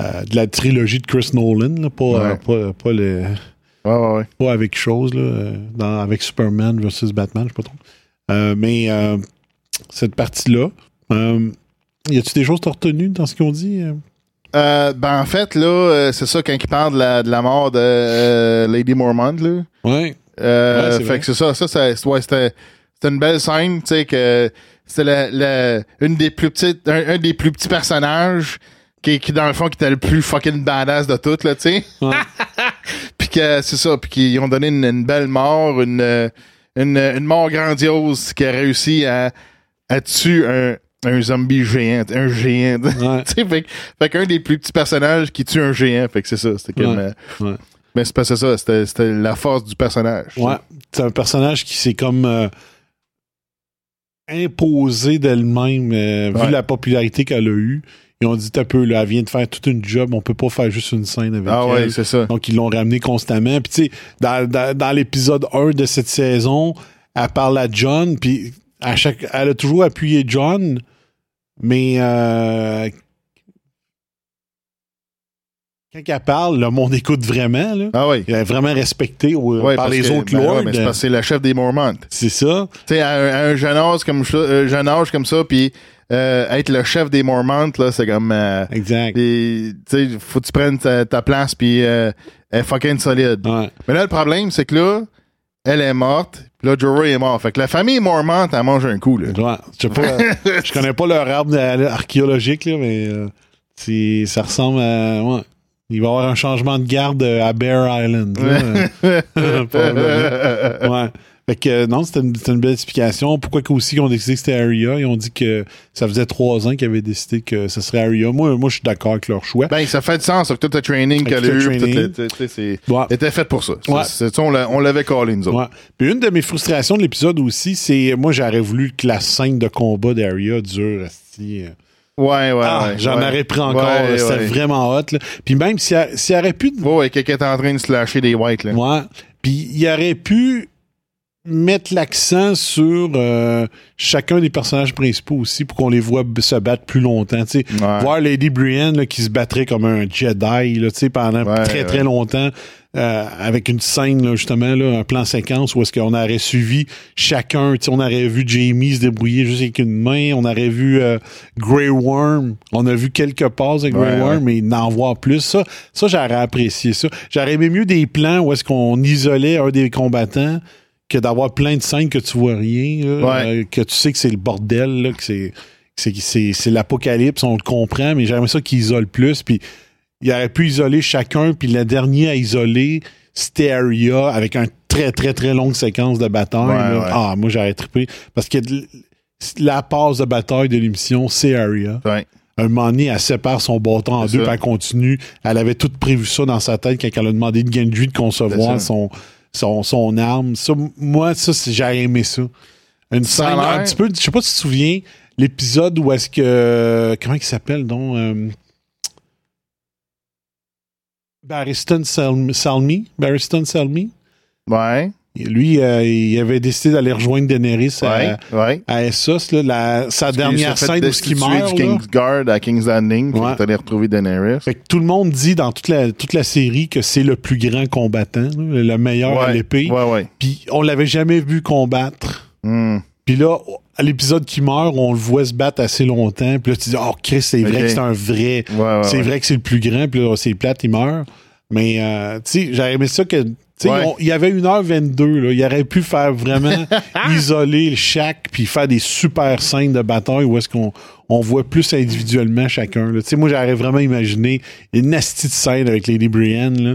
euh, de la trilogie de Chris Nolan, là, pas, ouais. euh, pas, pas le ouais, ouais, ouais. pas avec chose là, dans, avec Superman versus Batman, je sais pas trop. Euh, mais euh, cette partie-là, euh, y a-tu des choses t'as retenues dans ce qu'ils ont dit? Euh, ben en fait là, c'est ça quand ils parlent de la, de la mort de euh, Lady Mormont là. Ouais. Euh, ouais, fait vrai. que c'est ça, ça, ça ouais, c'était, c'était une belle scène, tu sais, que c'était la, la, une des plus petites, un, un des plus petits personnages qui, qui, dans le fond, qui était le plus fucking badass de toutes, là, tu sais. Ouais. Puis que c'est ça, puis qu'ils ont donné une, une belle mort, une, une, une mort grandiose qui a réussi à, à tuer un, un zombie géant, un géant. Ouais. Tu sais, fait, fait qu'un des plus petits personnages qui tue un géant, fait que c'est ça, c'était comme. Ouais. Euh, ouais. Mais c'est parce que ça, c'était, c'était la force du personnage. Ouais, c'est un personnage qui s'est comme euh, imposé d'elle-même, euh, ouais. vu la popularité qu'elle a eue. Ils ont dit, t'as peu, là, elle vient de faire toute une job, on peut pas faire juste une scène avec ah, elle. Ah ouais, c'est ça. Donc, ils l'ont ramené constamment. Puis, tu sais, dans, dans, dans l'épisode un de cette saison, elle parle à Jon, puis à chaque, elle a toujours appuyé Jon, mais... Euh, Quand elle parle, le monde écoute vraiment. Là. Ah oui. Elle est vraiment respectée au, ouais, par les que, autres ben lords. Ouais, mais c'est parce que c'est la chef des Mormont. C'est ça. Tu sais, à, à un jeune âge comme, euh, jeune âge comme ça, puis euh, être le chef des Mormont, là, c'est comme... Euh, exact. Tu sais, faut que tu prennes ta, ta place, puis euh, elle est fucking solide. Ouais. Mais là, le problème, c'est que là, elle est morte, puis là, Jorah est mort. Fait que la famille Mormont, elle mange un coup. Là. Ouais. Je sais pas, je connais pas leur arbre archéologique, là, mais euh, c'est, ça ressemble à... Ouais. Il va y avoir un changement de garde à Bear Island. Ouais. ouais. Fait que non, c'était une, c'était une belle explication. Pourquoi aussi ils ont décidé que c'était Arya? Ils ont dit que ça faisait trois ans qu'ils avaient décidé que ce serait Arya. Moi, moi je suis d'accord avec leur choix. Ben, ça fait du sens avec tout le training qu'elle a eu. C'était fait pour ça. Ouais. C'est, c'est, on, l'a, on l'avait callé, nous autres. Ouais. Puis une de mes frustrations de l'épisode aussi, c'est moi, j'aurais voulu que la scène de combat d'Arya dure assez... Ouais, ouais, ah, ouais. J'en ouais. aurais pris encore. Ouais, là, c'était ouais. vraiment hot. Là. Puis même, s'il y si aurait pu... Ouais, ouais, quelqu'un était en train de se lâcher des whites. Là. Ouais. Puis il aurait pu mettre l'accent sur euh, chacun des personnages principaux aussi pour qu'on les voit se battre plus longtemps. Ouais. Voir Lady Brienne là, qui se battrait comme un Jedi là, pendant ouais, très, ouais. très longtemps euh, avec une scène, là, justement, là, un plan séquence où est-ce qu'on aurait suivi chacun. On aurait vu Jaime se débrouiller juste avec une main. On aurait vu euh, Grey Worm. On a vu quelques passes de Grey ouais, Worm, mais n'en voir plus. Ça, ça, j'aurais apprécié ça. J'aurais aimé mieux des plans où est-ce qu'on isolait un des combattants que d'avoir plein de scènes que tu vois rien, là, ouais. euh, que tu sais que c'est le bordel, là, que c'est, c'est, c'est, c'est l'apocalypse, on le comprend, mais j'aimerais ça qu'ils isolent plus, puis il aurait pu isoler chacun, puis le dernier à isoler, c'était Arya, avec une très, très, très longue séquence de bataille. Ouais, ouais. Ah, moi, j'aurais trippé, parce que la passe de bataille de l'émission, c'est Arya. Ouais. Un moment donné, elle sépare son bâton en deux, puis elle continue. Elle avait tout prévu ça dans sa tête quand elle a demandé de Gendry de concevoir son... Son, son arme. Ça, moi, ça, c'est, j'ai aimé ça. Une scène un petit peu. Je sais pas si tu te souviens l'épisode où est-ce que. Comment il s'appelle donc euh, Barristan Selmy. Barristan Selmy. Ouais. Lui, euh, il avait décidé d'aller rejoindre Daenerys ouais, à, ouais. à Essos. Là, la, sa Parce dernière scène où il meurt. Du King's Guard à King's Landing. Ouais. Pour aller retrouver Daenerys. Fait que tout le monde dit dans toute la, toute la série que c'est le plus grand combattant, le meilleur ouais, à l'épée. Ouais, ouais. Puis on l'avait jamais vu combattre. Mm. Puis là, à l'épisode qui meurt, on le voit se battre assez longtemps. Puis là, tu dis, oh Chris, c'est vrai okay. que c'est un vrai. Ouais, ouais, c'est ouais. vrai que c'est le plus grand. Puis là, c'est plate, il meurt. Mais, euh, tu sais, j'aurais aimé ça que. Il ouais. y avait une heure vingt-deux, là. Il aurait pu faire vraiment isoler chaque, puis faire des super scènes de bataille où est-ce qu'on on voit plus individuellement chacun. Là. Moi, j'aurais vraiment imaginé une nasty de scène avec Lady Brienne là,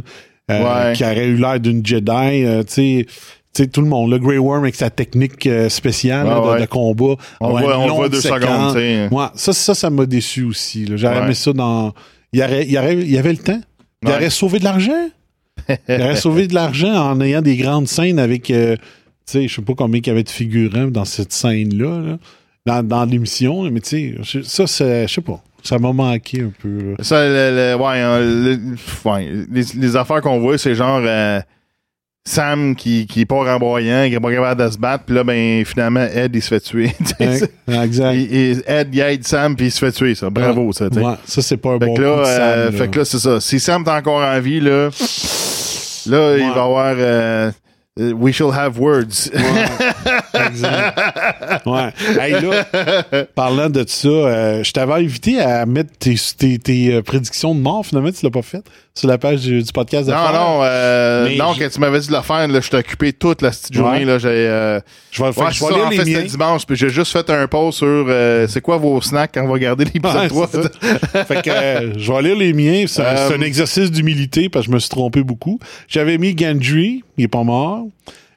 euh, ouais. qui aurait eu l'air d'une Jedi. Euh, t'sais, t'sais, tout le monde, le Grey Worm avec sa technique euh, spéciale ouais, là, de, ouais. de combat. On voit, on voit deux secondes. Ouais, ça, ça, ça m'a déçu aussi. Là. J'aurais ouais. aimé ça dans... Il y aurait, il y aurait, il y avait le temps. Il ouais. aurait sauvé de l'argent. Il aurait sauvé de l'argent en ayant des grandes scènes avec, euh, tu sais, je sais pas combien il y avait de figurants dans cette scène-là, là, dans, dans l'émission, mais tu sais, ça, c'est, je sais pas, ça m'a manqué un peu. Ça, le, le, ouais, le, le, ouais les, les affaires qu'on voit, c'est genre, euh, Sam qui, qui est pas remboyant, qui est pas capable de se battre, puis là, ben, finalement, Ed, il se fait tuer. Exact. Il, il, Ed, il aide Sam, puis il se fait tuer, ça. Bravo, ça. T'sais. Ouais, ça, c'est pas un fait bon que là, coup de Sam, euh, là. Fait que là, c'est ça. Si Sam est encore en vie, là, là, ouais. il va avoir... Euh, we shall have words. Ouais, exact. Ouais. Hey, là, parlant de ça, euh, je t'avais invité à mettre tes, tes, tes prédictions de mort, finalement, tu l'as pas fait sur la page du, du podcast de Non, faire. non, euh, non, quand tu m'avais dit de le faire, là, je t'ai occupé toute la petite journée, ouais. là, j'ai, euh, je vais le faire, ouais, je vais lire en les fait, miens. C'était dimanche, puis j'ai juste fait un post sur, euh, c'est quoi vos snacks quand on va regarder l'épisode ouais, trois. Fait que, euh, je vais lire les miens, c'est, euh, c'est un exercice d'humilité, parce que je me suis trompé beaucoup. J'avais mis Gendry, il est pas mort.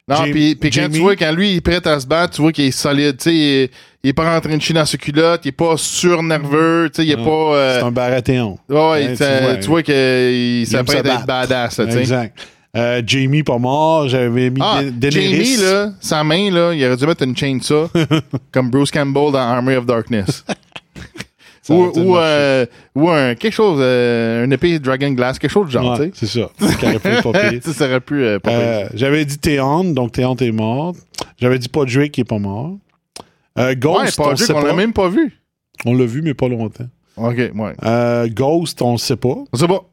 Non, Jam- pis, pis quand tu vois, quand lui, il est prêt à se battre, tu vois qu'il est solide, tu sais, il, il est pas en train de chier dans ses culottes, il est pas surnerveux, tu sais, il est non, pas... Euh... C'est un Baratheon. Ouais, ouais tu ouais. vois qu'il s'apprête à être badass, tu sais. Exact. Euh, Jaime, pas mort, j'avais mis ah, Daenerys. Jaime, là, sa main, là, il aurait dû mettre une chaîne de ça, comme Bruce Campbell dans Army of Darkness. Ou, ou, euh, ou un, quelque chose, euh, une épée Dragon Glass, quelque chose de genre, ouais, tu sais. C'est ça. Qui aurait pu popper. Ça aurait pu euh, popper. Euh, j'avais dit Théon, donc Théon est mort. J'avais dit Podrick qui est pas mort. Euh, Ghost, ouais, on sait pas. On l'a même pas vu. On l'a vu, mais pas longtemps. OK, ouais. Euh, Ghost, on sait pas. On sait pas.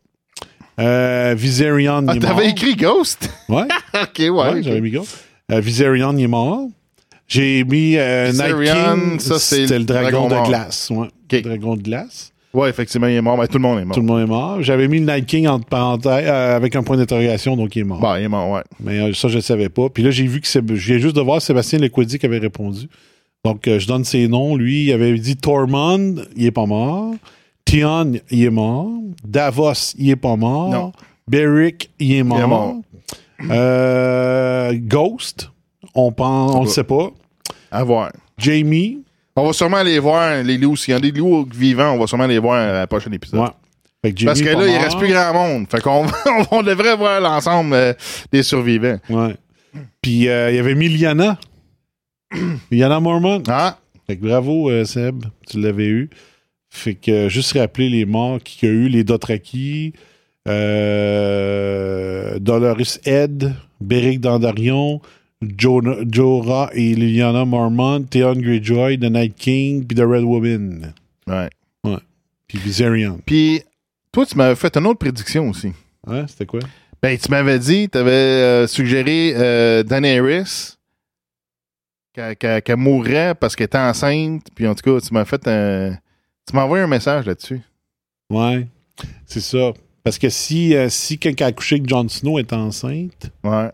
Euh, Viserion, ah, il est mort. T'avais écrit Ghost? Ouais. OK, ouais. ouais okay. J'avais mis Ghost. Euh, Viserion, il est mort. J'ai mis euh, Night King, ça, c'est c'était le dragon, dragon de glace. Ouais. Okay. Le dragon de glace. Oui, effectivement, il est mort. Ben, tout le monde est mort. Tout le monde est mort. J'avais mis le Night King entre parenthèses euh, avec un point d'interrogation, donc il est mort. Ben, il est mort, ouais. Mais euh, ça, je ne savais pas. Puis là, j'ai vu que c'est... Je viens juste de voir Sébastien Lecoudi qui avait répondu. Donc, euh, je donne ses noms. Lui, il avait dit Tormund, il n'est pas mort. Tion, il est mort. Davos, il n'est pas mort. Non. Beric, il est mort. Il est mort. Euh, Ghost. On pense, on le sait pas. À voir. Jaime. On va sûrement aller voir les loups. S'il y a des loups vivants, on va sûrement aller voir à la prochaine épisode. Ouais. Fait que Jaime, parce que là, mort. Il reste plus grand monde. Fait qu'on on devrait voir l'ensemble euh, des survivants. Ouais. Puis euh, il y avait mis Lyanna. Lyanna Mormont. Ah. Fait que bravo, euh, Seb. Tu l'avais eu. Fait que euh, juste rappeler les morts qu'il y a eu, les Dothraki, euh, Dolores Ed, Beric Dondarrion. Jonah, Jorah et Lyanna Mormont, Theon Greyjoy, The Night King, puis The Red Woman. Ouais. Ouais. Puis Viserion. Puis, toi, tu m'avais fait une autre prédiction aussi. Ouais, c'était quoi? Ben, tu m'avais dit, tu avais euh, suggéré euh, Daenerys qu'elle, qu'elle, qu'elle mourrait parce qu'elle était enceinte. Puis, en tout cas, tu m'as fait un. Tu m'as envoyé un message là-dessus. Ouais. C'est ça. Parce que si, euh, si quelqu'un a couché que Jon Snow est enceinte. Ouais.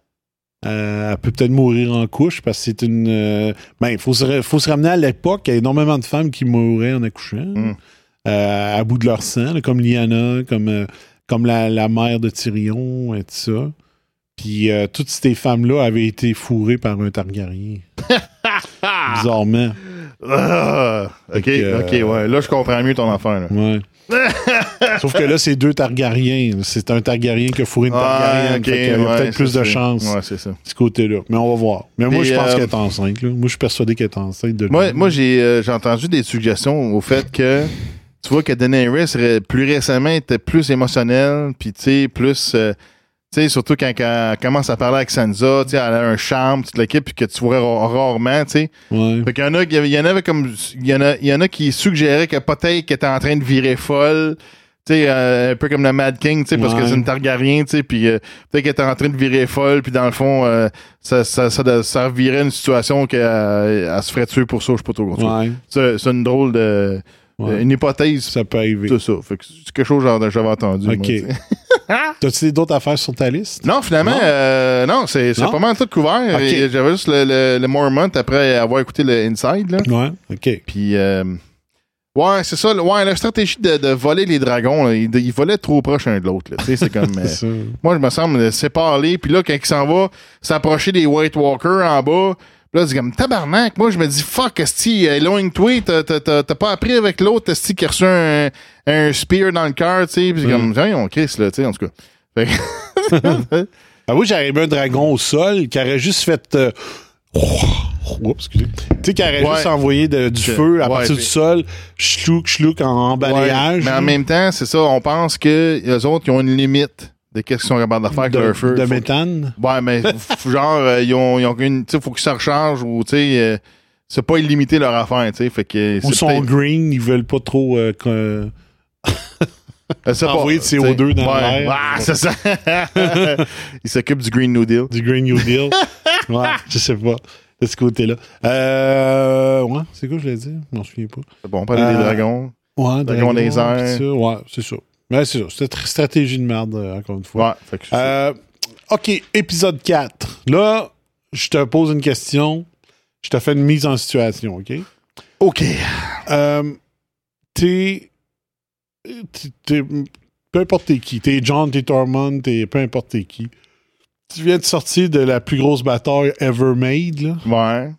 Euh, elle peut peut-être mourir en couche parce que c'est une. Euh, ben, il faut se, faut se ramener à l'époque. Il y a énormément de femmes qui mouraient en accouchant, mm. euh, à bout de leur sang, là, comme Lyanna, comme, euh, comme la, la mère de Tyrion et tout ça. Puis euh, toutes ces femmes-là avaient été fourrées par un Targaryen. Bizarrement. Ah, ok, euh, ok, ouais. Là, je comprends mieux ton affaire. Là. Ouais. Sauf que là, c'est deux Targaryens. C'est un Targaryen qui a fourré une Targaryen. Ah, okay, fait qu'il y avait ouais, peut-être plus ça, de chance ouais, c'est ça. De ce côté-là. Mais on va voir. Mais moi, Et je pense euh... qu'elle est enceinte. Là. Moi, je suis persuadé qu'elle est enceinte. De moi, moi j'ai, euh, j'ai entendu des suggestions au fait que tu vois que Daenerys, plus récemment, était plus émotionnelle. Puis, tu sais, plus. Euh, tu sais, surtout quand elle commence à parler avec Sansa, tu sais, elle a un charme, toute l'équipe, puis que tu vois rarement, tu sais. Ouais. Fait qu'il y en a, il y en avait comme, il y en a, il y en a qui suggéraient que peut-être qu'elle était en train de virer folle, tu sais, euh, un peu comme le Mad King, tu sais, ouais. parce que c'est une Targaryen, tu sais, puis euh, peut-être qu'elle était en train de virer folle, puis dans le fond, euh, ça, ça, ça, ça virait une situation qu'elle elle se ferait tuer pour ça, je sais pas trop quoi. Ouais. C'est, c'est une drôle de, ouais. une hypothèse. Ça peut arriver. Tout ça. Fait que c'est quelque chose genre j'avais entendu. OK. Moi, Ah! T'as-tu d'autres affaires sur ta liste? Non, finalement, non, euh, non c'est, c'est non? pas mal tout couvert. Okay. Et j'avais juste le, le, le Mormont après avoir écouté le Inside. Là. Ouais, OK. Puis, euh, ouais, c'est ça. Ouais, la stratégie de, de voler les dragons, là, ils, ils volaient trop proche un de l'autre. Là, c'est comme, c'est euh, moi, je me semble séparé. Puis là, quand il s'en va s'approcher des White Walkers en bas, là, c'est comme tabarnak. Moi, je me dis, fuck, esti, éloigne-toi, t'as, t'as, t'as, t'as pas appris avec l'autre, esti, qui a reçu un, un spear dans le cœur, tu sais. Puis c'est mm. comme, hey, on crisse, là, tu sais, en tout cas. Fait que... Ah oui, j'aurais aimé un dragon au sol qui aurait juste fait. Euh... Oh, excusez. Tu sais, qui aurait ouais. juste envoyé de, du c'est... feu à ouais, partir c'est... du sol, chlouk, chlouk, en, en balayage. Ouais. Mais en même temps, c'est ça, on pense que les autres, ils ont une limite. de qu'est-ce qu'ils sont capables de faire avec de, leur feu. De faut méthane? Que... Ouais, mais genre, euh, ils ont, ils ont une... Tu sais, faut qu'ils se rechargent ou, tu sais... Euh, c'est pas illimité leur affaire, tu sais. Fait que... Ou sont green, ils veulent pas trop... Euh, que... envoyer de C O deux dans ouais. l'air. Ah, c'est ça. Ils s'occupent du Green New Deal. Du Green New Deal. Ouais, je sais pas. De ce côté-là. Euh, ouais, c'est quoi, je l'ai dit? Je m'en souviens pas. C'est bon, on parlait euh, des dragons. Ouais, dragons laser. Ouais, c'est ça. Mais c'est ça. C'était une stratégie de merde, encore une fois. Ouais, fait que c'est euh, ça. OK, épisode quatre. Là, je te pose une question. Je te fais une mise en situation, OK? OK. Euh, t'es... T'es, t'es, peu importe t'es qui, t'es Jon, t'es Tormund, t'es peu importe t'es qui. Tu viens de sortir de la plus grosse bataille ever made, là. Ouais.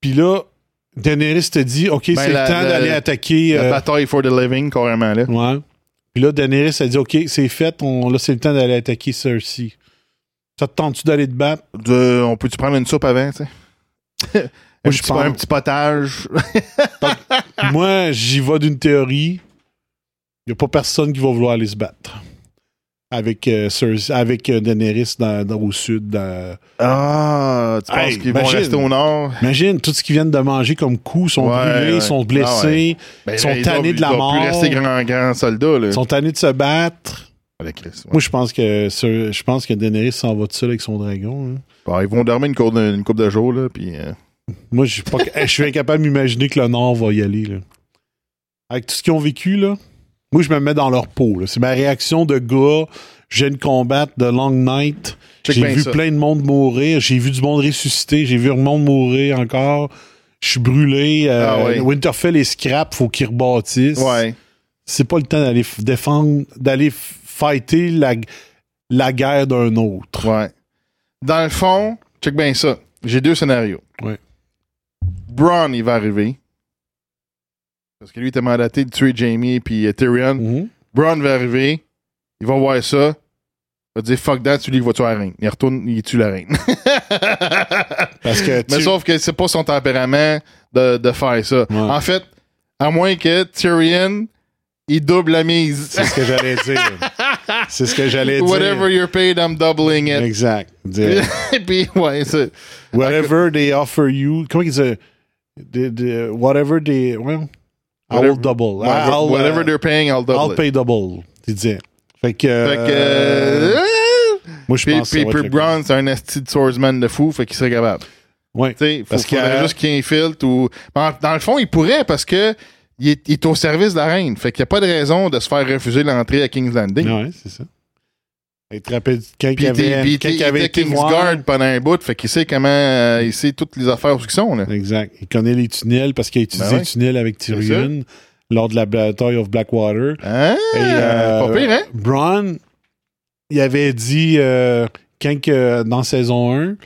Puis là, Daenerys te dit, OK, ben c'est la, le temps la, d'aller attaquer. La euh, bataille for the living, carrément, là. Ouais. Puis là, Daenerys a dit, OK, c'est fait, on, là, c'est le temps d'aller attaquer Cersei. Ça te tente-tu d'aller te battre? De, on peut-tu prendre une soupe avant, tu sais? un, petit, un petit potage. Donc, moi, j'y vais d'une théorie. Il n'y a pas personne qui va vouloir aller se battre avec, euh, Cersei, avec euh, Daenerys dans, dans, au sud. Dans... Ah, tu hey, penses qu'ils imagine, vont rester au nord? Imagine, tout ce qu'ils viennent de manger comme coups, sont ouais, brûlés, ouais. sont blessés, ah ouais. ben, sont ils tannés doivent, de la ils mort. Ils ne peuvent plus rester grands grand soldats. Ils sont tannés de se battre. Allez, Chris, ouais. Moi, je pense que je pense que Daenerys s'en va tout seul avec son dragon. Hein. Bah, ils vont dormir une couple de, une couple de jours. Là, puis, euh... Moi, je suis incapable d'imaginer que le nord va y aller. Là. Avec tout ce qu'ils ont vécu, là. Moi, je me mets dans leur peau. Là. C'est ma réaction de gars. Je viens de combattre de Long Night. Check j'ai vu ça. Plein de monde mourir. J'ai vu du monde ressusciter. J'ai vu le monde mourir encore. Je suis brûlé. Euh, ah ouais. Winterfell est scrap. Faut qu'ils rebâtissent. Ouais. C'est pas le temps d'aller f- défendre, d'aller fighter la, la guerre d'un autre. Ouais. Dans le fond, check bien ça. J'ai deux scénarios. Ouais. Bronn, il va arriver. Parce que lui, il était mandaté de tuer Jaime puis uh, Tyrion. Mm-hmm. Bronn va arriver. Il va voir ça. Il va dire fuck that, tu lui, il va tuer la reine. Il retourne, il tue la reine. Parce que tu... Mais sauf que c'est pas son tempérament de, de faire ça. Ouais. En fait, à moins que Tyrion, il double la mise. C'est ce que j'allais dire. C'est ce que j'allais Whatever dire. Whatever you're paid, I'm doubling it. Exact. Puis, ouais, c'est... Whatever they offer you. Comment ils disent? The, the, whatever they. Well, I'll double. Whatever, I'll, whatever uh, they're paying, I'll double. I'll it. pay double. Tu disais. Fait que. Euh, fait que euh, moi, je pense que. Puis Bronn, c'est un asti de swordsman de fou, fait qu'il serait capable. Oui. Tu sais, parce qu'il faudrait euh, juste qu'il infiltre ou. Dans le fond, il pourrait parce que il est, il est au service de la reine. Fait qu'il n'y a pas de raison de se faire refuser l'entrée à King's Landing. Oui, c'est ça. Il te rappelle quand il avait été King's Guard pendant un bout, fait qu'il sait comment, euh, il sait toutes les affaires où ils sont. Là. Exact. Il connaît les tunnels parce qu'il a utilisé ben ouais. les tunnels avec Tyrion lors de la Battle of Blackwater. Ah, et, euh, pas pire, hein? Bronn, il avait dit euh, quand que, dans saison un,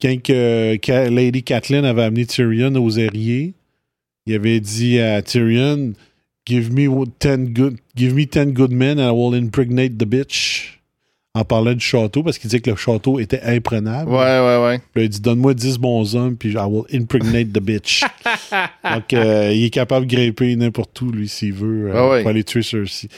quand que, que Lady Catelyn avait amené Tyrion aux Aériers, il avait dit à Tyrion, give me ten good, give me ten good men and I will impregnate the bitch. En parlant du château, parce qu'il disait que le château était imprenable. Ouais, ouais, ouais. Puis il dit, donne-moi dix bons hommes, puis I will impregnate the bitch. Donc, euh, il est capable de grimper n'importe où, lui, s'il veut, euh, ah ouais. pour aller tuer Cersei.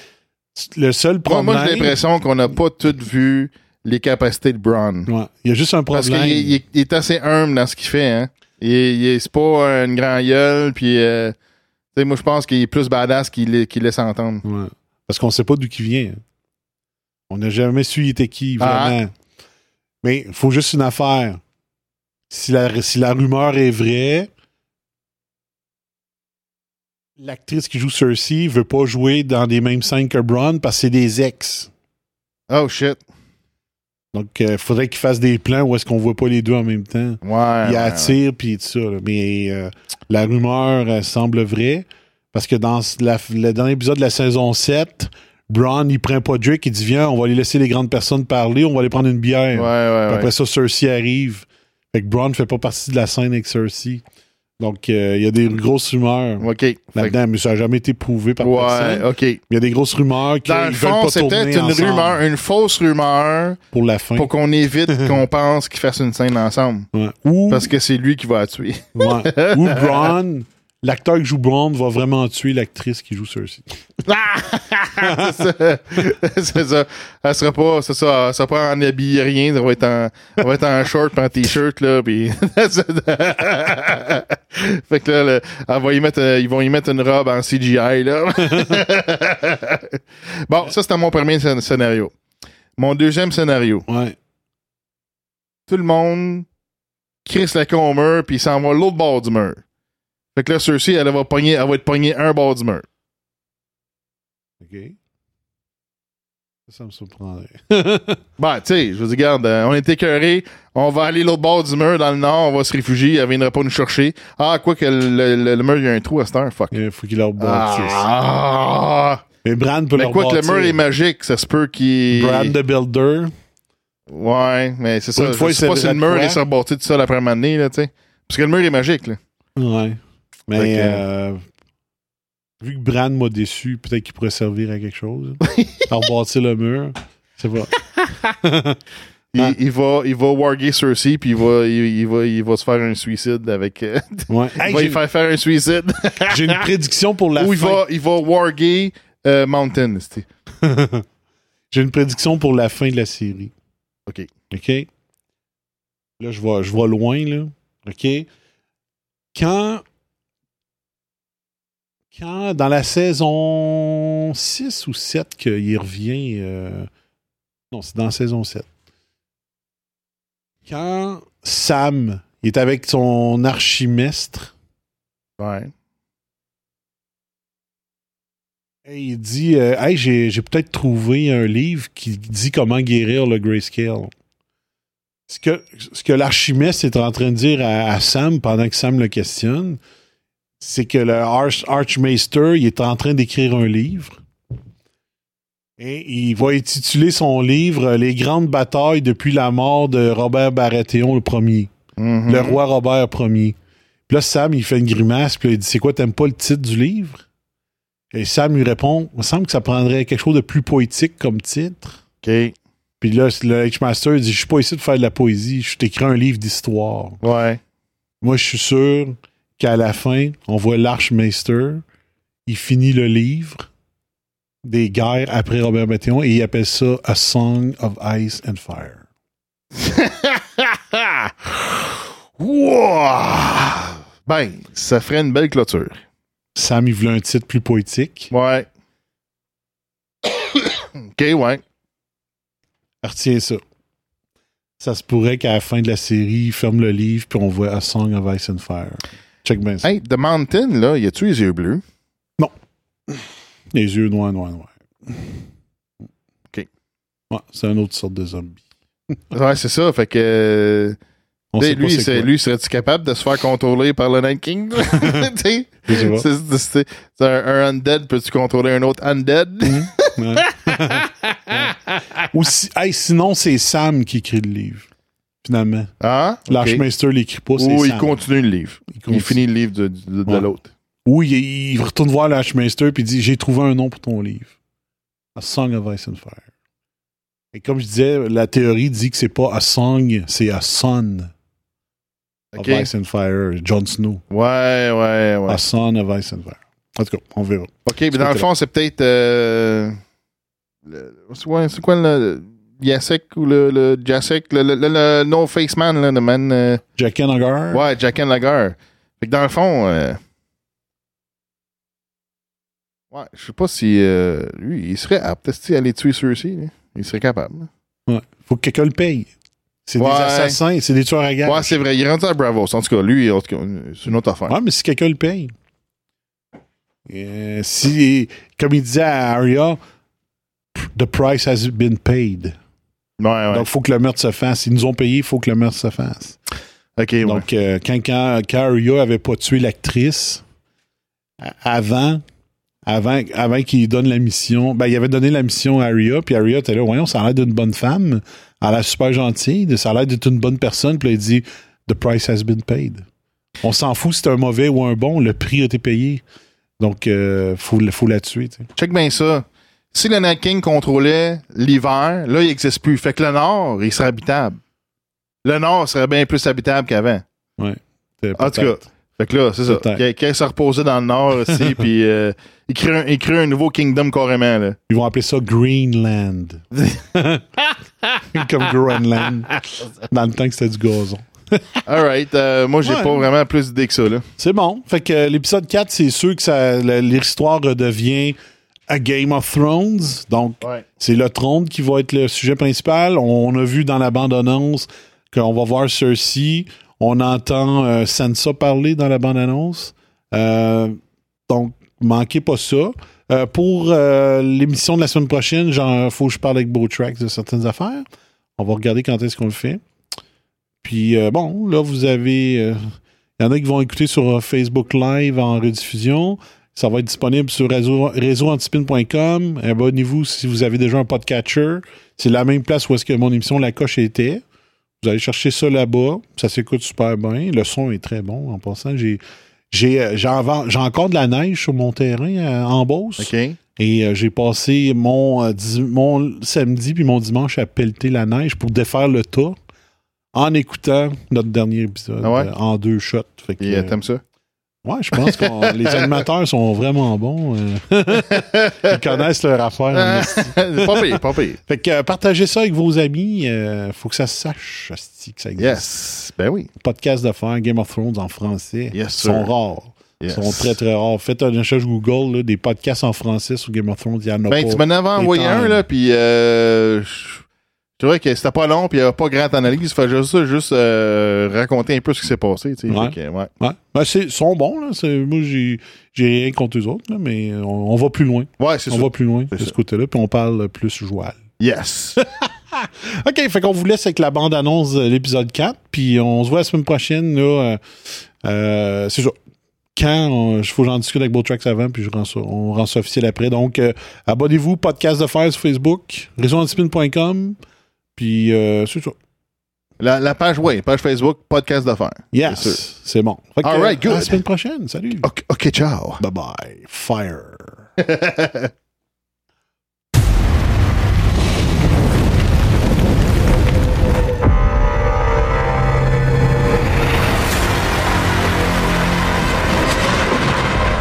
Le seul problème... Ouais, moi, j'ai l'impression qu'on n'a pas toutes vu les capacités de Bronn. Ouais. Il y a juste un problème. Parce qu'il il, il est assez humble dans ce qu'il fait, hein. Il, il, c'est pas une grande gueule, puis... Euh, tu sais, moi, je pense qu'il est plus badass qu'il, qu'il laisse entendre. Ouais. Parce qu'on sait pas d'où il vient, hein. On n'a jamais su il était qui, vraiment. Ah. Mais il faut juste une affaire. Si la, si la rumeur est vraie, l'actrice qui joue Cersei veut pas jouer dans les mêmes scènes que Bronn parce que c'est des ex. Oh shit. Donc, il euh, faudrait qu'il fasse des plans où est-ce qu'on voit pas les deux en même temps. Ouais. Il attire, puis tout ça. Là. Mais euh, la rumeur euh, semble vraie parce que dans la, le dernier épisode de la saison sept... Bronn, il prend pas Drake, il dit viens, on va aller laisser les grandes personnes parler, on va aller prendre une bière. Ouais, ouais, après ouais. ça, Cersei arrive. Fait que Bronn fait pas partie de la scène avec Cersei. Donc, il euh, y a des grosses rumeurs okay. là-dedans, mais ça n'a jamais été prouvé par ouais, personne. Ouais, OK. Il y a des grosses rumeurs qui ne veulent pas c'est tourner peut-être une ensemble. Rumeur, une fausse rumeur. Pour la fin. Pour qu'on évite qu'on pense qu'ils fassent une scène ensemble. Ouais. Ou, parce que c'est lui qui va la tuer. Ouais. Ou Bronn l'acteur qui joue Bronn va vraiment tuer l'actrice qui joue Cersei. Ah! C'est ça. C'est ça. Elle sera pas, c'est ça, elle sera pas en habillé rien. Elle va être en, elle va être en short pis en t-shirt, là, pis... Fait que là, le, elle va y mettre, euh, ils vont y mettre une robe en C G I, là. Bon, ça, c'était mon premier sc- scénario. Mon deuxième scénario. Ouais. Tout le monde crisse la con au mur pis il s'en va l'autre bord du mur. Fait que là, Cersei, elle va pogner, elle va être pognée un bord du mur. OK. Ça, ça me surprendrait. Ben, tu sais, je vous dis, regarde, on est écœurés, on va aller l'autre bord du mur dans le nord, on va se réfugier, elle viendra pas nous chercher. Ah, quoi que le, le, le mur, il y a un trou à cette heure, fuck. Il faut qu'il leur bâtisse. Ah! Mais Bran peut mais leur quoi bâtir. Que le mur est magique, ça se peut qu'il... Bran the Builder. Ouais, mais c'est ça. Une je fois, sais pas si le mur est rebâti tout seul après un moment donné, là, tu sais. Parce que le mur est magique, là. Ouais. Mais okay. euh, vu que Bran m'a déçu, peut-être qu'il pourrait servir à quelque chose. À rebâtir le mur. C'est pas. il, ah. il va, il va warguer Cersei, puis il va, il, il va, il va se faire un suicide avec. Euh, ouais. Il hey, va lui faire faire un suicide. J'ai une prédiction pour la Ou fin. Ou il va, il va warguer euh, Mountain. J'ai une prédiction pour la fin de la série. OK. OK. Là, je vois, je vois loin, là. OK. Quand. Quand, dans la saison six ou sept qu'il revient... Euh, non, c'est dans la saison sept. Quand Sam il est avec son archimestre... Ouais. Et il dit... Euh, hey, j'ai, j'ai peut-être trouvé un livre qui dit comment guérir le grayscale. Ce que, ce que l'archimestre est en train de dire à, à Sam pendant que Sam le questionne... C'est que le Arch- Archmaster, il est en train d'écrire un livre. Et il va intituler son livre « Les grandes batailles depuis la mort de Robert Baratheon le premier. Mm-hmm. Le roi Robert Ier. » Puis là, Sam, il fait une grimace, puis là, il dit « C'est quoi, t'aimes pas le titre du livre? » Et Sam lui répond « Il me semble que ça prendrait quelque chose de plus poétique comme titre. » OK. Puis là, le Archmaster, il dit « Je suis pas ici de faire de la poésie, je t'écris un livre d'histoire. » Ouais. Moi, je suis sûr... qu'à la fin, on voit l'Archmeister, il finit le livre des guerres après Robert Baratheon et il appelle ça « A Song of Ice and Fire ». Wow! Ben, ça ferait une belle clôture. Sam, il voulait un titre plus poétique. Ouais. OK, ouais. Retiens ça. Ça se pourrait qu'à la fin de la série, il ferme le livre puis on voit « A Song of Ice and Fire ». Check bien ça. Hey, The Mountain, là, y a-tu les yeux bleus? Non. Les yeux noirs, noirs, noirs. OK. Ouais, c'est une autre sorte de zombie. Ouais, c'est ça. Fait que... On sait lui, pas c'est c'est, lui, serait-tu capable de se faire contrôler par le Night King? T'sais, c'est, c'est, c'est, c'est un, un undead. Peux-tu contrôler un autre undead? Mm-hmm. Ouais. Ouais. Ou si, hey, sinon, c'est Sam qui écrit le livre. Finalement. Ah, okay. L'Archmeister l'écrit pas, c'est Ou Sam. Il continue le livre. Il, continue. il finit le livre de, de, de ouais. l'autre. Ou il, il retourne voir l'Archmeister et dit « J'ai trouvé un nom pour ton livre. A Song of Ice and Fire. » Et comme je disais, la théorie dit que c'est pas « A Song », c'est « A Son okay. of Ice and Fire », Jon Snow. Ouais, ouais, ouais. « A Son of Ice and Fire ». En tout cas, on verra. OK, mais dans le fond, là. c'est peut-être... Euh, le, c'est quoi le... Jacek ou le, le Jacek, le, le, le, le No Face Man, là, le man. Euh... Jaqen H'ghar. Ouais, Jaqen H'ghar. Fait que dans le fond, euh... ouais, je sais pas si euh, lui, il serait apte à aller tuer Cersei. Là. Il serait capable. Là. Ouais, faut que quelqu'un le paye. C'est ouais. des assassins, c'est des tueurs à gage. Ouais, c'est vrai. Il est rendu à Braavos. En tout cas, lui, c'est une autre affaire. Ouais, mais si quelqu'un le paye. Euh, si, comme il disait à Arya. The price has been paid. Ouais, ouais. Donc, il faut que le meurtre se fasse. Ils nous ont payé, il faut que le meurtre se fasse. Okay, Donc, ouais. euh, quand, quand, quand Arya n'avait pas tué l'actrice, avant, avant, avant qu'il donne la mission, ben, il avait donné la mission à Arya, puis Arya était là, voyons, ça a l'air d'une bonne femme, elle a l'air super gentille, ça a l'air d'être une bonne personne, puis là, il dit, The price has been paid. On s'en fout si c'est un mauvais ou un bon, le prix a été payé. Donc, il euh, faut, faut la tuer. T'sais. Check bien ça. Si le Night King contrôlait l'hiver, là, il n'existe plus. Fait que le Nord, il serait habitable. Le Nord serait bien plus habitable qu'avant. Oui. En tout cas, Fait que là, c'est ça. Qu'il aille se reposer dans le nord aussi, puis euh, il crée un, il crée un nouveau kingdom carrément. Là. Ils vont appeler ça Greenland. Comme Groenland. Dans le temps que c'était du gazon. Alright, euh, moi j'ai ouais. pas vraiment plus d'idées que ça là. C'est bon, fait que euh, l'épisode quatre, c'est sûr que ça, l'histoire redevient à Game of Thrones, donc ouais. c'est le trône qui va être le sujet principal. On a vu dans la bande-annonce qu'on va voir Cersei, on entend euh, Sansa parler dans la bande-annonce, euh, donc manquez pas ça. Euh, pour euh, l'émission de la semaine prochaine, genre faut que je parle avec Beautrax de certaines affaires, on va regarder quand est-ce qu'on le fait. Puis, euh, bon, là, vous avez... Il euh, y en a qui vont écouter sur Facebook Live en rediffusion. Ça va être disponible sur réseau, réseau anti spin point com. Abonnez-vous si vous avez déjà un podcatcher. C'est la même place où est-ce que mon émission La Coche était. Vous allez chercher ça là-bas. Ça s'écoute super bien. Le son est très bon. En passant, j'ai, j'ai, j'ai, en, j'ai encore de la neige sur mon terrain euh, en Beauce. Okay. Et euh, j'ai passé mon, euh, di- mon samedi puis mon dimanche à pelleter la neige pour défaire le tas. En écoutant notre dernier épisode, ah ouais? euh, en deux shots. Fait que, Et euh, t'aimes ça? Ouais, je pense que les animateurs sont vraiment bons. Euh, ils connaissent leur affaire. Pas pire, pas pire. Fait que euh, partagez ça avec vos amis. Euh, faut que ça se sache, hostie, que ça existe. Yes, ben oui. Podcast d'affaires, Game of Thrones en français. Yes, sir. Ils sont rares. Yes. Ils sont très, très rares. Faites un recherche Google, là, des podcasts en français sur Game of Thrones. Il y en a ben, pas. Tu m'en avais envoyé un, là, puis... Euh, C'est vrai que c'était pas long, puis il n'y avait pas grande analyse. Fait juste ça, juste euh, raconter un peu ce qui s'est passé. Ils ouais. ouais. ouais. ben, sont bons, là. C'est, moi, j'ai, j'ai rien contre eux autres, là, mais on, on va plus loin. Ouais, c'est on sûr. va plus loin c'est de ça. Ce côté-là, puis on parle plus joual. Yes! OK, fait qu'on vous laisse avec la bande-annonce de l'épisode quatre, puis on se voit la semaine prochaine. Là, euh, euh, c'est ça. Quand il faut que j'en discute avec Beautrax avant, puis je rends ça, on rend ça officiel après. Donc, euh, abonnez-vous, podcast de faire sur Facebook, réseau anti spin point com. Puis, euh, c'est ça. La, la page, oui, page Facebook, podcast d'affaires. Yes, c'est, sûr. c'est bon. Fait que, All right, good. À la semaine prochaine, salut. OK, okay ciao. Bye-bye. Fire.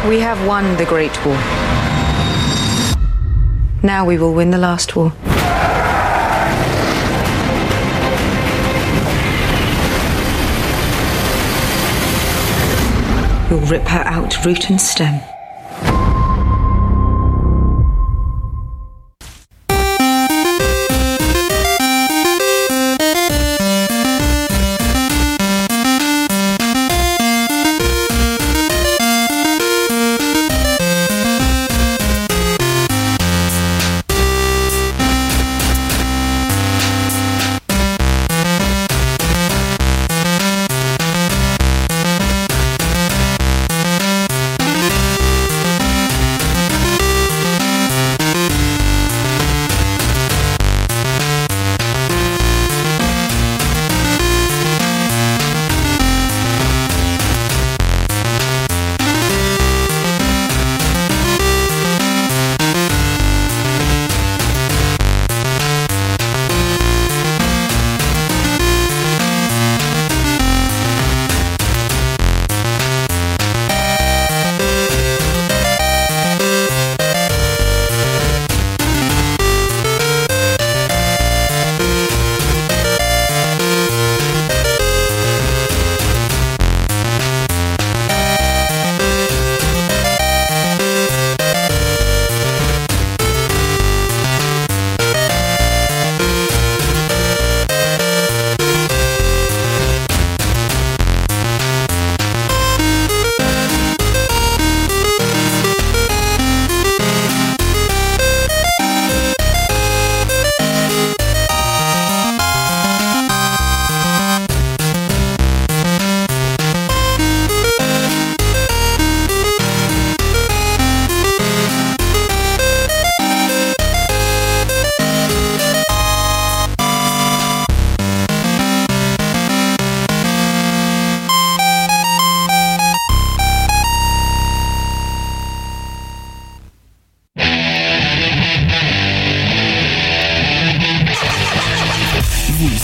We have won the Great War. Now we will win the last war. We'll rip her out, root and stem.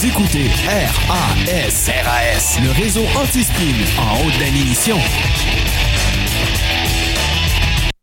Vous écoutez R A S, R A S, le réseau anti-spin en haute définition.